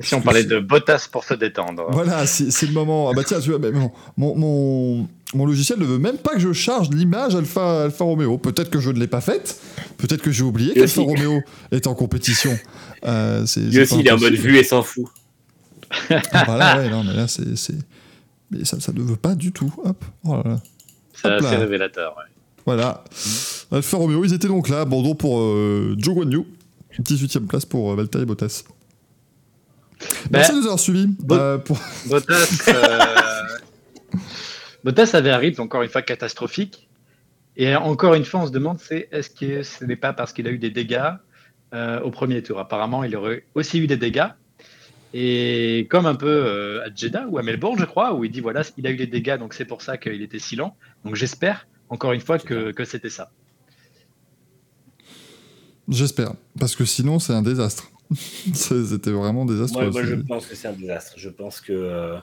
Si on parlait de Bottas pour se détendre. Voilà, c'est le moment. Tiens, mon logiciel ne veut même pas que je charge l'image Alpha Romeo. Peut-être que je ne l'ai pas faite. Peut-être que j'ai oublié qu'Alfa Romeo est en compétition. Lui aussi, il est en mode vue et s'en fout. Mais ça ne veut pas du tout. Hop. Oh là là. C'est assez révélateur, ouais. Voilà. Alfa Romeo, ils étaient donc là. Abandon pour Zhou Guanyu. 18e place pour Valtteri Bottas. Merci de nous avoir suivis. Bottas avait un rythme encore une fois catastrophique. Et encore une fois, on se demande est-ce que ce n'est pas parce qu'il a eu des dégâts au premier tour. Apparemment, il aurait aussi eu des dégâts. Et comme un peu à Jeddah ou à Melbourne, je crois, où il dit voilà, il a eu des dégâts, donc c'est pour ça qu'il était si lent. Donc j'espère. Encore une fois, que c'était ça. J'espère, parce que sinon, c'est un désastre. C'était vraiment désastreux. Moi, je pense que c'est un désastre. Je pense que...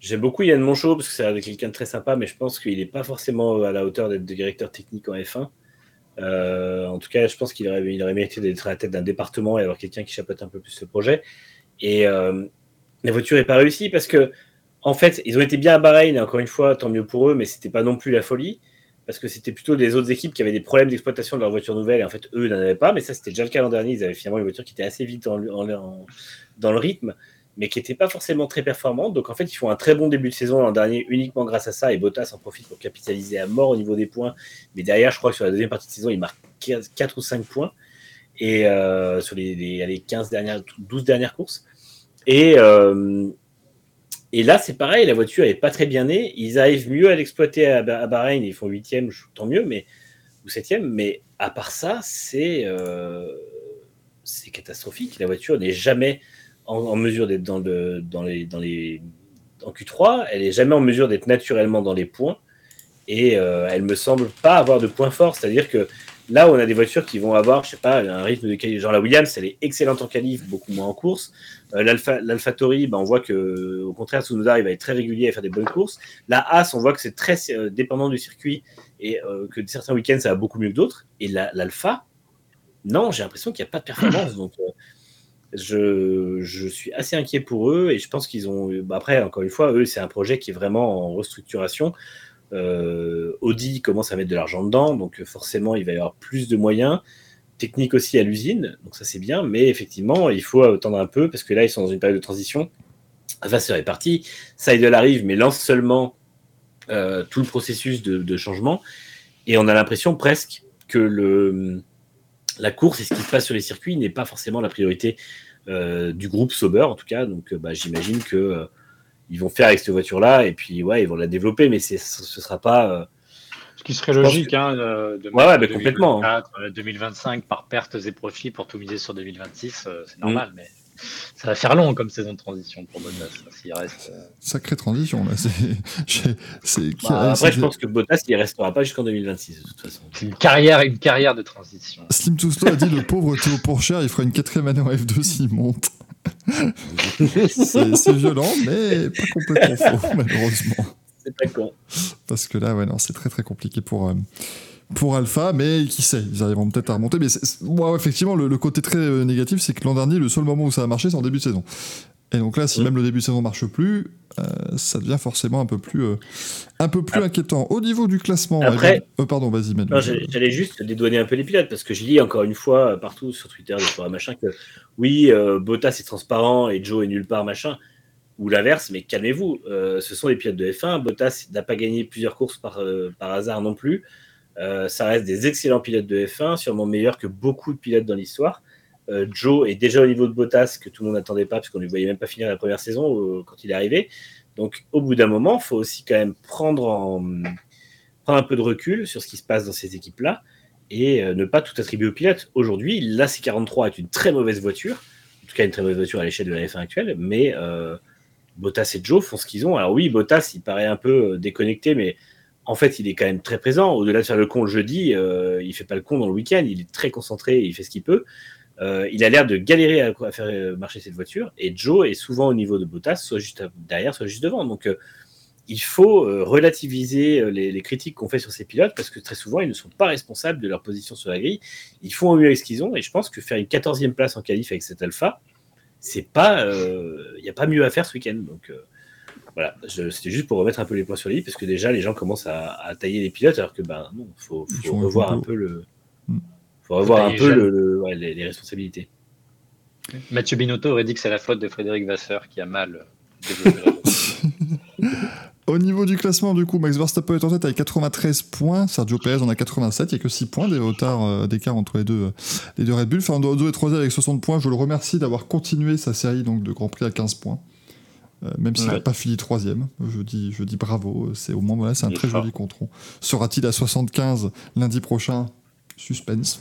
J'ai beaucoup Yann Monchot, parce que c'est quelqu'un de très sympa, mais je pense qu'il n'est pas forcément à la hauteur d'être directeur technique en F1. En tout cas, je pense qu'il aurait mérité d'être à la tête d'un département et avoir quelqu'un qui chapeaute un peu plus ce projet. Et la voiture n'est pas réussie, parce que, en fait, ils ont été bien à Bahreïn, et encore une fois, tant mieux pour eux, mais ce n'était pas non plus la folie. Parce que c'était plutôt des autres équipes qui avaient des problèmes d'exploitation de leur voiture nouvelle, et en fait, eux, ils n'en avaient pas, mais ça, c'était déjà le cas l'an dernier, ils avaient finalement une voiture qui était assez vite dans le rythme, mais qui n'était pas forcément très performante, donc en fait, ils font un très bon début de saison l'an dernier, uniquement grâce à ça, et Bottas en profite pour capitaliser à mort au niveau des points, mais derrière, je crois que sur la deuxième partie de saison, il marque 4 ou 5 points, et sur les 12 dernières courses, et là, c'est pareil, la voiture n'est pas très bien née. Ils arrivent mieux à l'exploiter à Bahreïn. Ils font 8e, tant mieux, ou 7e. Mais à part ça, c'est catastrophique. La voiture n'est jamais en mesure d'être en Q3. Elle n'est jamais en mesure d'être naturellement dans les points. Et elle ne me semble pas avoir de points forts. C'est-à-dire que là, on a des voitures qui vont avoir, je sais pas, un rythme de qualif. Genre la Williams, elle est excellente en qualif, beaucoup moins en course. L'AlphaTauri, on voit que, au contraire, Tsunoda, il va être très régulier à faire des bonnes courses. La Haas, on voit que c'est très dépendant du circuit et que certains week-ends, ça va beaucoup mieux que d'autres. Et l'Alpha, non, j'ai l'impression qu'il n'y a pas de performance. Donc, je suis assez inquiet pour eux et je pense qu'ils ont... après, encore une fois, eux, c'est un projet qui est vraiment en restructuration. Audi commence à mettre de l'argent dedans, donc forcément il va y avoir plus de moyens techniques aussi à l'usine, donc ça c'est bien, mais effectivement il faut attendre un peu parce que là ils sont dans une période de transition. Vasseur est parti, Seidel arrive mais lance seulement tout le processus de changement et on a l'impression presque que la course et ce qui se passe sur les circuits n'est pas forcément la priorité du groupe Sauber en tout cas, donc j'imagine que ils vont faire avec cette voiture-là, et puis ils vont la développer, mais ce ne sera pas... ce qui serait logique, de mais 2024, complètement. 2025, par pertes et profits, pour tout miser sur 2026, c'est normal, mais ça va faire long comme saison de transition pour Bottas, s'il reste... Sacrée transition, là. Je pense que Bottas, il ne restera pas jusqu'en 2026, de toute façon. C'est une carrière de transition. Slim Touslo a dit, le pauvre Théo Pourchère, il fera une 4e année en F2 s'il monte. C'est violent, mais pas complètement faux, malheureusement. C'est pas con. Parce que là, ouais, non, c'est très très compliqué pour Alpha, mais qui sait, ils arriveront peut-être à remonter. Mais moi, effectivement, le côté très négatif, c'est que l'an dernier, le seul moment où ça a marché, c'est en début de saison. Et donc là, si même le début de saison ne marche plus, ça devient forcément un peu plus inquiétant. Au niveau du classement... Après, pardon, vas-y, Manu. Non, j'allais juste dédouaner un peu les pilotes, parce que je lis encore une fois partout sur Twitter, des fois, machin, que oui, Bottas est transparent et Joe est nulle part, machin, ou l'inverse, mais calmez-vous. Ce sont les pilotes de F1. Bottas n'a pas gagné plusieurs courses par hasard non plus. Ça reste des excellents pilotes de F1, sûrement meilleurs que beaucoup de pilotes dans l'histoire. Joe est déjà au niveau de Bottas, que tout le monde n'attendait pas, parce qu'on ne lui voyait même pas finir la première saison quand il est arrivé. Donc, au bout d'un moment, il faut aussi quand même prendre un peu de recul sur ce qui se passe dans ces équipes-là et ne pas tout attribuer aux pilotes. Aujourd'hui, l'AC43 est une très mauvaise voiture, en tout cas une très mauvaise voiture à l'échelle de la F1 actuelle, mais Bottas et Joe font ce qu'ils ont. Alors oui, Bottas, il paraît un peu déconnecté, mais en fait, il est quand même très présent. Au-delà de faire le con le jeudi, il ne fait pas le con dans le week-end, il est très concentré et il fait ce qu'il peut. Il a l'air de galérer à faire marcher cette voiture, et Joe est souvent au niveau de Bottas, soit juste derrière, soit juste devant. Donc il faut relativiser les critiques qu'on fait sur ces pilotes, parce que très souvent ils ne sont pas responsables de leur position sur la grille. Ils font au mieux avec ce qu'ils ont, et je pense que faire une 14e place en qualif avec cet Alpha, c'est pas, y a pas mieux à faire ce week-end. Donc voilà, c'était juste pour remettre un peu les points sur les i, parce que déjà les gens commencent à tailler les pilotes, alors que ben non, faut revoir un peu le... Faut revoir un peu les responsabilités. Mathieu Binotto aurait dit que c'est la faute de Frédéric Vasseur qui a mal développé la route. Au niveau du classement, du coup, Max Verstappen est en tête avec 93 points. Sergio Pérez en a 87. Il n'y a que 6 points d'écart entre les deux Red Bull. Fernando Alonso est 3e avec 60 points. Je le remercie d'avoir continué sa série donc, de Grand Prix à 15 points. Même s'il n'a pas fini 3e, je dis bravo. C'est, au moment là, c'est un très joli contron. Sera-t-il à 75 lundi prochain ? Suspense.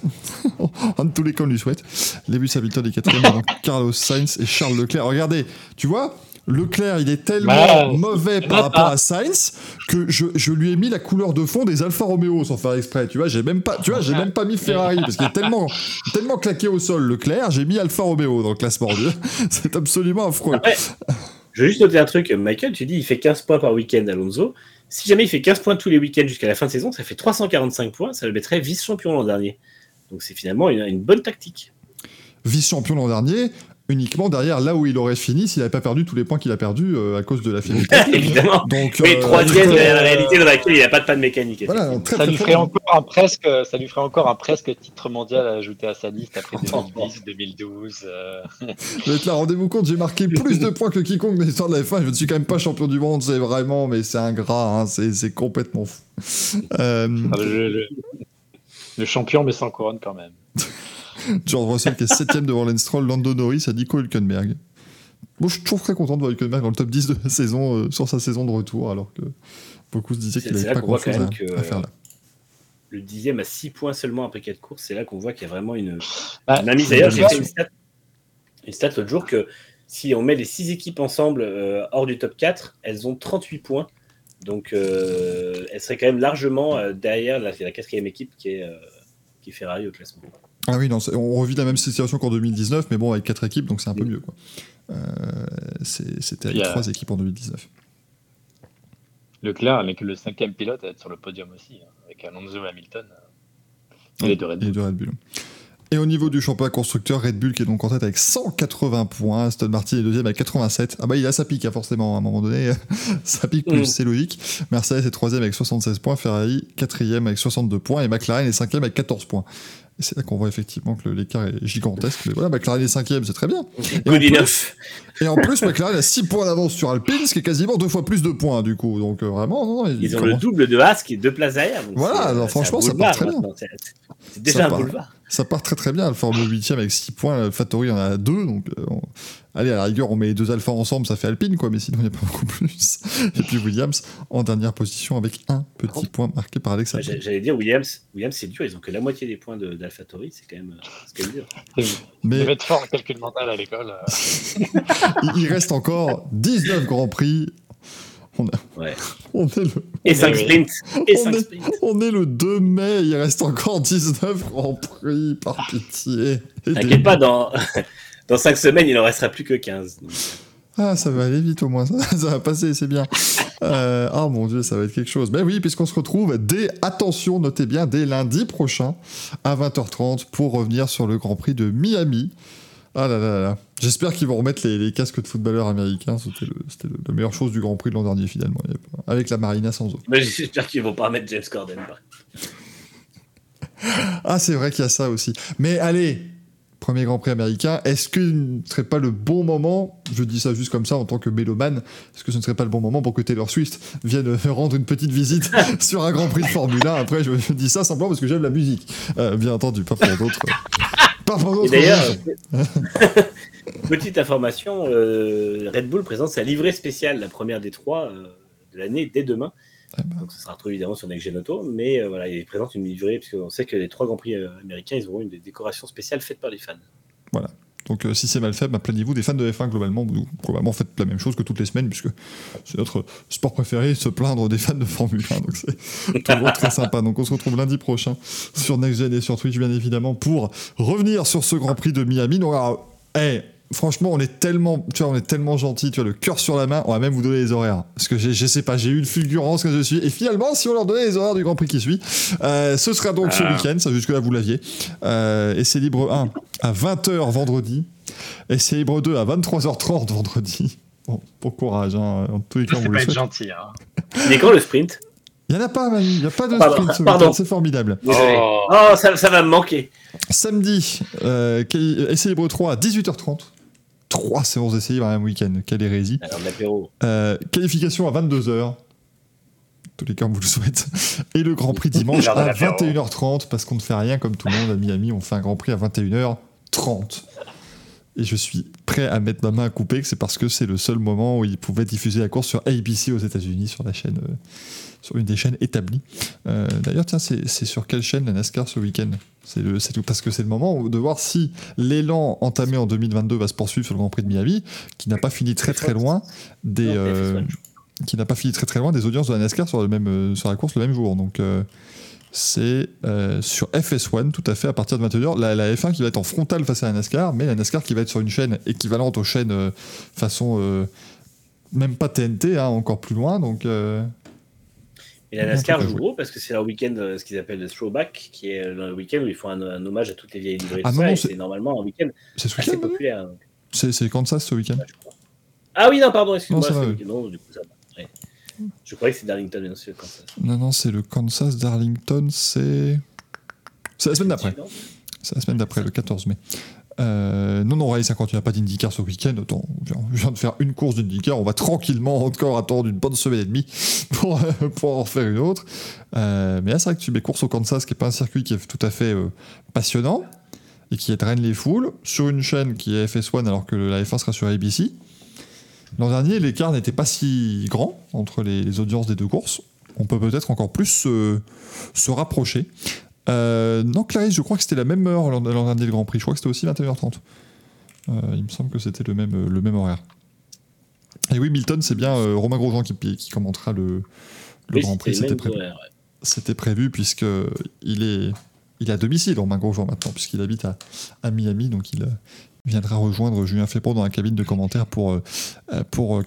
Un de tous les camps lui souhaite. Lewis Hamilton est 4e avant Carlos Sainz et Charles Leclerc. Regardez, tu vois, Leclerc, il est tellement mauvais par rapport à Sainz que je lui ai mis la couleur de fond des Alfa Romeo sans faire exprès. Tu vois, j'ai même pas mis Ferrari parce qu'il est tellement claqué au sol. Leclerc, j'ai mis Alfa Romeo dans le classement. C'est absolument affreux. Après, je veux juste noter un truc. Michael, tu dis il fait 15 points par week-end, Alonso. Si jamais il fait 15 points tous les week-ends jusqu'à la fin de saison, ça fait 345 points, ça le mettrait vice-champion l'an dernier. Donc c'est finalement une bonne tactique. Vice-champion l'an dernier, uniquement derrière là où il aurait fini s'il n'avait pas perdu tous les points qu'il a perdus à cause de la fille. Évidemment. Donc, mais troisième de la réalité dans laquelle il n'y a pas de panne mécanique. Voilà, ça lui ferait encore un presque titre mondial à ajouter à sa liste après 2010, 2012. Je vais te la rendez-vous compte, j'ai marqué plus de points que quiconque dans l'histoire de la F1. Je ne suis quand même pas champion du monde, c'est vraiment, mais c'est ingrat, hein, c'est complètement fou. Le champion, mais sans couronne quand même. George Russell qui est 7e devant Lance Stroll, Lando Norris à Nico Hülkenberg. Moi, je suis toujours très content de voir Hülkenberg dans le top 10 de la saison, sur sa saison de retour, alors que beaucoup se disaient qu'il n'avait pas grand-chose à faire là. Le 10e à 6 points seulement après 4 courses, c'est là qu'on voit qu'il y a vraiment une amie. D'ailleurs, j'ai fait une stat l'autre jour que si on met les 6 équipes ensemble hors du top 4, elles ont 38 points. Donc, elles seraient quand même largement derrière la 4e équipe qui est Ferrari au classement. Ah oui, non, on revit la même situation qu'en 2019, mais bon, avec 4 équipes, donc c'est un peu mieux, quoi. C'était avec 3 équipes en 2019. Leclerc, avec le 5e pilote, à être sur le podium aussi, hein, avec Alonso et Hamilton, et les deux Red Bull. Et au niveau du championnat constructeur, Red Bull qui est donc en tête avec 180 points, Aston Martin est 2e avec 87. Ah bah il a sa pique, forcément, à un moment donné, ça pique plus, c'est logique. Mercedes est 3e avec 76 points, Ferrari 4e avec 62 points, et McLaren est 5e avec 14 points. Et c'est là qu'on voit effectivement que l'écart est gigantesque. Mais voilà, McLaren est 5e, c'est très bien. Et en plus, McLaren a 6 points d'avance sur Alpine, ce qui est quasiment 2 fois plus de points, du coup. Donc vraiment, ils ont le double de Haas qui est 2 places derrière. Voilà, alors, franchement, ça part très bien. C'est déjà un boulevard. Ça part très très bien. Alpha Romeo 8e avec 6 points, AlphaTauri en a 2. Donc, allez, à la rigueur, on met les 2 Alphas ensemble, ça fait Alpine, quoi. Mais sinon, il n'y a pas beaucoup plus. Et puis Williams en dernière position avec un petit point marqué par Alex Albon. J'allais dire, Williams, c'est dur. Ils ont que la moitié des points d'AlphaTauri, c'est quand même dur. Mais... Il devait être fort en calcul mental à l'école. Il reste encore 19 Grands Prix. Et 5 sprints. On est le 2 mai, il reste encore 19 Grands Prix, par pitié. T'inquiète pas, Dans 5 semaines, il n'en restera plus que 15. Donc. Ah, ça va aller vite au moins, ça va passer, c'est bien. Oh mon Dieu, ça va être quelque chose. Ben oui, puisqu'on se retrouve dès, attention, notez bien, dès lundi prochain à 20h30 pour revenir sur le Grand Prix de Miami. Ah là là là. J'espère qu'ils vont remettre les casques de footballeurs américains. C'était la meilleure chose du Grand Prix de l'an dernier, finalement. Avec la Marina sans eau. Mais j'espère qu'ils vont pas remettre James Corden. Ah, c'est vrai qu'il y a ça aussi. Mais allez, premier Grand Prix américain, est-ce que ne serait pas le bon moment, je dis ça juste comme ça en tant que mélomane, est-ce que ce ne serait pas le bon moment pour que Taylor Swift vienne rendre une petite visite sur un Grand Prix de Formule 1? Après, je dis ça simplement parce que j'aime la musique. Bien entendu, pas pour d'autres. Et d'ailleurs, petite information, Red Bull présente sa livrée spéciale, la première des trois de l'année, dès demain. Ah bah. Donc ça sera retrouvé évidemment sur Next Gen Auto, mais voilà, ils présentent une livrée, parce qu'on sait que les trois Grands Prix américains, ils auront une décoration spéciale faite par les fans. Voilà. Donc si c'est mal fait, bah, plaignez-vous des fans de F1 globalement. Vous probablement faites la même chose que toutes les semaines, puisque c'est notre sport préféré, se plaindre des fans de Formule 1. Donc c'est toujours très sympa. Donc on se retrouve lundi prochain sur Next Gen et sur Twitch, bien évidemment, pour revenir sur ce Grand Prix de Miami. Donc alors, franchement, on est tellement gentils, tu vois, le cœur sur la main, on va même vous donner les horaires. Parce que je sais pas, j'ai eu une fulgurance quand je suis. Et finalement, si on leur donnait les horaires du Grand Prix qui suit, ce sera donc ce week-end, ça jusque-là vous l'aviez. Et c'est libre 1 à 20h vendredi. Et c'est libre 2 à 23h30 vendredi. Bon, bon courage, hein. En tous les cas, on vous le souhaite. Gentil, hein. Il est quand le sprint? Il n'y en a pas, Manu. Il n'y a pas de sprint ce week-end, c'est formidable. Oh, ça va me manquer. Samedi, essai libre 3 à 18h30. 3 séances d'essai dans un week-end. Quelle hérésie. Alors, l'apéro. Qualification à 22h. Tous les cas, on vous le souhaite. Et le Grand Prix dimanche à 21h30, parce qu'on ne fait rien comme tout le monde. À Miami, on fait un Grand Prix à 21h30. Et je suis prêt à mettre ma main à couper, c'est parce que c'est le seul moment où ils pouvaient diffuser la course sur ABC aux États-Unis, sur la chaîne, sur une des chaînes établies. D'ailleurs, tiens, c'est sur quelle chaîne la NASCAR ce week-end ? C'est tout, parce que c'est le moment de voir si l'élan entamé en 2022 va se poursuivre sur le Grand Prix de Miami, qui n'a pas fini très très loin des audiences de la NASCAR sur sur la course le même jour. Donc c'est sur FS1 tout à fait à partir de 21h, la F1 qui va être en frontale face à la NASCAR, mais la NASCAR qui va être sur une chaîne équivalente aux chaînes façon même pas TNT, hein, encore plus loin, donc et la NASCAR joue gros parce que c'est leur week-end, ce qu'ils appellent le throwback, qui est le week-end où ils font un hommage à toutes les vieilles livrées. C'est normalement un week-end assez populaire, donc. C'est Kansas ce week-end, ah oui non pardon excuse-moi non, du coup ça va. Ouais. Je croyais que c'est Darlington, bien sûr. Kansas. Non, c'est le Kansas. Darlington, c'est la semaine d'après. C'est la semaine d'après, le 14 mai. Non, Rallye 50, il n'y a pas d'IndyCar ce week-end. Attends, je viens de faire une course d'IndyCar. On va tranquillement encore attendre une bonne semaine et demie pour en refaire une autre. Mais là, c'est vrai que tu mets course au Kansas, qui n'est pas un circuit qui est tout à fait passionnant et qui draine les foules, sur une chaîne qui est FS1 alors que la F1 sera sur ABC. L'an dernier, l'écart n'était pas si grand entre les audiences des deux courses. On peut peut-être encore plus se rapprocher. Non, Clarisse, je crois que c'était la même heure l'an dernier le Grand Prix. Je crois que c'était aussi 21h30. Il me semble que c'était le même horaire. Et oui, Milton, c'est bien Romain Grosjean qui commentera le Grand Prix. C'était prévu. Horaire, ouais. C'était prévu puisque il est à domicile, Romain Grosjean, maintenant, puisqu'il habite à Miami, donc il viendra rejoindre Julien Fepron dans la cabine de commentaires pour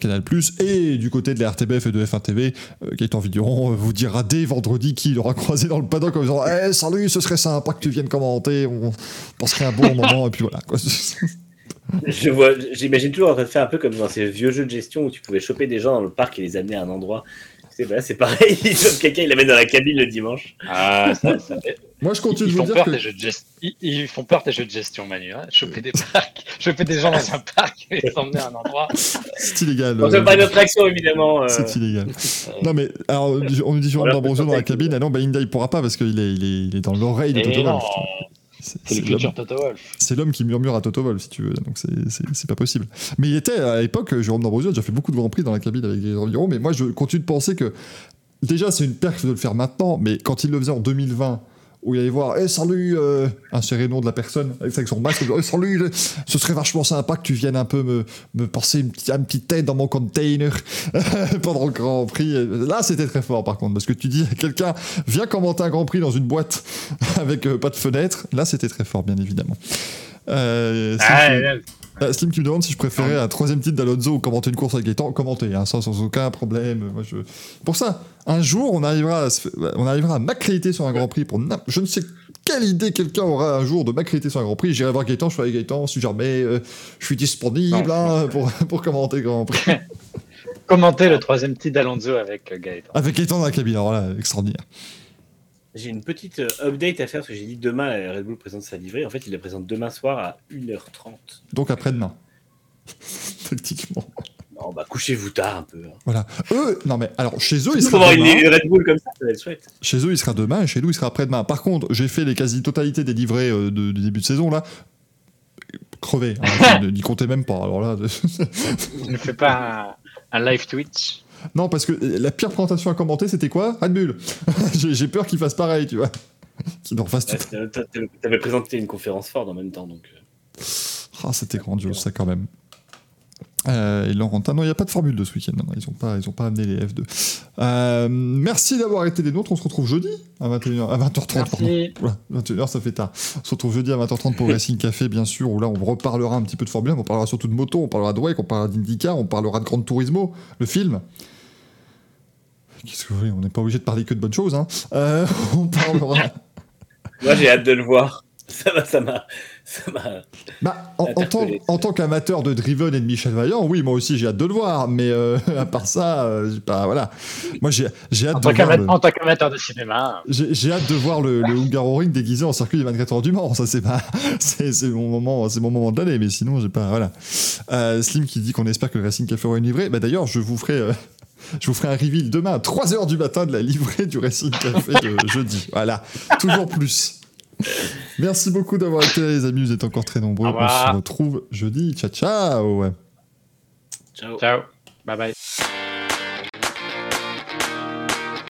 Canal+. Et du côté de la RTBF et de F1 TV, Gaëtan Viduron vous dira dès vendredi qu'il aura croisé dans le paddock en disant « Eh, salut, ce serait sympa que tu viennes commenter, on passerait un bon moment. » Et puis voilà. Quoi. J'imagine toujours en train de faire un peu comme dans ces vieux jeux de gestion où tu pouvais choper des gens dans le parc et les amener à un endroit. C'est pareil, quelqu'un il la met dans la cabine le dimanche. Ah, ça fait. Moi je continue de vous dire que ils font peur des jeux de gestion, Manu. Hein. Choper des parcs, choper des gens dans un parc et les emmener à un endroit. C'est illégal. On ne fait pas notre action évidemment. C'est illégal. Non mais alors on nous dit Jérôme D'Ambrosio dans la cabine. Ah non, bah Inda il pourra pas parce qu'il est dans l'oreille de Toto Wolff. C'est le futur Toto Wolff. C'est l'homme qui murmure à Toto Wolff, si tu veux. Donc, c'est pas possible. Mais il était, à l'époque, Jérôme D'Ambrosio, j'ai fait beaucoup de Grands Prix dans la cabine avec les environs. Mais moi, je continue de penser que, déjà, c'est une perf de le faire maintenant. Mais quand il le faisait en 2020, où il allait voir, salut, insérer le nom de la personne avec son masque, salut, ce serait vachement sympa que tu viennes un peu me passer une petite tête dans mon container pendant le Grand Prix. Là, c'était très fort, par contre, parce que tu dis à quelqu'un, viens commenter un Grand Prix dans une boîte avec pas de fenêtre. Là, c'était très fort, bien évidemment. Slim qui me demande si je préférais un troisième titre d'Alonso ou commenter une course avec les temps. Commenter, hein, ça sans aucun problème. Moi, je... Pour ça, un jour, on arrivera à m'accréditer sur un Grand Prix pour je ne sais quelle idée quelqu'un aura un jour de m'accréditer sur un Grand Prix. J'irai voir Gaëtan, je suis avec Gaëtan, si jamais je suis disponible pour commenter le Grand Prix. Commenter le troisième titre d'Alonso avec Gaëtan. Avec Gaëtan dans la cabine, alors là, extraordinaire. J'ai une petite update à faire parce que j'ai dit demain Red Bull présente sa livrée. En fait, il la présente demain soir à 1h30. Donc après-demain. Tactiquement. Non, bah couchez-vous tard un peu. Hein. Voilà. Eux, non mais alors chez eux, il sera demain. Avoir une Red Bull comme ça, ça va être chouette. Chez eux, il sera demain et chez nous, il sera après-demain. Par contre, j'ai fait les quasi-totalités des livrées du début de saison là. Crevé. Hein, n'y comptez même pas. Alors là. Ne fais pas un live Twitch. Non, parce que la pire présentation à commenter, c'était quoi ? Red Bull. J'ai peur qu'il fasse pareil, tu vois. Qu'il en fasse tout. T'avais présenté une conférence Ford en même temps, donc... Ah, oh, c'était grandiose, ça, quand même. Et Laurentin, non, il n'y a pas de Formule 2 ce week-end. Non, ils n'ont pas amené les F2. Merci d'avoir été des nôtres. On se retrouve jeudi à 20h30. Voilà, 21h, ça fait tard. On se retrouve jeudi à 20h30 pour Racing Café, bien sûr, où là, on reparlera un petit peu de Formule 1. On parlera surtout de moto, on parlera de WEC, on parlera d'IndyCar, on parlera de Gran Turismo, le film... Qu'est-ce que vous voulez ? On n'est pas obligé de parler que de bonnes choses, hein. On parlera. Moi, j'ai hâte de le voir. Ça m'a. Bah, en tant qu'amateur de Driven et de Michel Vaillant, oui, moi aussi, j'ai hâte de le voir. Mais à part ça, voilà. Moi, j'ai hâte de voir. En tant qu'amateur de cinéma. J'ai hâte de voir le Hungaroring déguisé en circuit des 24 heures du Mans. Ça, c'est mon moment de l'année. Mais sinon, j'ai pas. Voilà. Slim qui dit qu'on espère que le Racing Café aura une livrée. Bah, d'ailleurs, je vous ferai un reveal demain à 3h du matin de la livrée du Racing Café de jeudi. Voilà, toujours plus. Merci beaucoup d'avoir été là, les amis. Vous êtes encore très nombreux. On se retrouve jeudi. Ciao, ciao. Ciao. Ciao. Bye bye.